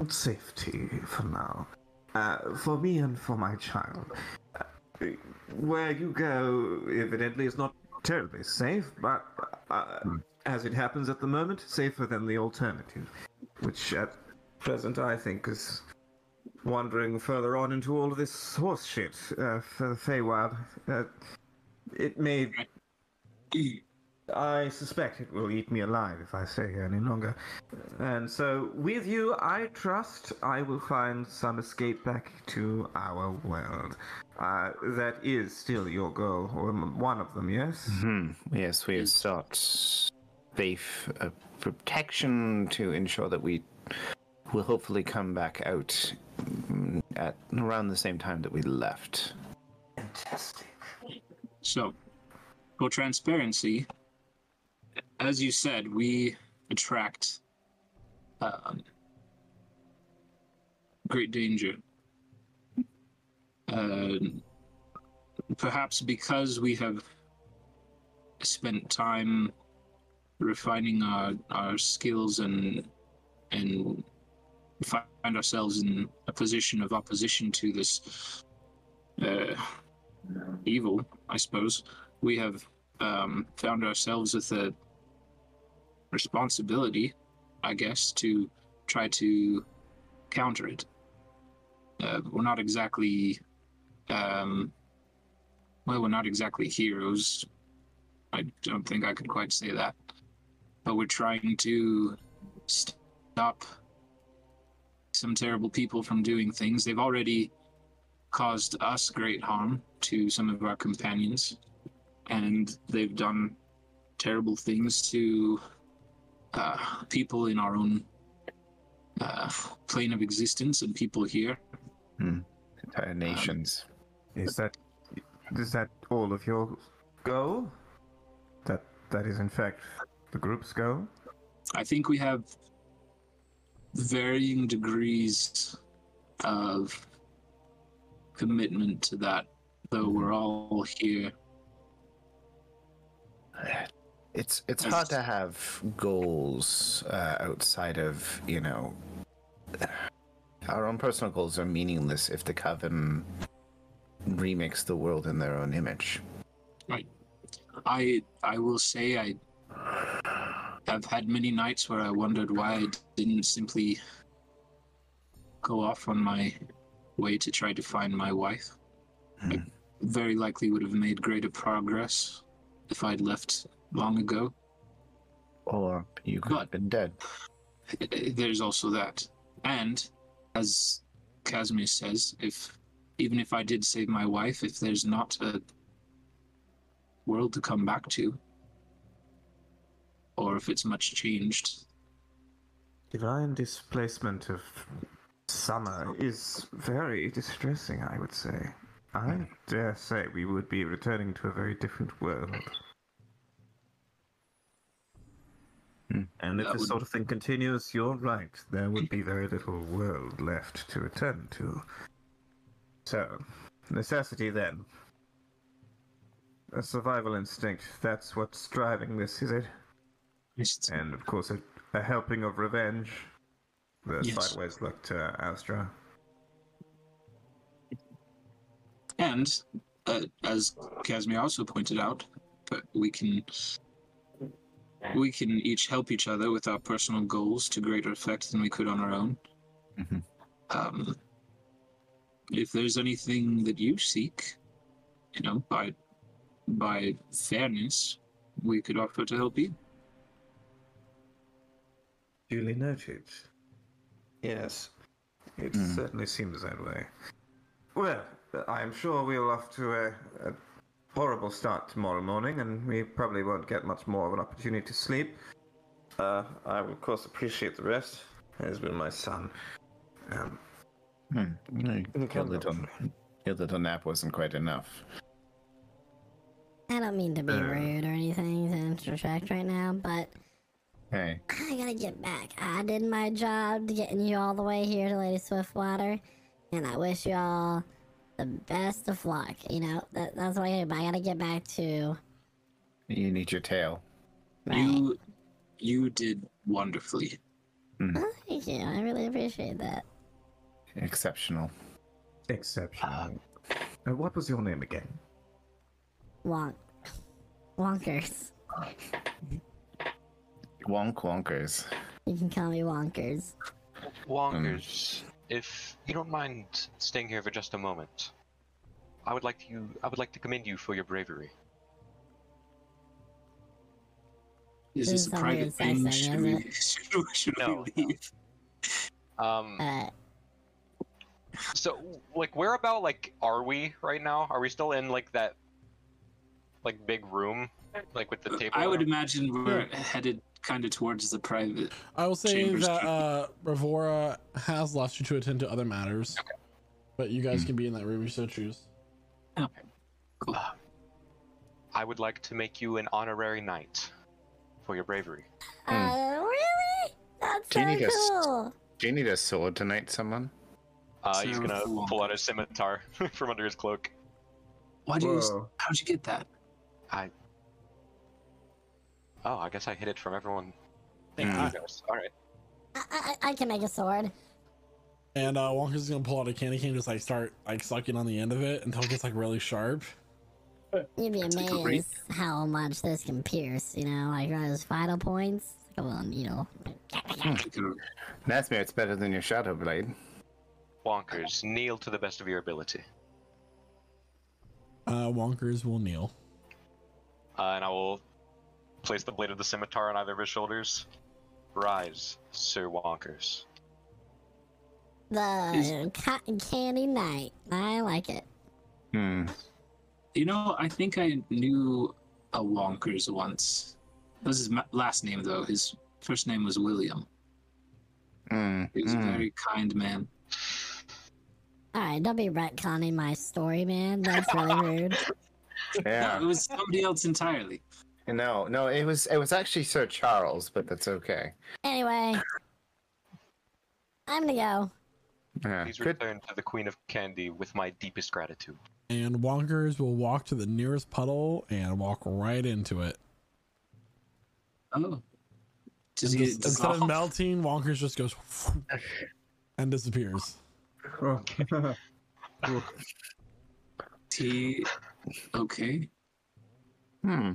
safety for now, uh, for me and for my child. Uh, where you go, evidently, is not terribly safe, but uh, hmm. as it happens at the moment, safer than the alternative, which at present I think is wandering further on into all of this horse shit uh, for the Feywild. Uh, it may... I suspect it will eat me alive if I stay here any longer. And so, with you, I trust I will find some escape back to our world. Uh, that is still your goal, or one of them, yes? Mm-hmm. Yes, we have sought safe uh, protection to ensure that we will hopefully come back out at around the same time that we left. Fantastic. So, for transparency... As you said, we attract um, great danger. Uh, perhaps because we have spent time refining our, our skills and and find ourselves in a position of opposition to this uh, evil, I suppose, we have um, found ourselves with a responsibility, I guess, to try to counter it. Uh, we're not exactly, um, well, we're not exactly heroes. I don't think I could quite say that. But we're trying to stop some terrible people from doing things. They've already caused us great harm to some of our companions, and they've done terrible things to Uh, people in our own uh, plane of existence and people here. Hmm. Entire nations. Um, is that is that all of your goal? That that is in fact the group's goal? I think we have varying degrees of commitment to that, though we're all here. It's it's hard to have goals uh, outside of, you know, our own personal goals are meaningless if the Coven remakes the world in their own image. Right. I I will say I have had many nights where I wondered why I didn't simply go off on my way to try to find my wife. Hmm. I very likely would have made greater progress if I'd left long ago. Or you could but have been dead. There's also that. And, as Casimir says, if even if I did save my wife, if there's not a world to come back to, or if it's much changed... Divine displacement of summer is very distressing, I would say. I dare say we would be returning to a very different world. And if that this would... sort of thing continues, you're right. There would be very little world left to return to. So, necessity then. A survival instinct, that's what's driving this, is it? Yes. And of course, a, a helping of revenge. The yes. sideways look to uh, Astra. And uh, as Casimir also pointed out, but we can we can each help each other with our personal goals to greater effect than we could on our own. Mm-hmm. Um, if there's anything that you seek, you know, by by fairness, we could offer to help you. Duly noted. Yes, it mm. certainly seems that way. Well, I'm sure we'll have to a, a horrible start tomorrow morning, and we probably won't get much more of an opportunity to sleep. Uh, I, of course, appreciate the rest, as will my son. Um, hmm. Your little, your little nap wasn't quite enough. I don't mean to be uh, rude or anything to distract right now, but... Hey. I gotta get back. I did my job to getting you all the way here to Lady Swiftwater, and I wish you all the best of luck. You know, that, that's what I gotta do, but I gotta get back to... You need your tail. Right. You, you did wonderfully. Mm. Oh, thank you. I really appreciate that. Exceptional. Exceptional. Um, uh, what was your name again? Wonk. Wonkers. Wonk Wonkers. You can call me Wonkers. Wonkers, mm. if you don't mind staying here for just a moment, I would like you. I would like to commend you for your bravery. Is this, this is a private thing? Should we, should, should no, we leave? No. Um. Uh. So, like, where about like are we right now? Are we still in like that, like big room, like with the table? I would imagine we're yeah. headed kind of towards the private. I will say that uh, Ravora has left you to attend to other matters, okay. but you guys mm-hmm. can be in that room if you so choose. Okay. Cool. Uh, I would like to make you an honorary knight for your bravery. Uh, mm. Really? That's do so you need cool. A, do you need a sword to knight someone? Uh, he's gonna pull out a scimitar from under his cloak. Why do you? How'd you get that? I. Oh, I guess I hid it from everyone. Thank mm. you guys. All right. I, I I can make a sword. And uh, Wonker's is gonna pull out a candy cane, and just like start like sucking on the end of it until it gets like really sharp. You'd be amazed great... how much this can pierce. You know, like those vital points. Come on, you know. Nazmir, it's better than your shadow blade. Wonkers, kneel to the best of your ability. Uh, Wonkers will kneel. Uh, and I will place the blade of the scimitar on either of his shoulders. Rise, Sir Wonkers. The Is... cotton candy knight. I like it. Hmm. You know, I think I knew a Wonkers once. That was his last name, though. His first name was William. Mm. He was mm. a very kind man. Alright, don't be retconning my story, man. That's really rude. Yeah. No, it was somebody else entirely. No, no, it was it was actually Sir Charles, but that's okay. Anyway, I'm gonna go. Yeah. Please return to the Queen of Candy with my deepest gratitude. And Wonkers will walk to the nearest puddle and walk right into it. Oh. Just and just, instead of melting, Wonkers just goes and disappears. Okay. T. Okay. Hmm.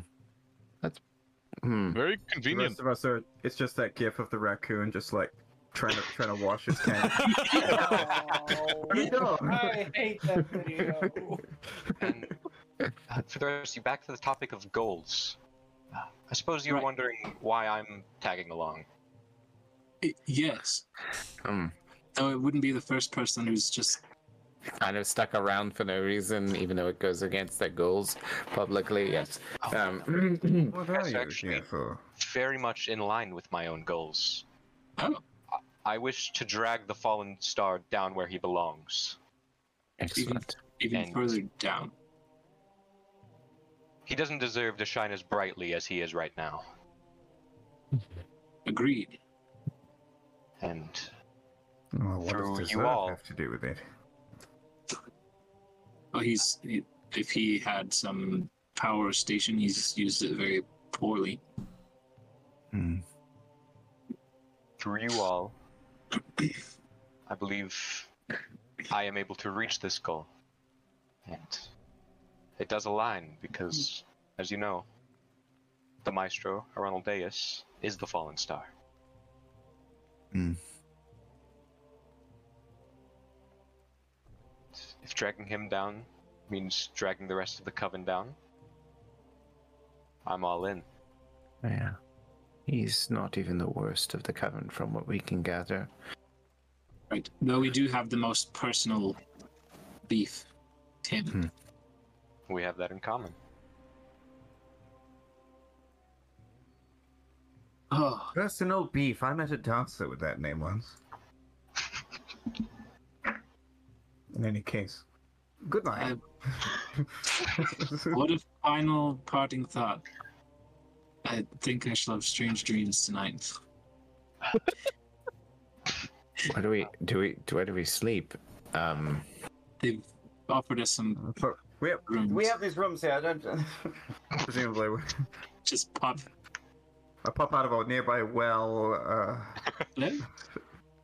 That's hmm. very convenient. The rest of us are, it's just that gif of the raccoon just like trying to trying to wash his hands. Oh, no. I hate that video. And, uh, for the rest, you back to the topic of goals. I suppose you're right. wondering why I'm tagging along. It, yes. Hmm. Though it wouldn't be the first person who's just kind of stuck around for no reason, even though it goes against their goals publicly. Yes, oh, um, what are you actually here for? Very much in line with my own goals. Oh. I wish to drag the fallen star down where he belongs. Excellent. Even, even further down. He doesn't deserve to shine as brightly as he is right now. Agreed. And. Well, what does deserve you all. have to do with it? Well, he's he, if he had some power station, he's used it very poorly. Mm. Through you all, I believe I am able to reach this goal. And it does align because, as you know, the Maestro, Aronald Dias, is the fallen star. Mm. If dragging him down means dragging the rest of the coven down, I'm all in. Yeah. He's not even the worst of the coven from what we can gather. Right. Though we do have the most personal beef, Tim. Mm-hmm. We have that in common. Oh. Personal beef. I met a dancer with that name once. In any case, good night. Uh, what a final parting thought. I think I shall have strange dreams tonight. Why do we do we where do we sleep? Um, They've offered us some. Uh, we have rooms. we have these rooms here. I don't. Presumably, we just pop. I pop out of a nearby well. Uh...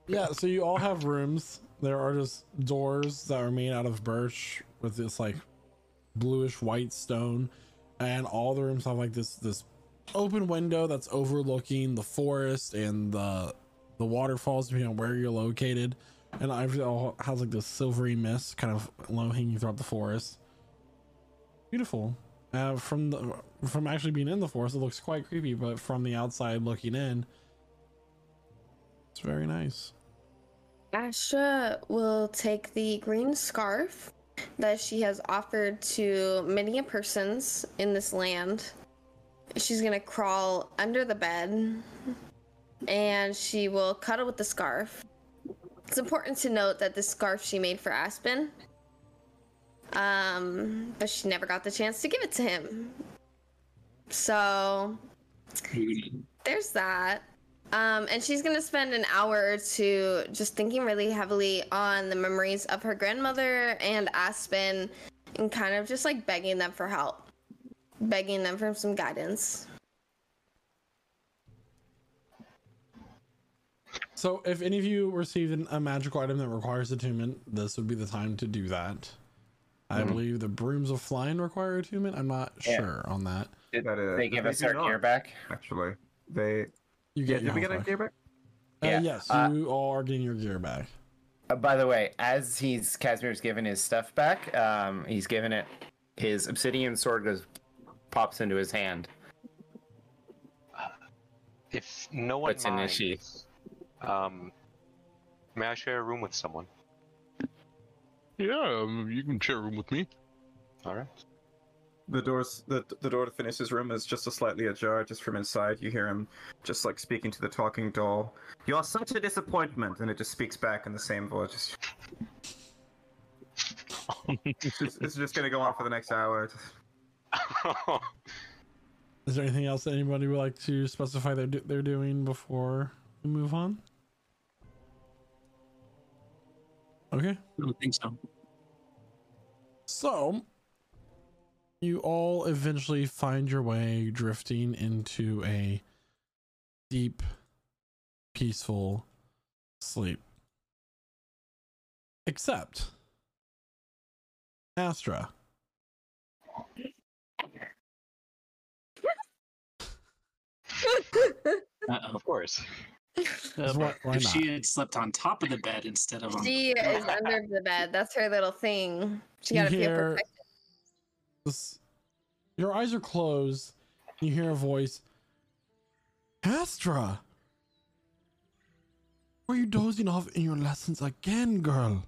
Yeah. So you all have rooms. There are just doors that are made out of birch with this like bluish white stone, and all the rooms have like this this. open window that's overlooking the forest and the the waterfalls, depending on where you're located, and it all has like this silvery mist kind of low hanging throughout the forest. Beautiful. Uh, from the from actually being in the forest, it looks quite creepy, but from the outside looking in, it's very nice. Astra will take the green scarf that she has offered to many persons in this land. She's gonna crawl under the bed and she will cuddle with the scarf. It's important to note that this scarf she made for Aspen, um, but she never got the chance to give it to him. So there's that. Um, and she's gonna spend an hour or two just thinking really heavily on the memories of her grandmother and Aspen and kind of just like begging them for help. Begging them for some guidance. So if any of you received a magical item that requires attunement, this would be the time to do that. I mm-hmm. believe the brooms of flying require attunement. I'm not yeah. sure on that. Did uh, they give us our gear back? Actually, they. You get. Did we get our gear back? Uh, yeah. Yes, uh, you all are getting your gear back. Uh, by the way, as he's Casimir's given his stuff back, um, he's given it. His obsidian sword goes. Pops into his hand. Uh, if no one What's minds, in um, may I share a room with someone? Yeah, um, you can share a room with me. All right. The doors, the the door to Phineas's room is just a slightly ajar. Just from inside, you hear him just like speaking to the talking doll. You are such a disappointment, and it just speaks back in the same voice. it's, just, it's just gonna go on for the next hour. Is there anything else that anybody would like to specify that they're, they're doing before we move on? Okay. I don't think so. So, you all eventually find your way drifting into a deep, peaceful sleep. Except, Astra. Uh-oh. Of course. Uh, why, why if she had slept on top of the bed instead of on she the is under the bed. That's her little thing. She got to be a perfectionist. Your eyes are closed. You hear a voice. Astra, were you dozing off in your lessons again, girl?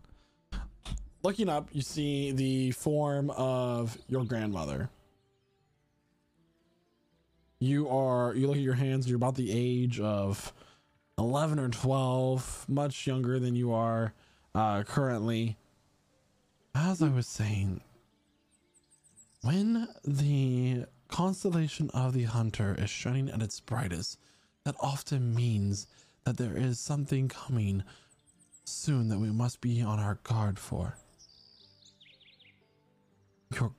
Looking up, you see the form of your grandmother. You are, you look at your hands, you're about the age of eleven or twelve, much younger than you are uh, currently. As I was saying, when the constellation of the hunter is shining at its brightest, that often means that there is something coming soon that we must be on our guard for. You're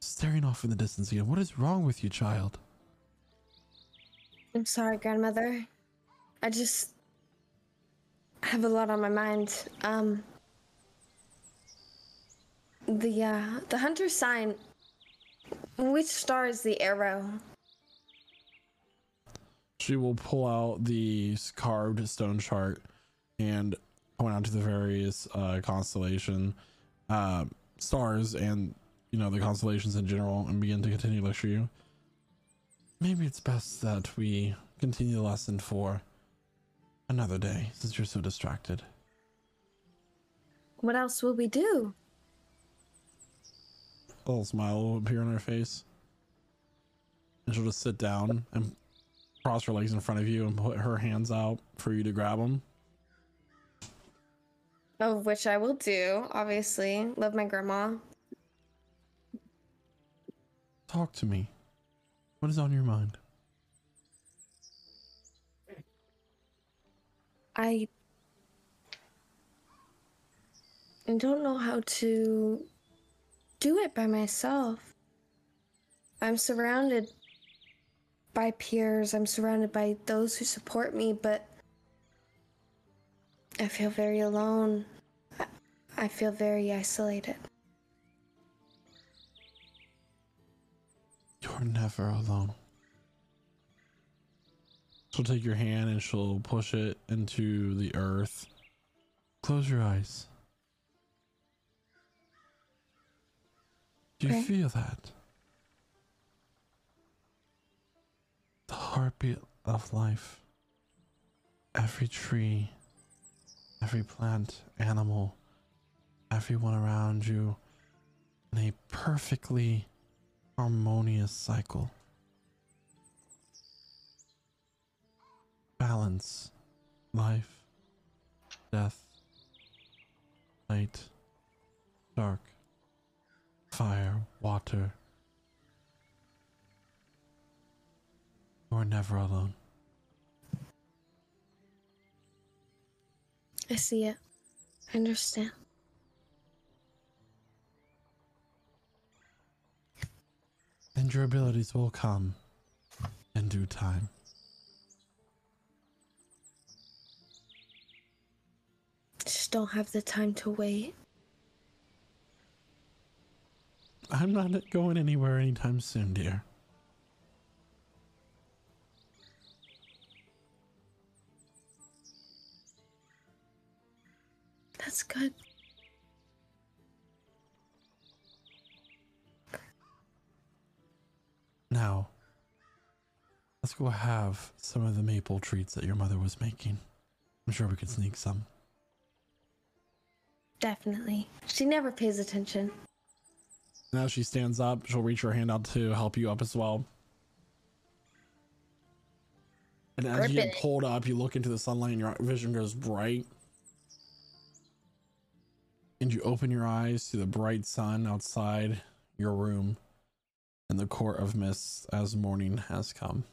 staring off in the distance again. What is wrong with you, child? I'm sorry, Grandmother. I just have a lot on my mind. Um, the, uh, the hunter's sign. Which star is the arrow? She will pull out the carved stone chart and point out to the various uh, constellation uh, stars and, you know, the constellations in general, and begin to continue lecture you. Maybe it's best that we continue the lesson for another day, since you're so distracted. What else will we do? A little smile will appear on her face, and she'll just sit down and cross her legs in front of you and put her hands out for you to grab them. Oh, which I will do, obviously. Love my grandma. Talk to me. What is on your mind? I... I don't know how to do it by myself. I'm surrounded by peers. I'm surrounded by those who support me, but I feel very alone. I feel very isolated. You're never alone. She'll take your hand and she'll push it into the earth. Close your eyes. Do you okay. feel that? The heartbeat of life. Every tree, every plant, animal, everyone around you in a perfectly harmonious cycle. Balance. Life, death, light, dark, fire, water. You're never alone. I see it. I understand. And your abilities will come in due time. Just don't have the time to wait. I'm not going anywhere anytime soon, dear. That's good. Now, let's go have some of the maple treats that your mother was making. I'm sure we could sneak some. Definitely. She never pays attention. Now she stands up. She'll reach her hand out to help you up as well. And as Rip you get pulled up, you look into the sunlight and your vision goes bright. And you open your eyes to the bright sun outside your room and the court of mists as morning has come.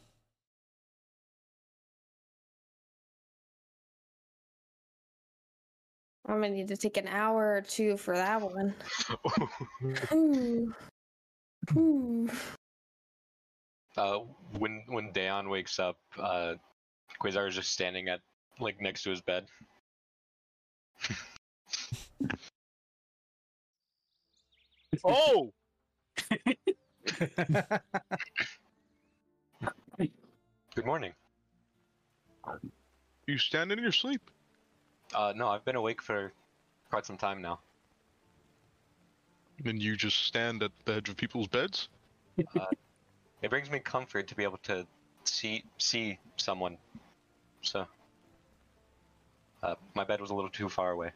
I'm gonna need to take an hour or two for that one. Ooh. Ooh. Uh, when when Dion wakes up, uh, Quasar is just standing at like next to his bed. Oh! Good morning. You standing in your sleep? Uh, no, I've been awake for quite some time now. And you just stand at the edge of people's beds? Uh, it brings me comfort to be able to see see someone. So, uh, my bed was a little too far away.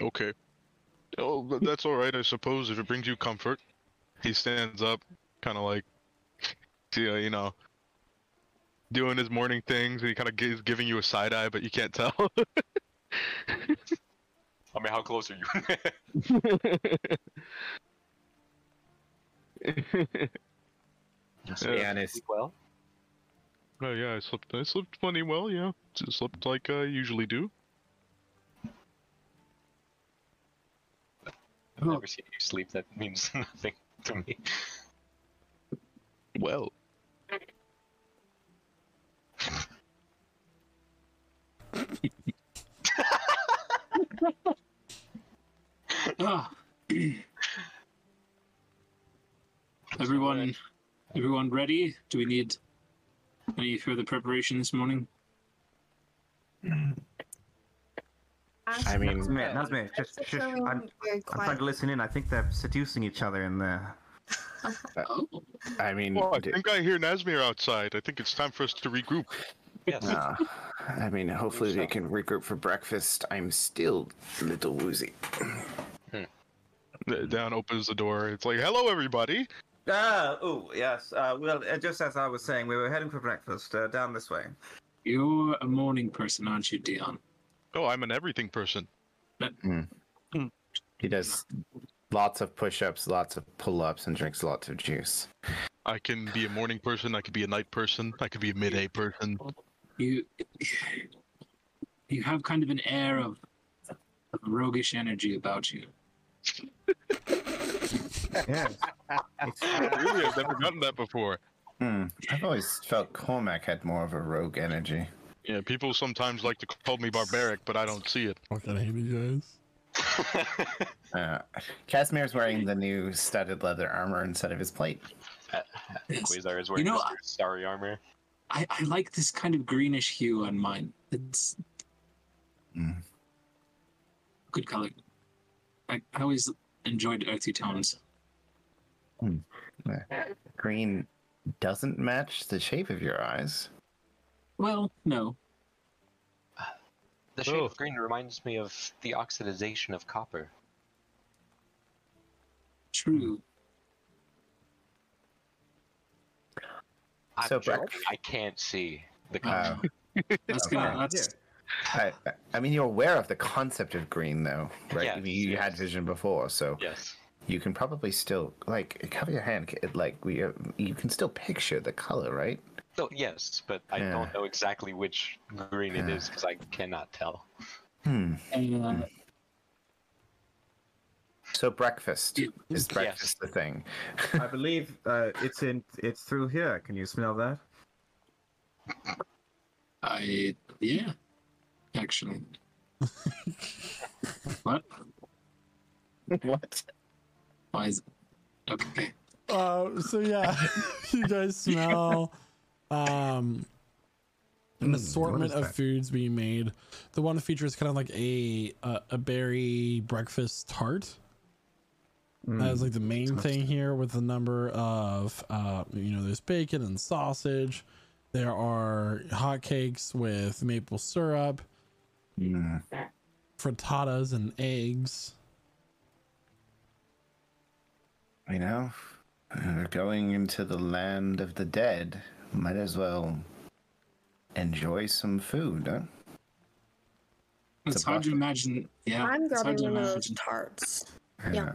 Okay. Oh, that's all right, I suppose, if it brings you comfort. He stands up, kind of like, you know, doing his morning things, and he kind of is giving you a side eye, but you can't tell. I mean, how close are you? So yeah. Honest. Well. Oh yeah, I slept. I slept plenty well. Yeah, just slept like I usually do. I've never seen you sleep. That means nothing to me. Well. ah. Everyone, everyone ready? Do we need any further preparation this morning? I mean, Nazmir, Nazmir, just, just, I'm, I'm trying to listen in. I think they're seducing each other in there. I mean, well, I think I hear Nazmir outside. I think it's time for us to regroup. Yes. Uh, I mean, hopefully they can regroup for breakfast. I'm still a little woozy. Hmm. Down opens the door. It's like, hello, everybody. Ah, uh, oh, yes. Uh, well, just as I was saying, we were heading for breakfast uh, down this way. You're a morning person, aren't you, Dion? Oh, I'm an everything person. Mm. Mm. He does lots of push-ups, lots of pull-ups, and drinks lots of juice. I can be a morning person, I could be a night person, I could be a midday person. You you have kind of an air of, of roguish energy about you. Yes. Really, I've never gotten that before. Hmm. I've always felt Cormac had more of a rogue energy. Yeah, people sometimes like to call me barbaric, but I don't see it. Fucking hate you guys. uh, Casimir's wearing the new studded leather armor instead of his plate. Uh, Quasar is wearing you know, his starry armor. I, I like this kind of greenish hue on mine. It's mm. good color. I, I always enjoyed earthy tones. Mm. Green doesn't match the shape of your eyes. Well, no. The shade oh. of green reminds me of the oxidization of copper. True. I'm so drunk, I can't see the copper. Uh, that's okay. gonna, that's... I, I mean, you're aware of the concept of green, though, right? Yes, I mean, you yes. had vision before, so yes. you can probably still, like, cover your hand, like, we, uh, you can still picture the color, right? So, yes, but I yeah. don't know exactly which green yeah. it is because I cannot tell. Hmm. And, uh, so breakfast it, is breakfast yes. the thing. I believe uh, it's in. It's through here. Can you smell that? I yeah, actually. What? What? Why is it? Okay. Uh, so yeah, you guys smell. Um, an assortment of foods being made. The one feature is kind of like a uh, a berry breakfast tart. Mm, that is like the main thing here, with the number of uh, you know, there's bacon and sausage. There are hotcakes with maple syrup, mm. frittatas and eggs. You know, we're going into the land of the dead. Might as well enjoy some food, huh? It's, it's hard to imagine. Yeah, I'm grabbing one of those tarts. Yeah. yeah.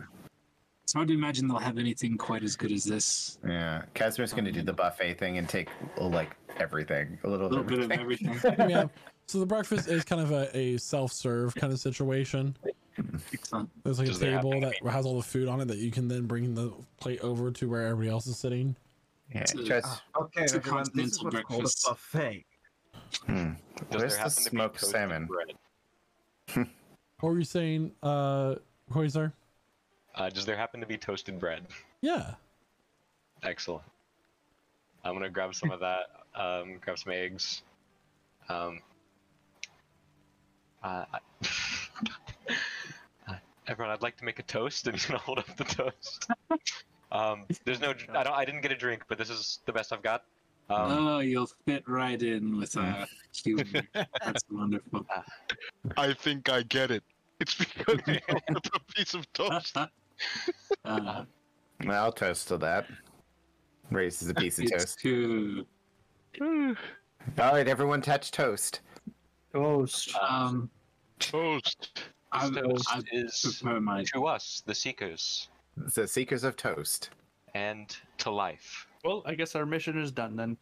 It's hard to imagine they'll have anything quite as good as this. Yeah. Casimir's going to do the buffet thing and take, like, everything. A little, a little bit of everything. Yeah. So the breakfast is kind of a, a self-serve kind of situation. There's like Does a table that has all the food on it that you can then bring the plate over to where everybody else is sitting. Yeah, so, just, uh, okay, it's everyone, this is what's called a buffet. Hmm. Where's the smoked salmon? What were you saying, uh, Quasar? Uh, does there happen to be toasted bread? Yeah. Excellent. I'm gonna grab some of that, um, grab some eggs. Um, uh, I... Everyone, I'd like to make a toast, and he's gonna hold up the toast. Um, there's no, I don't, I didn't get a drink, but this is the best I've got. Um, oh, you'll fit right in with a human. That's wonderful. I think I get it. It's because you hold up a piece of toast. Uh, I'll toast to that. Raises a piece of toast. Too... All right, everyone touch toast. Toast. Um, toast. I, toast I, I is my... to us, the Seekers. The Seekers of Toast. And to life. Well, I guess our mission is done then.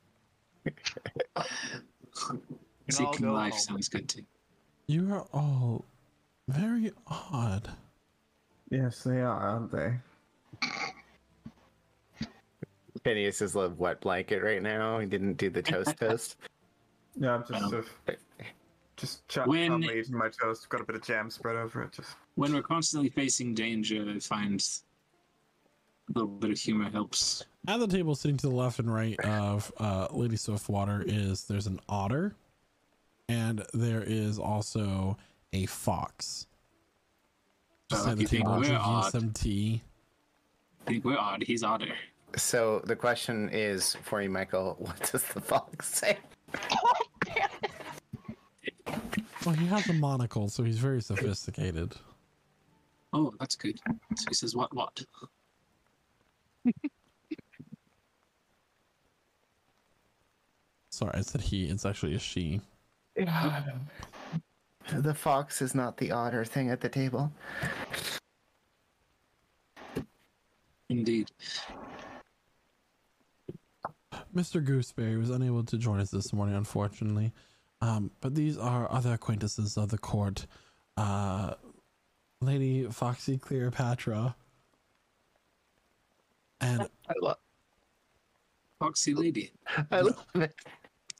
Seeking life home. Sounds good too. You are all very odd. Yes, they are, aren't they? Phineas is a wet blanket right now. He didn't do the toast toast. No, I'm just um, Just chopped some leaves in my toast. Got a bit of jam spread over it. Just when we're constantly facing danger, I find a little bit of humor helps. At the table, sitting to the left and right of uh, Lady Swiftwater, is there's an otter, and there is also a fox. Just oh, at the table, drinking odd. some tea. I think we're odd. He's odder. So the question is for you, Michael. What does the fox say? Oh, damn it. Well, he has a monocle, so he's very sophisticated. Oh, that's good. So he says, "What? What?" Sorry, I said he. It's actually a she. Yeah. The fox is not the otter thing at the table. Indeed. Mister Gooseberry was unable to join us this morning, unfortunately. Um, but these are other acquaintances of the court. Uh, Lady Foxy Cleopatra. And I love Foxy Lady. I love it.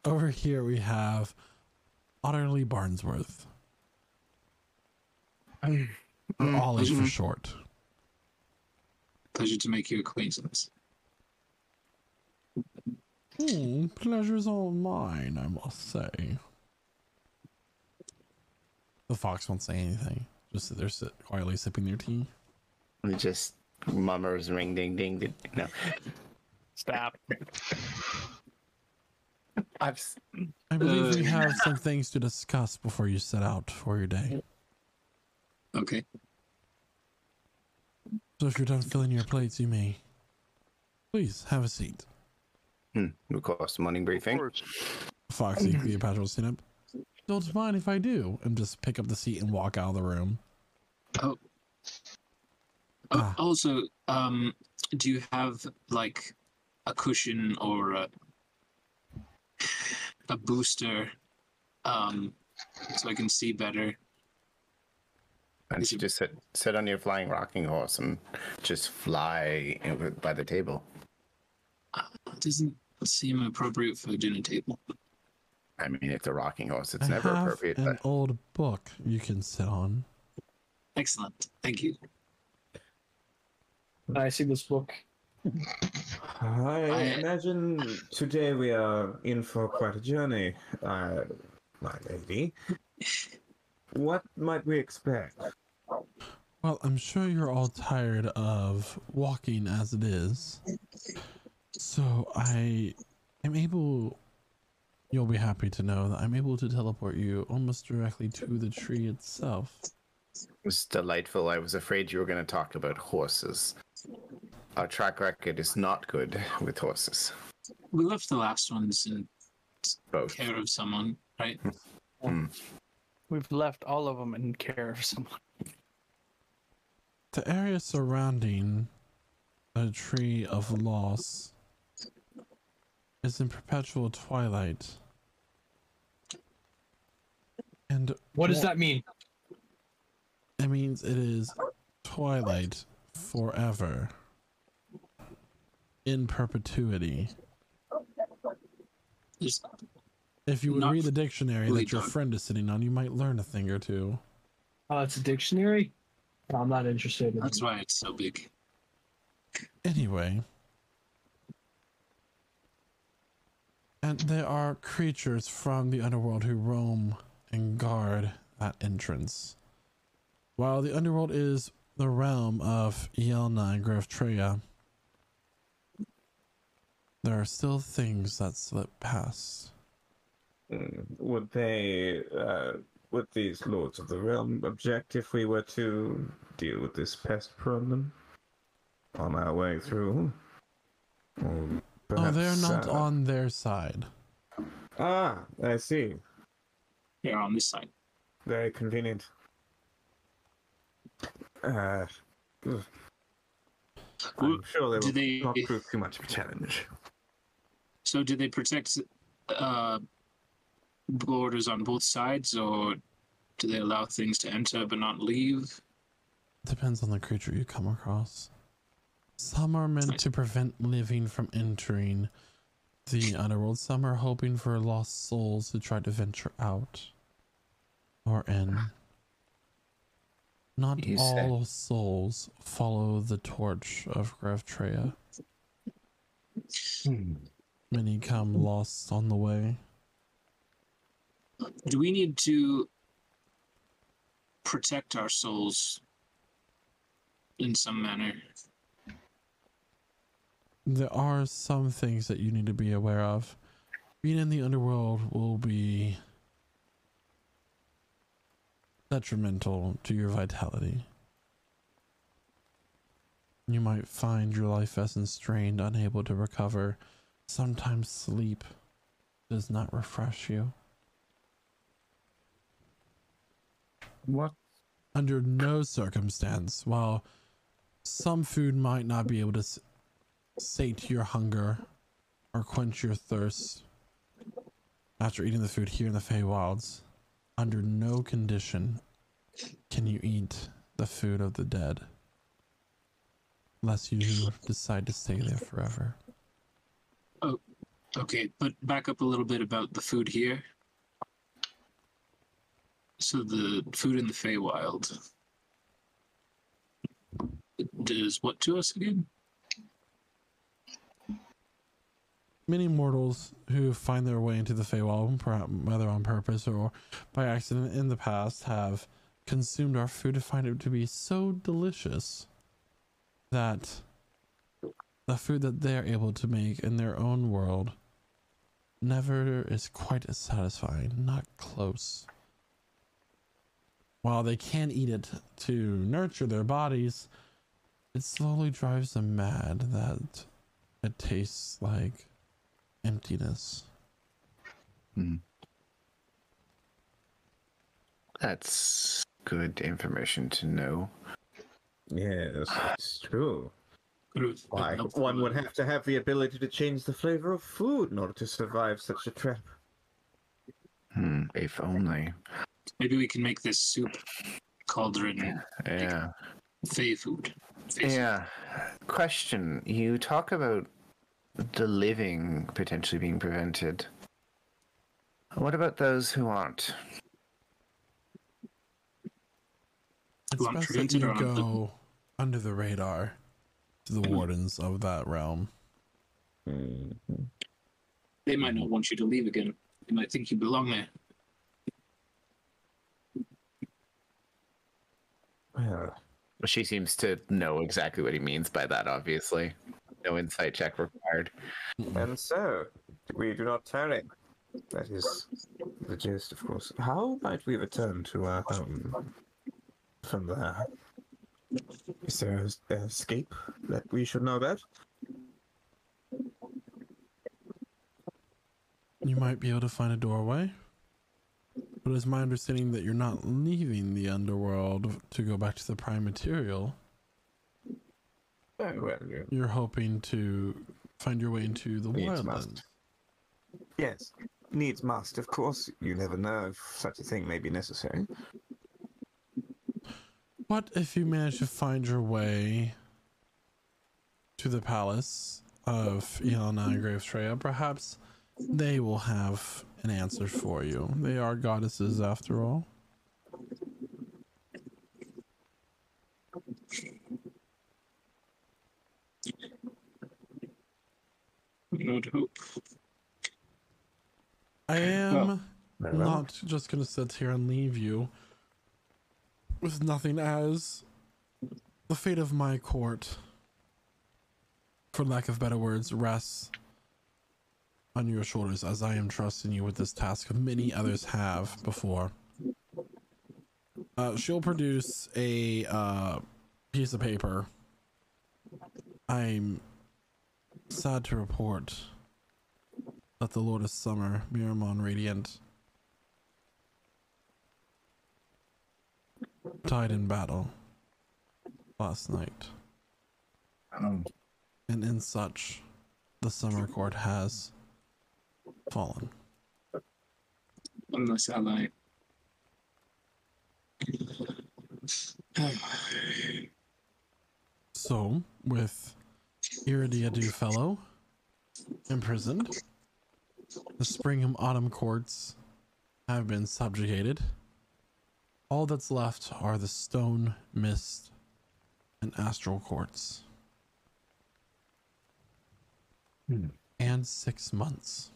Over here we have Otterly Barnsworth. Mm. Or Ollie mm-hmm. for short. Pleasure to make your acquaintance. Hmm, pleasure's all mine, I must say. The fox won't say anything. Just sit there, sit quietly sipping their tea. It just mummers ring ding ding ding. No. Stop. I've... I believe uh, we have some things to discuss before you set out for your day. Okay. So if you're done filling your plates, you may please have a seat. Hmm. Of course, morning briefing. Foxy Cleopatra will sit up. Don't mind if I do, and just pick up the seat and walk out of the room. Oh. Ah. oh also, um, do you have like a cushion or a, a booster, um, so I can see better? And she just sit, sit on your flying rocking horse and just fly by the table. Uh, it doesn't seem appropriate for a dinner table. I mean, it's a rocking horse. It's I never have appropriate. An but... old book you can sit on. Excellent. Thank you. I see this book. I, I imagine today we are in for quite a journey, uh, my lady. What might we expect? Well, I'm sure you're all tired of walking as it is. So I am able, you'll be happy to know that I'm able to teleport you almost directly to the tree itself. It was delightful. I was afraid you were going to talk about horses. Our track record is not good with horses. We left the last ones in Both. care of someone, right? Mm. We've left all of them in care of someone. The area surrounding the Tree of Loss is in perpetual twilight. And what does that mean? It means it is twilight forever. In perpetuity. There's if you would Not read the dictionary really that your done. friend is sitting on, you might learn a thing or two. Oh, it's a dictionary? No, I'm not interested in That's that. why it's so big. Anyway. And there are creatures from the underworld who roam and guard that entrance. While the underworld is the realm of Yelena and Gravtreya, there are still things that slip past. Would they, uh, would these lords of the realm object if we were to deal with this pest problem on our way through? Or perhaps, oh, they're not uh, on their side. Ah, I see. They're on this side. Very convenient. Uh, I'm well, sure they will they, not prove too much of a challenge. So do they protect... Uh, borders on both sides, or do they allow things to enter but not leave? Depends on the creature you come across. Some are meant to prevent living from entering the underworld. Some are hoping for lost souls to try to venture out. or in. Not you all said. souls follow the torch of Gravtreya. Hmm. Many come lost on the way. Do we need to protect our souls in some manner? There are some things that you need to be aware of. Being in the underworld will be detrimental to your vitality. You might find your life essence drained, unable to recover. Sometimes sleep does not refresh you. What? Under no circumstance, while some food might not be able to s sate your hunger or quench your thirst after eating the food here in the Feywilds, under no condition can you eat the food of the dead, unless you decide to stay there forever. Oh, okay, but back up a little bit about the food here. So the food in the Feywild does what to us again? Many mortals who find their way into the Feywild, whether on purpose or by accident in the past, have consumed our food to find it to be so delicious that the food that they're able to make in their own world never is quite as satisfying, not close. While they can eat it to nurture their bodies, it slowly drives them mad that it tastes like emptiness. Hmm. That's good information to know. Yes, it's true. Why, one would have to have the ability to change the flavor of food in order to survive such a trap. Hmm, if only. Maybe we can make this soup cauldron. Yeah. Fey food. Fey yeah. Soup. Question. You talk about the living potentially being prevented. What about those who aren't? It's best that you go under the radar to the wardens of that realm. They might not want you to leave again. They might think you belong there. Well, she seems to know exactly what he means by that, obviously. No insight check required. And so, we do not tarry. That is the gist, of course. How might we return to our home from there? Is there an escape that we should know about? You might be able to find a doorway. But it's my understanding that you're not leaving the underworld to go back to the prime material. Oh, well, yeah. You're hoping to find your way into the wildlands. Yes, needs must, of course. You never know if such a thing may be necessary. What if you manage to find your way to the palace of Yelena and Gravtreya? Perhaps they will have an answer for you. They are goddesses after all. Not hope. I am well, not just gonna sit here and leave you with nothing, as the fate of my court, for lack of better words, rests on your shoulders, as I am trusting you with this task many others have before. Uh, she'll produce a uh, piece of paper. I'm sad to report that the Lord of Summer, Miramon Radiant, died in battle last night. Um. And in such, the Summer Court has fallen. Unless ally. So, with Iridia Dufellow imprisoned, the spring and autumn courts have been subjugated, All that's left are the stone, mist, and astral courts. Hmm. And six months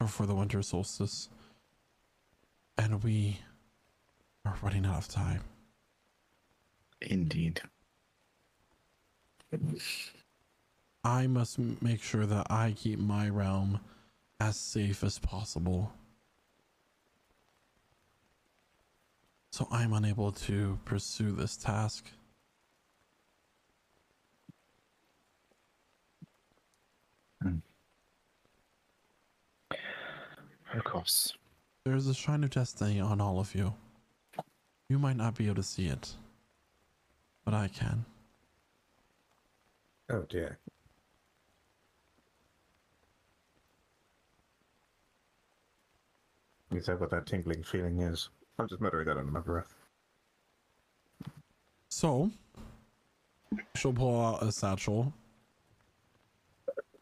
before the winter solstice. And we are running out of time. Indeed. I must make sure that I keep my realm as safe as possible. So I'm unable to pursue this task. Hmm. Of course. There's a Shrine of Destiny on all of you. You might not be able to see it, but I can. Oh dear. Is that what that tingling feeling is? I'm just muttering that under my breath. So, she'll pull out a satchel.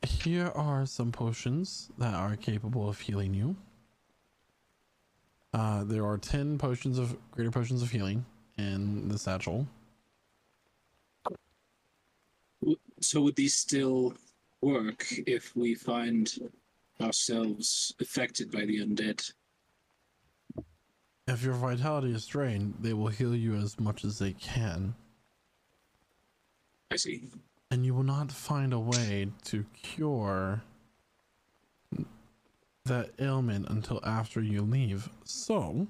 Here are some potions that are capable of healing you. Uh, there are ten potions of greater potions of healing in the satchel. So would these still work if we find ourselves affected by the undead? If your vitality is drained, they will heal you as much as they can. I see. And you will not find a way to cure that ailment until after you leave. So,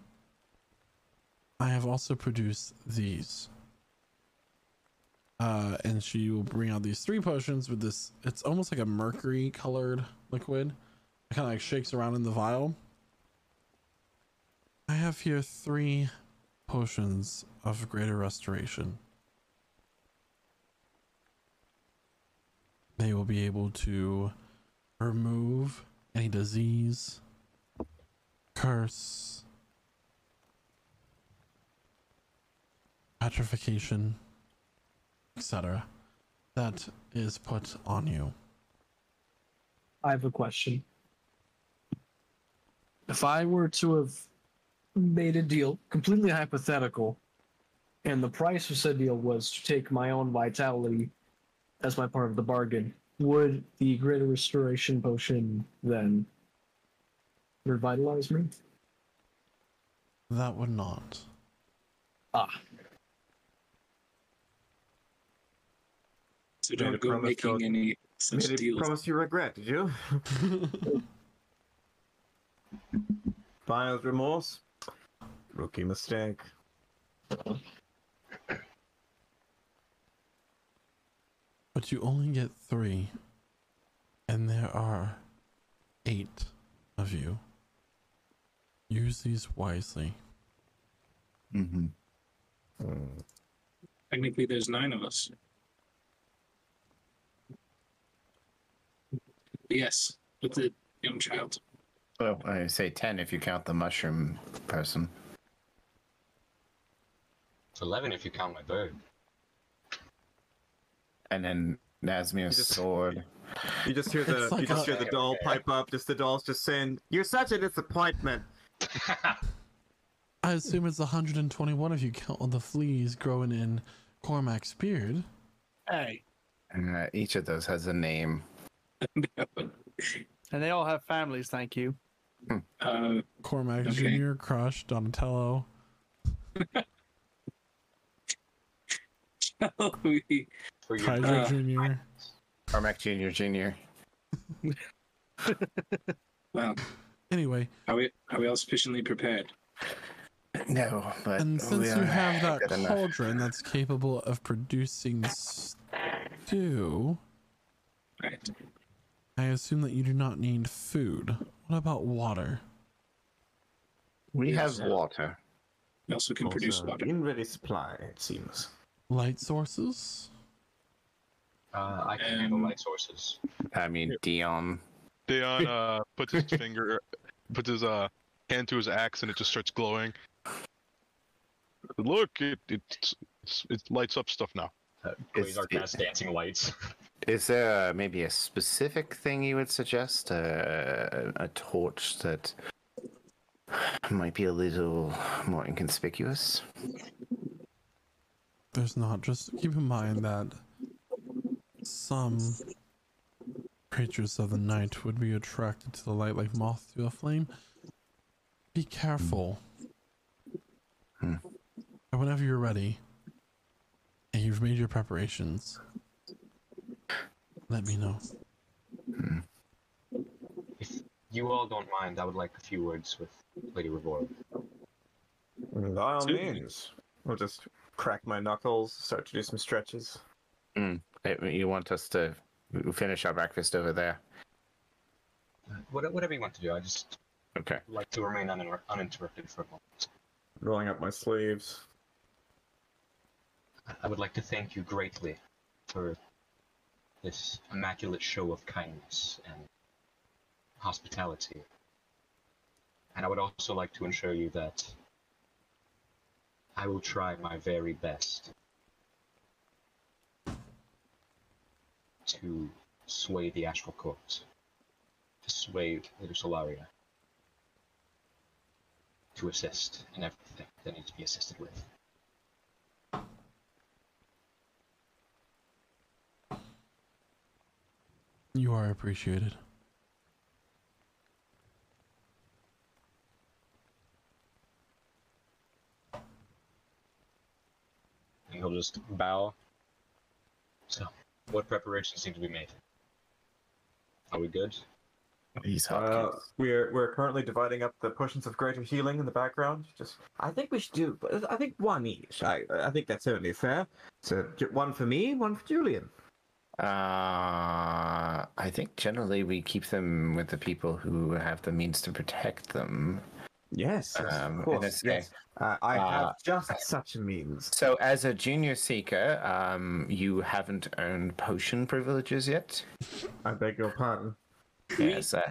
I have also produced these. Uh, and she will bring out these three potions with this. It's almost like a mercury colored liquid. It kind of like shakes around in the vial. I have here three potions of greater restoration. They will be able to remove any disease, curse, petrification, et cetera that is put on you. I have a question. If I were to have made a deal, completely hypothetical, and the price of said deal was to take my own vitality as my part of the bargain, would the greater restoration potion then revitalize me? That would not. Ah. So don't made go making any such made deals. I promise you regret, did you? Buyer's remorse? Rookie mistake. But you only get three, and there are eight of you. Use these wisely. Mm-hmm. Mm. Technically, there's nine of us. Yes, with the young child. Well, I say ten if you count the mushroom person. It's eleven if you count my bird. And then Nazmir's just, sword. You just hear the like you just hear the doll pipe up. Just the doll's just saying, "You're such a disappointment." I assume it's one hundred twenty-one if you count all the fleas growing in Cormac's beard. Hey. Uh, each of those has a name. And they all have families, thank you. Uh, Cormac okay. Junior, Crush, Donatello. Shall we? Kaidro uh, Junior Cormac Junior Junior Well, anyway. Are we, are we all sufficiently prepared? No, but and since you have that cauldron enough. That's capable of producing stew... Right. I assume that you do not need food. What about water? We yes. have water. We also can also produce water. In ready supply, it seems. Light sources? Uh, I can um, handle light sources. I mean, Dion. Dion uh, puts his finger, puts his uh, hand to his axe, and it just starts glowing. Look, it it, it, it lights up stuff now. Uh, it's, are it, dancing lights. Is there uh, maybe a specific thing you would suggest? Uh, a torch that might be a little more inconspicuous. There's not. Just keep in mind that some creatures of the night would be attracted to the light like moth to a flame. Be careful. Hmm. And whenever you're ready and you've made your preparations, let me know. Hmm. If you all don't mind, I would like a few words with Lady Ravora. By all means. I'll just crack my knuckles, start to do some stretches. Mm. You want us to finish our breakfast over there? Whatever you want to do, I just okay. like to remain uninter uninterrupted for a moment. Rolling up my sleeves. I would like to thank you greatly for this immaculate show of kindness and hospitality. And I would also like to assure you that I will try my very best to sway the Astral Court, to sway Lady Solaria, to assist in everything that needs to be assisted with. You are appreciated. And he'll just bow. So, what preparations need to be made? Are we good? He's uh, we're we're currently dividing up the potions of greater healing in the background. Just, I think we should do. I think one each. I I think that's only fair. So one for me, one for Julian. Uh, I think generally we keep them with the people who have the means to protect them. Yes, um, of course. Yes. Uh, I uh, have just such a means. So, as a junior seeker, um, you haven't earned potion privileges yet. I beg your pardon. Yes, uh,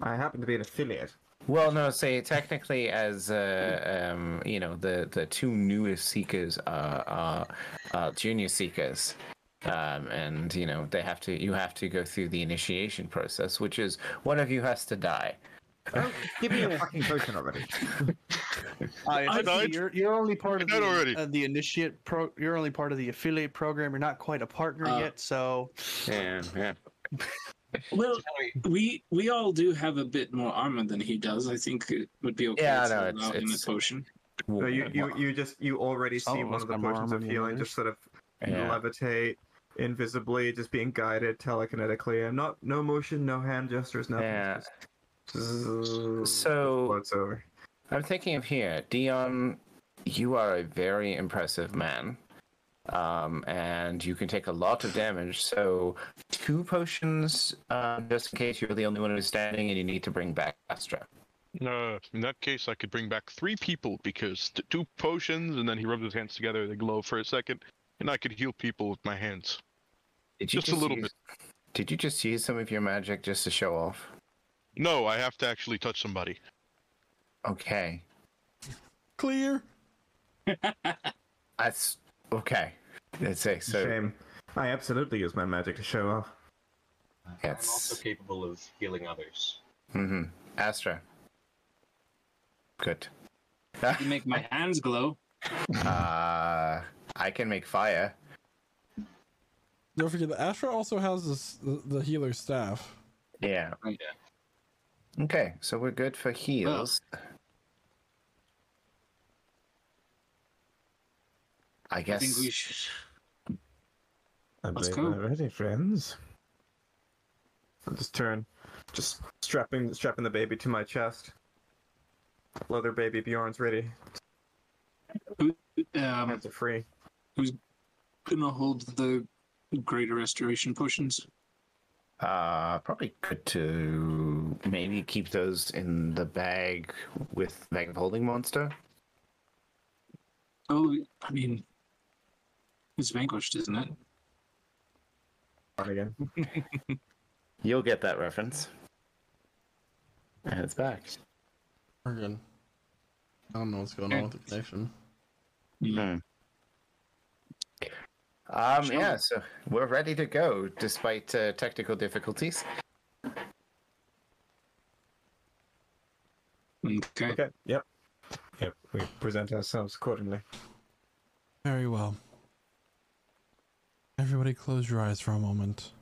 I happen to be an affiliate. Well, no, say technically, as uh, um, you know, the the two newest seekers are, are, are junior seekers, um, and you know they have to. You have to go through the initiation process, which is one of you has to die. Oh, give me a fucking potion already. I, I died. You're, you're only part of the, uh, the initiate pro. You're only part of the affiliate program. You're not quite a partner uh, yet, so. Yeah. Yeah. Well, we we all do have a bit more armor than he does. I think it would be okay yeah, to no, allow it's, him it's... a potion. So you, you you just you already see oh, one of the potions of healing just sort of yeah. levitate invisibly, just being guided telekinetically. I'm not no motion, no hand gestures, nothing. Yeah. Just... So over. I'm thinking of here, Dion. You are a very impressive man. Um, and you can take a lot of damage, so two potions, uh, just in case you're the only one who's standing and you need to bring back Astra. No, uh, in that case I could bring back three people, because t two potions, and then he rubs his hands together, they glow for a second, and I could heal people with my hands. Did you just, just a little use... bit. Did you just use some of your magic just to show off? No, I have to actually touch somebody. Okay. Clear! That's... Okay, that's it. So shame. I absolutely use my magic to show off. Yes. I'm also capable of healing others. Mm-hmm. Astra. Good. I can make my hands glow. Uh, I can make fire. Don't forget that Astra also has this, the healer staff. Yeah. Right. Okay, so we're good for heals. Well, I guess. I think we should. I Let's go. We're ready, friends. I'll just turn, just strapping, strapping the baby to my chest. Leather baby Bjorn's ready. Who, um, hands are free. Who's gonna hold the greater restoration potions? Uh, probably good to maybe keep those in the bag with bag of holding monster. Oh, I mean. It's vanquished, isn't it? Not again. You'll get that reference. And it's back. We're good. I don't know what's going on with the connection. No. Um, yeah, so we're ready to go, despite uh, technical difficulties. Okay. Okay. Yep. Yep. We present ourselves accordingly. Very well. Everybody close your eyes for a moment.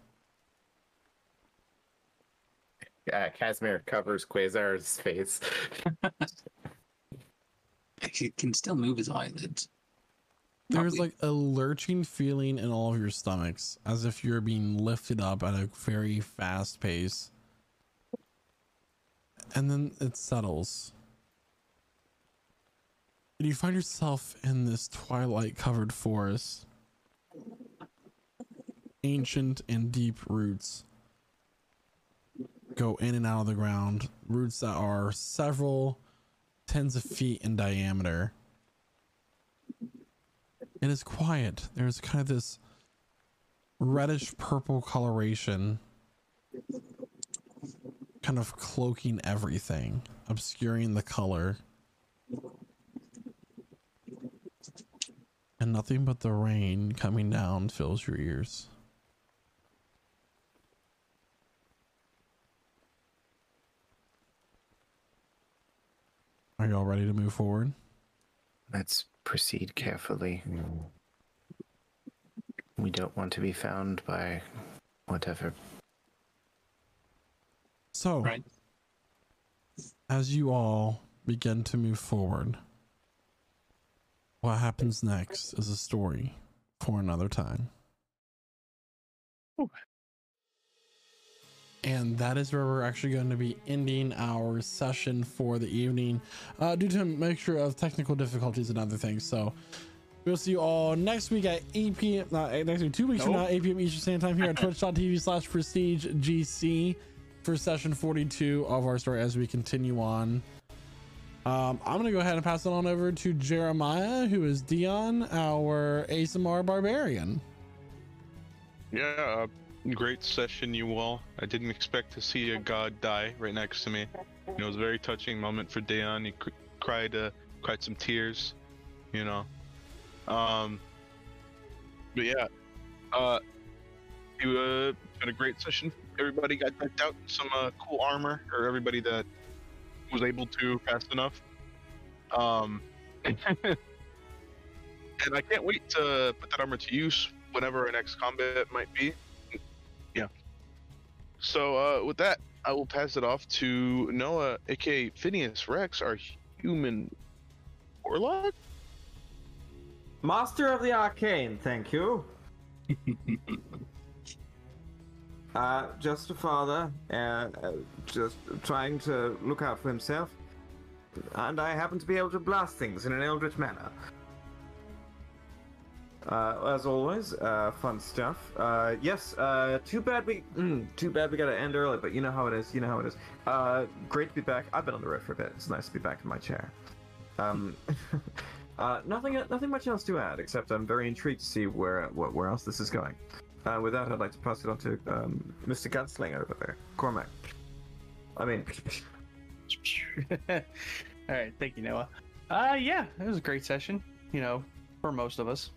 Uh, Casimir covers Quasar's face. He can still move his eyelids. There's like a lurching feeling in all of your stomachs, as if you're being lifted up at a very fast pace. And then it settles. And you find yourself in this twilight-covered forest. Ancient and deep roots go in and out of the ground. Roots that are several tens of feet in diameter. It is quiet. There's kind of this reddish purple coloration kind of cloaking everything, obscuring the color. And nothing but the rain coming down fills your ears. Are y'all ready to move forward? Let's proceed carefully. We don't want to be found by whatever. So, right. As you all begin to move forward, what happens next is a story for another time. Ooh. And that is where we're actually going to be ending our session for the evening uh, due to a mixture of technical difficulties and other things. So we'll see you all next week at eight p m Not next week, two weeks nope. from now, eight p m Eastern Standard Time here at twitch dot t v slash prestige g c for session forty-two of our story as we continue on. Um, I'm going to go ahead and pass it on over to Jeremiah, who is Dion, our A S M R Barbarian. Yeah. Uh Great session, you all. I didn't expect to see a god die right next to me. You know, it was a very touching moment for Dion. He cr cried, uh, cried some tears. You know, um, but yeah, uh, you uh, had a great session. Everybody got decked out in some uh, cool armor, or everybody that was able to fast enough. Um, and I can't wait to put that armor to use whenever our next combat might be. So uh, with that, I will pass it off to Noah, aka Phineas Rex, our human warlock? Master of the Arcane, thank you. uh, just a father, uh, just trying to look out for himself. And I happen to be able to blast things in an eldritch manner. Uh, as always, uh, fun stuff. Uh, yes, uh, too bad we, mm, too bad we gotta end early, but you know how it is, you know how it is. Uh, great to be back. I've been on the road for a bit. It's nice to be back in my chair. Um, uh, nothing, nothing much else to add, except I'm very intrigued to see where, what, where else this is going. Uh, with that, I'd like to pass it on to, um, Mister Gunslinger over there. Cormac. I mean... Alright, thank you, Noah. Uh, yeah, it was a great session, you know, for most of us.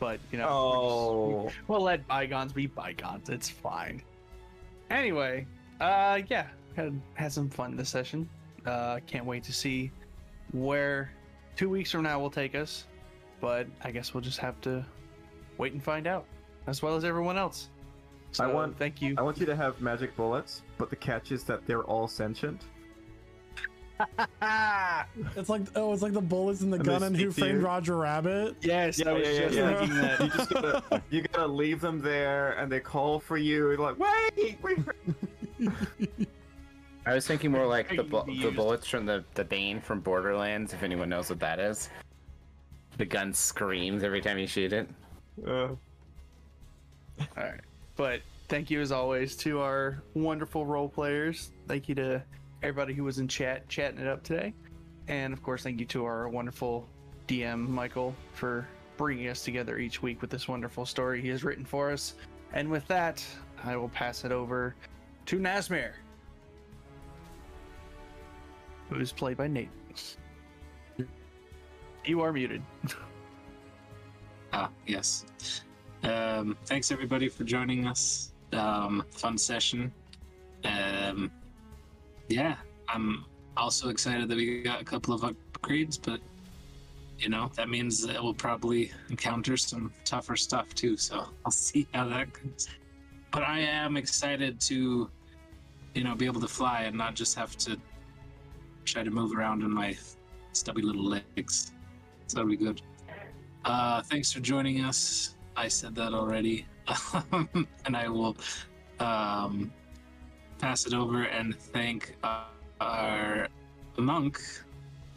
But, you know, oh. just, we'll let bygones be bygones. It's fine. Anyway, uh, yeah, had, had some fun this session. Uh, can't wait to see where two weeks from now will take us. But I guess we'll just have to wait and find out, as well as everyone else. So, I want, thank you. I want you to have magic bullets, but the catch is that they're all sentient. It's like oh, it's like the bullets in the and gun and Who Framed Roger Rabbit. Yes, yeah, I was yeah, just yeah, thinking yeah. that. You just gotta, you gotta leave them there, and they call for you. You're like, wait, wait. I was thinking more like the bu the bullets from the the Bane from Borderlands. If anyone knows what that is, the gun screams every time you shoot it. Uh. All right, but thank you as always to our wonderful role players. Thank you to everybody who was in chat chatting it up today, and of course thank you to our wonderful D M Michael for bringing us together each week with this wonderful story he has written for us. And with that, I will pass it over to Nazmir, who is played by Nate. You are muted. Ah, yes. Um, thanks everybody for joining us. Um, fun session. Um, Yeah, I'm Also excited that we got a couple of upgrades, but you know, that means that we'll probably encounter some tougher stuff too, so I'll see how that goes. But I am excited to, you know, be able to fly and not just have to try to move around in my stubby little legs. So that'll be good. Uh, thanks for joining us. I said that already. And I will um, pass it over and thank uh, our monk,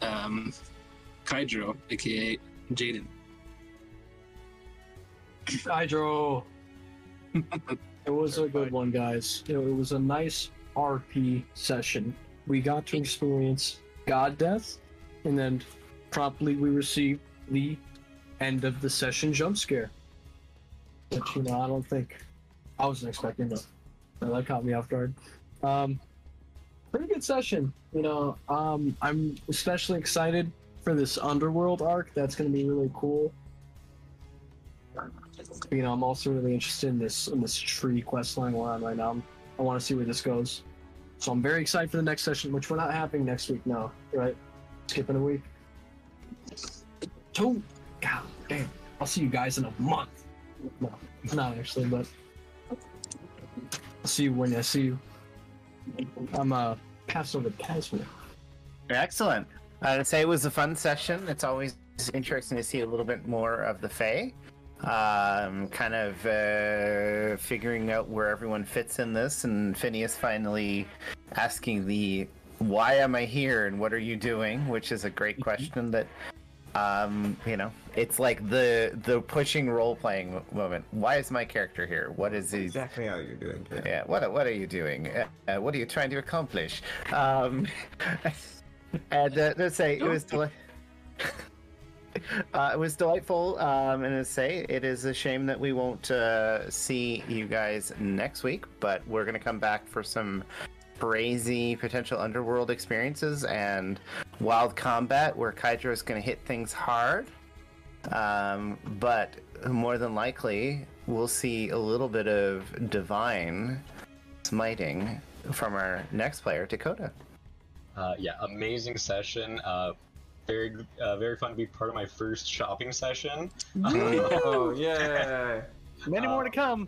um, Kaidro, aka Jaden. Kaidro! It was a good one, guys. It was a nice R P session. We got to experience God death, and then promptly we received the end of the session jump scare. Which, you know, I don't think I wasn't expecting that. No, that caught me off guard. Um, pretty good session, you know. Um, I'm especially excited for this underworld arc. That's going to be really cool. You know, I'm also really interested in this in this tree quest line we're on right now. I'm, I want to see where this goes. So I'm very excited for the next session, which we're not having next week now, right? Skipping a week. Oh, god damn. I'll see you guys in a month. No, not actually, but I'll see you when I see you. I'm uh, passed over to Casimir. Excellent. I'd say it was a fun session. It's always interesting to see a little bit more of the Fae. Um, kind of uh, figuring out where everyone fits in this, and Phineas finally asking the "Why am I here?" and "What are you doing?" which is a great question. That um, you know, it's like the the pushing role playing moment. Why is my character here? What is he... exactly how you're doing? Yeah. yeah. What What are you doing? Uh, what are you trying to accomplish? Um, and uh, let's say it was. Del- Uh, it was delightful, um, and to say it is a shame that we won't uh, see you guys next week, but we're going to come back for some crazy potential underworld experiences and wild combat where Kaidro is going to hit things hard, um, but more than likely we'll see a little bit of divine smiting from our next player, Dakota. Uh, yeah, amazing session. Uh... Very, uh, very fun to be part of my first shopping session. Oh, yeah! Many more um, to come.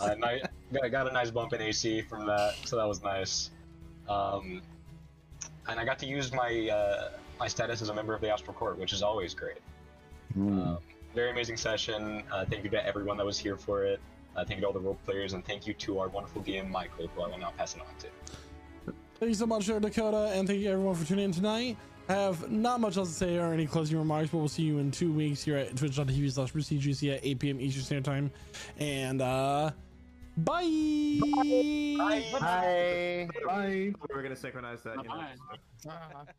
uh, my, I got a nice bump in A C from that, so that was nice. Um, and I got to use my uh, my status as a member of the Astral Court, which is always great. Mm. Uh, very amazing session. Uh, thank you to everyone that was here for it. Uh, thank you to all the role players, and thank you to our wonderful game, Michael, who I will now pass it on to. Thank you so much, Dakota, and thank you everyone for tuning in tonight. I have not much else to say or any closing remarks, but we'll see you in two weeks here at twitch.tv slash bruceyjuicy at eight p.m. Eastern Standard Time. And uh, bye. Bye. Bye. Bye. Bye. We're gonna synchronize that. You know.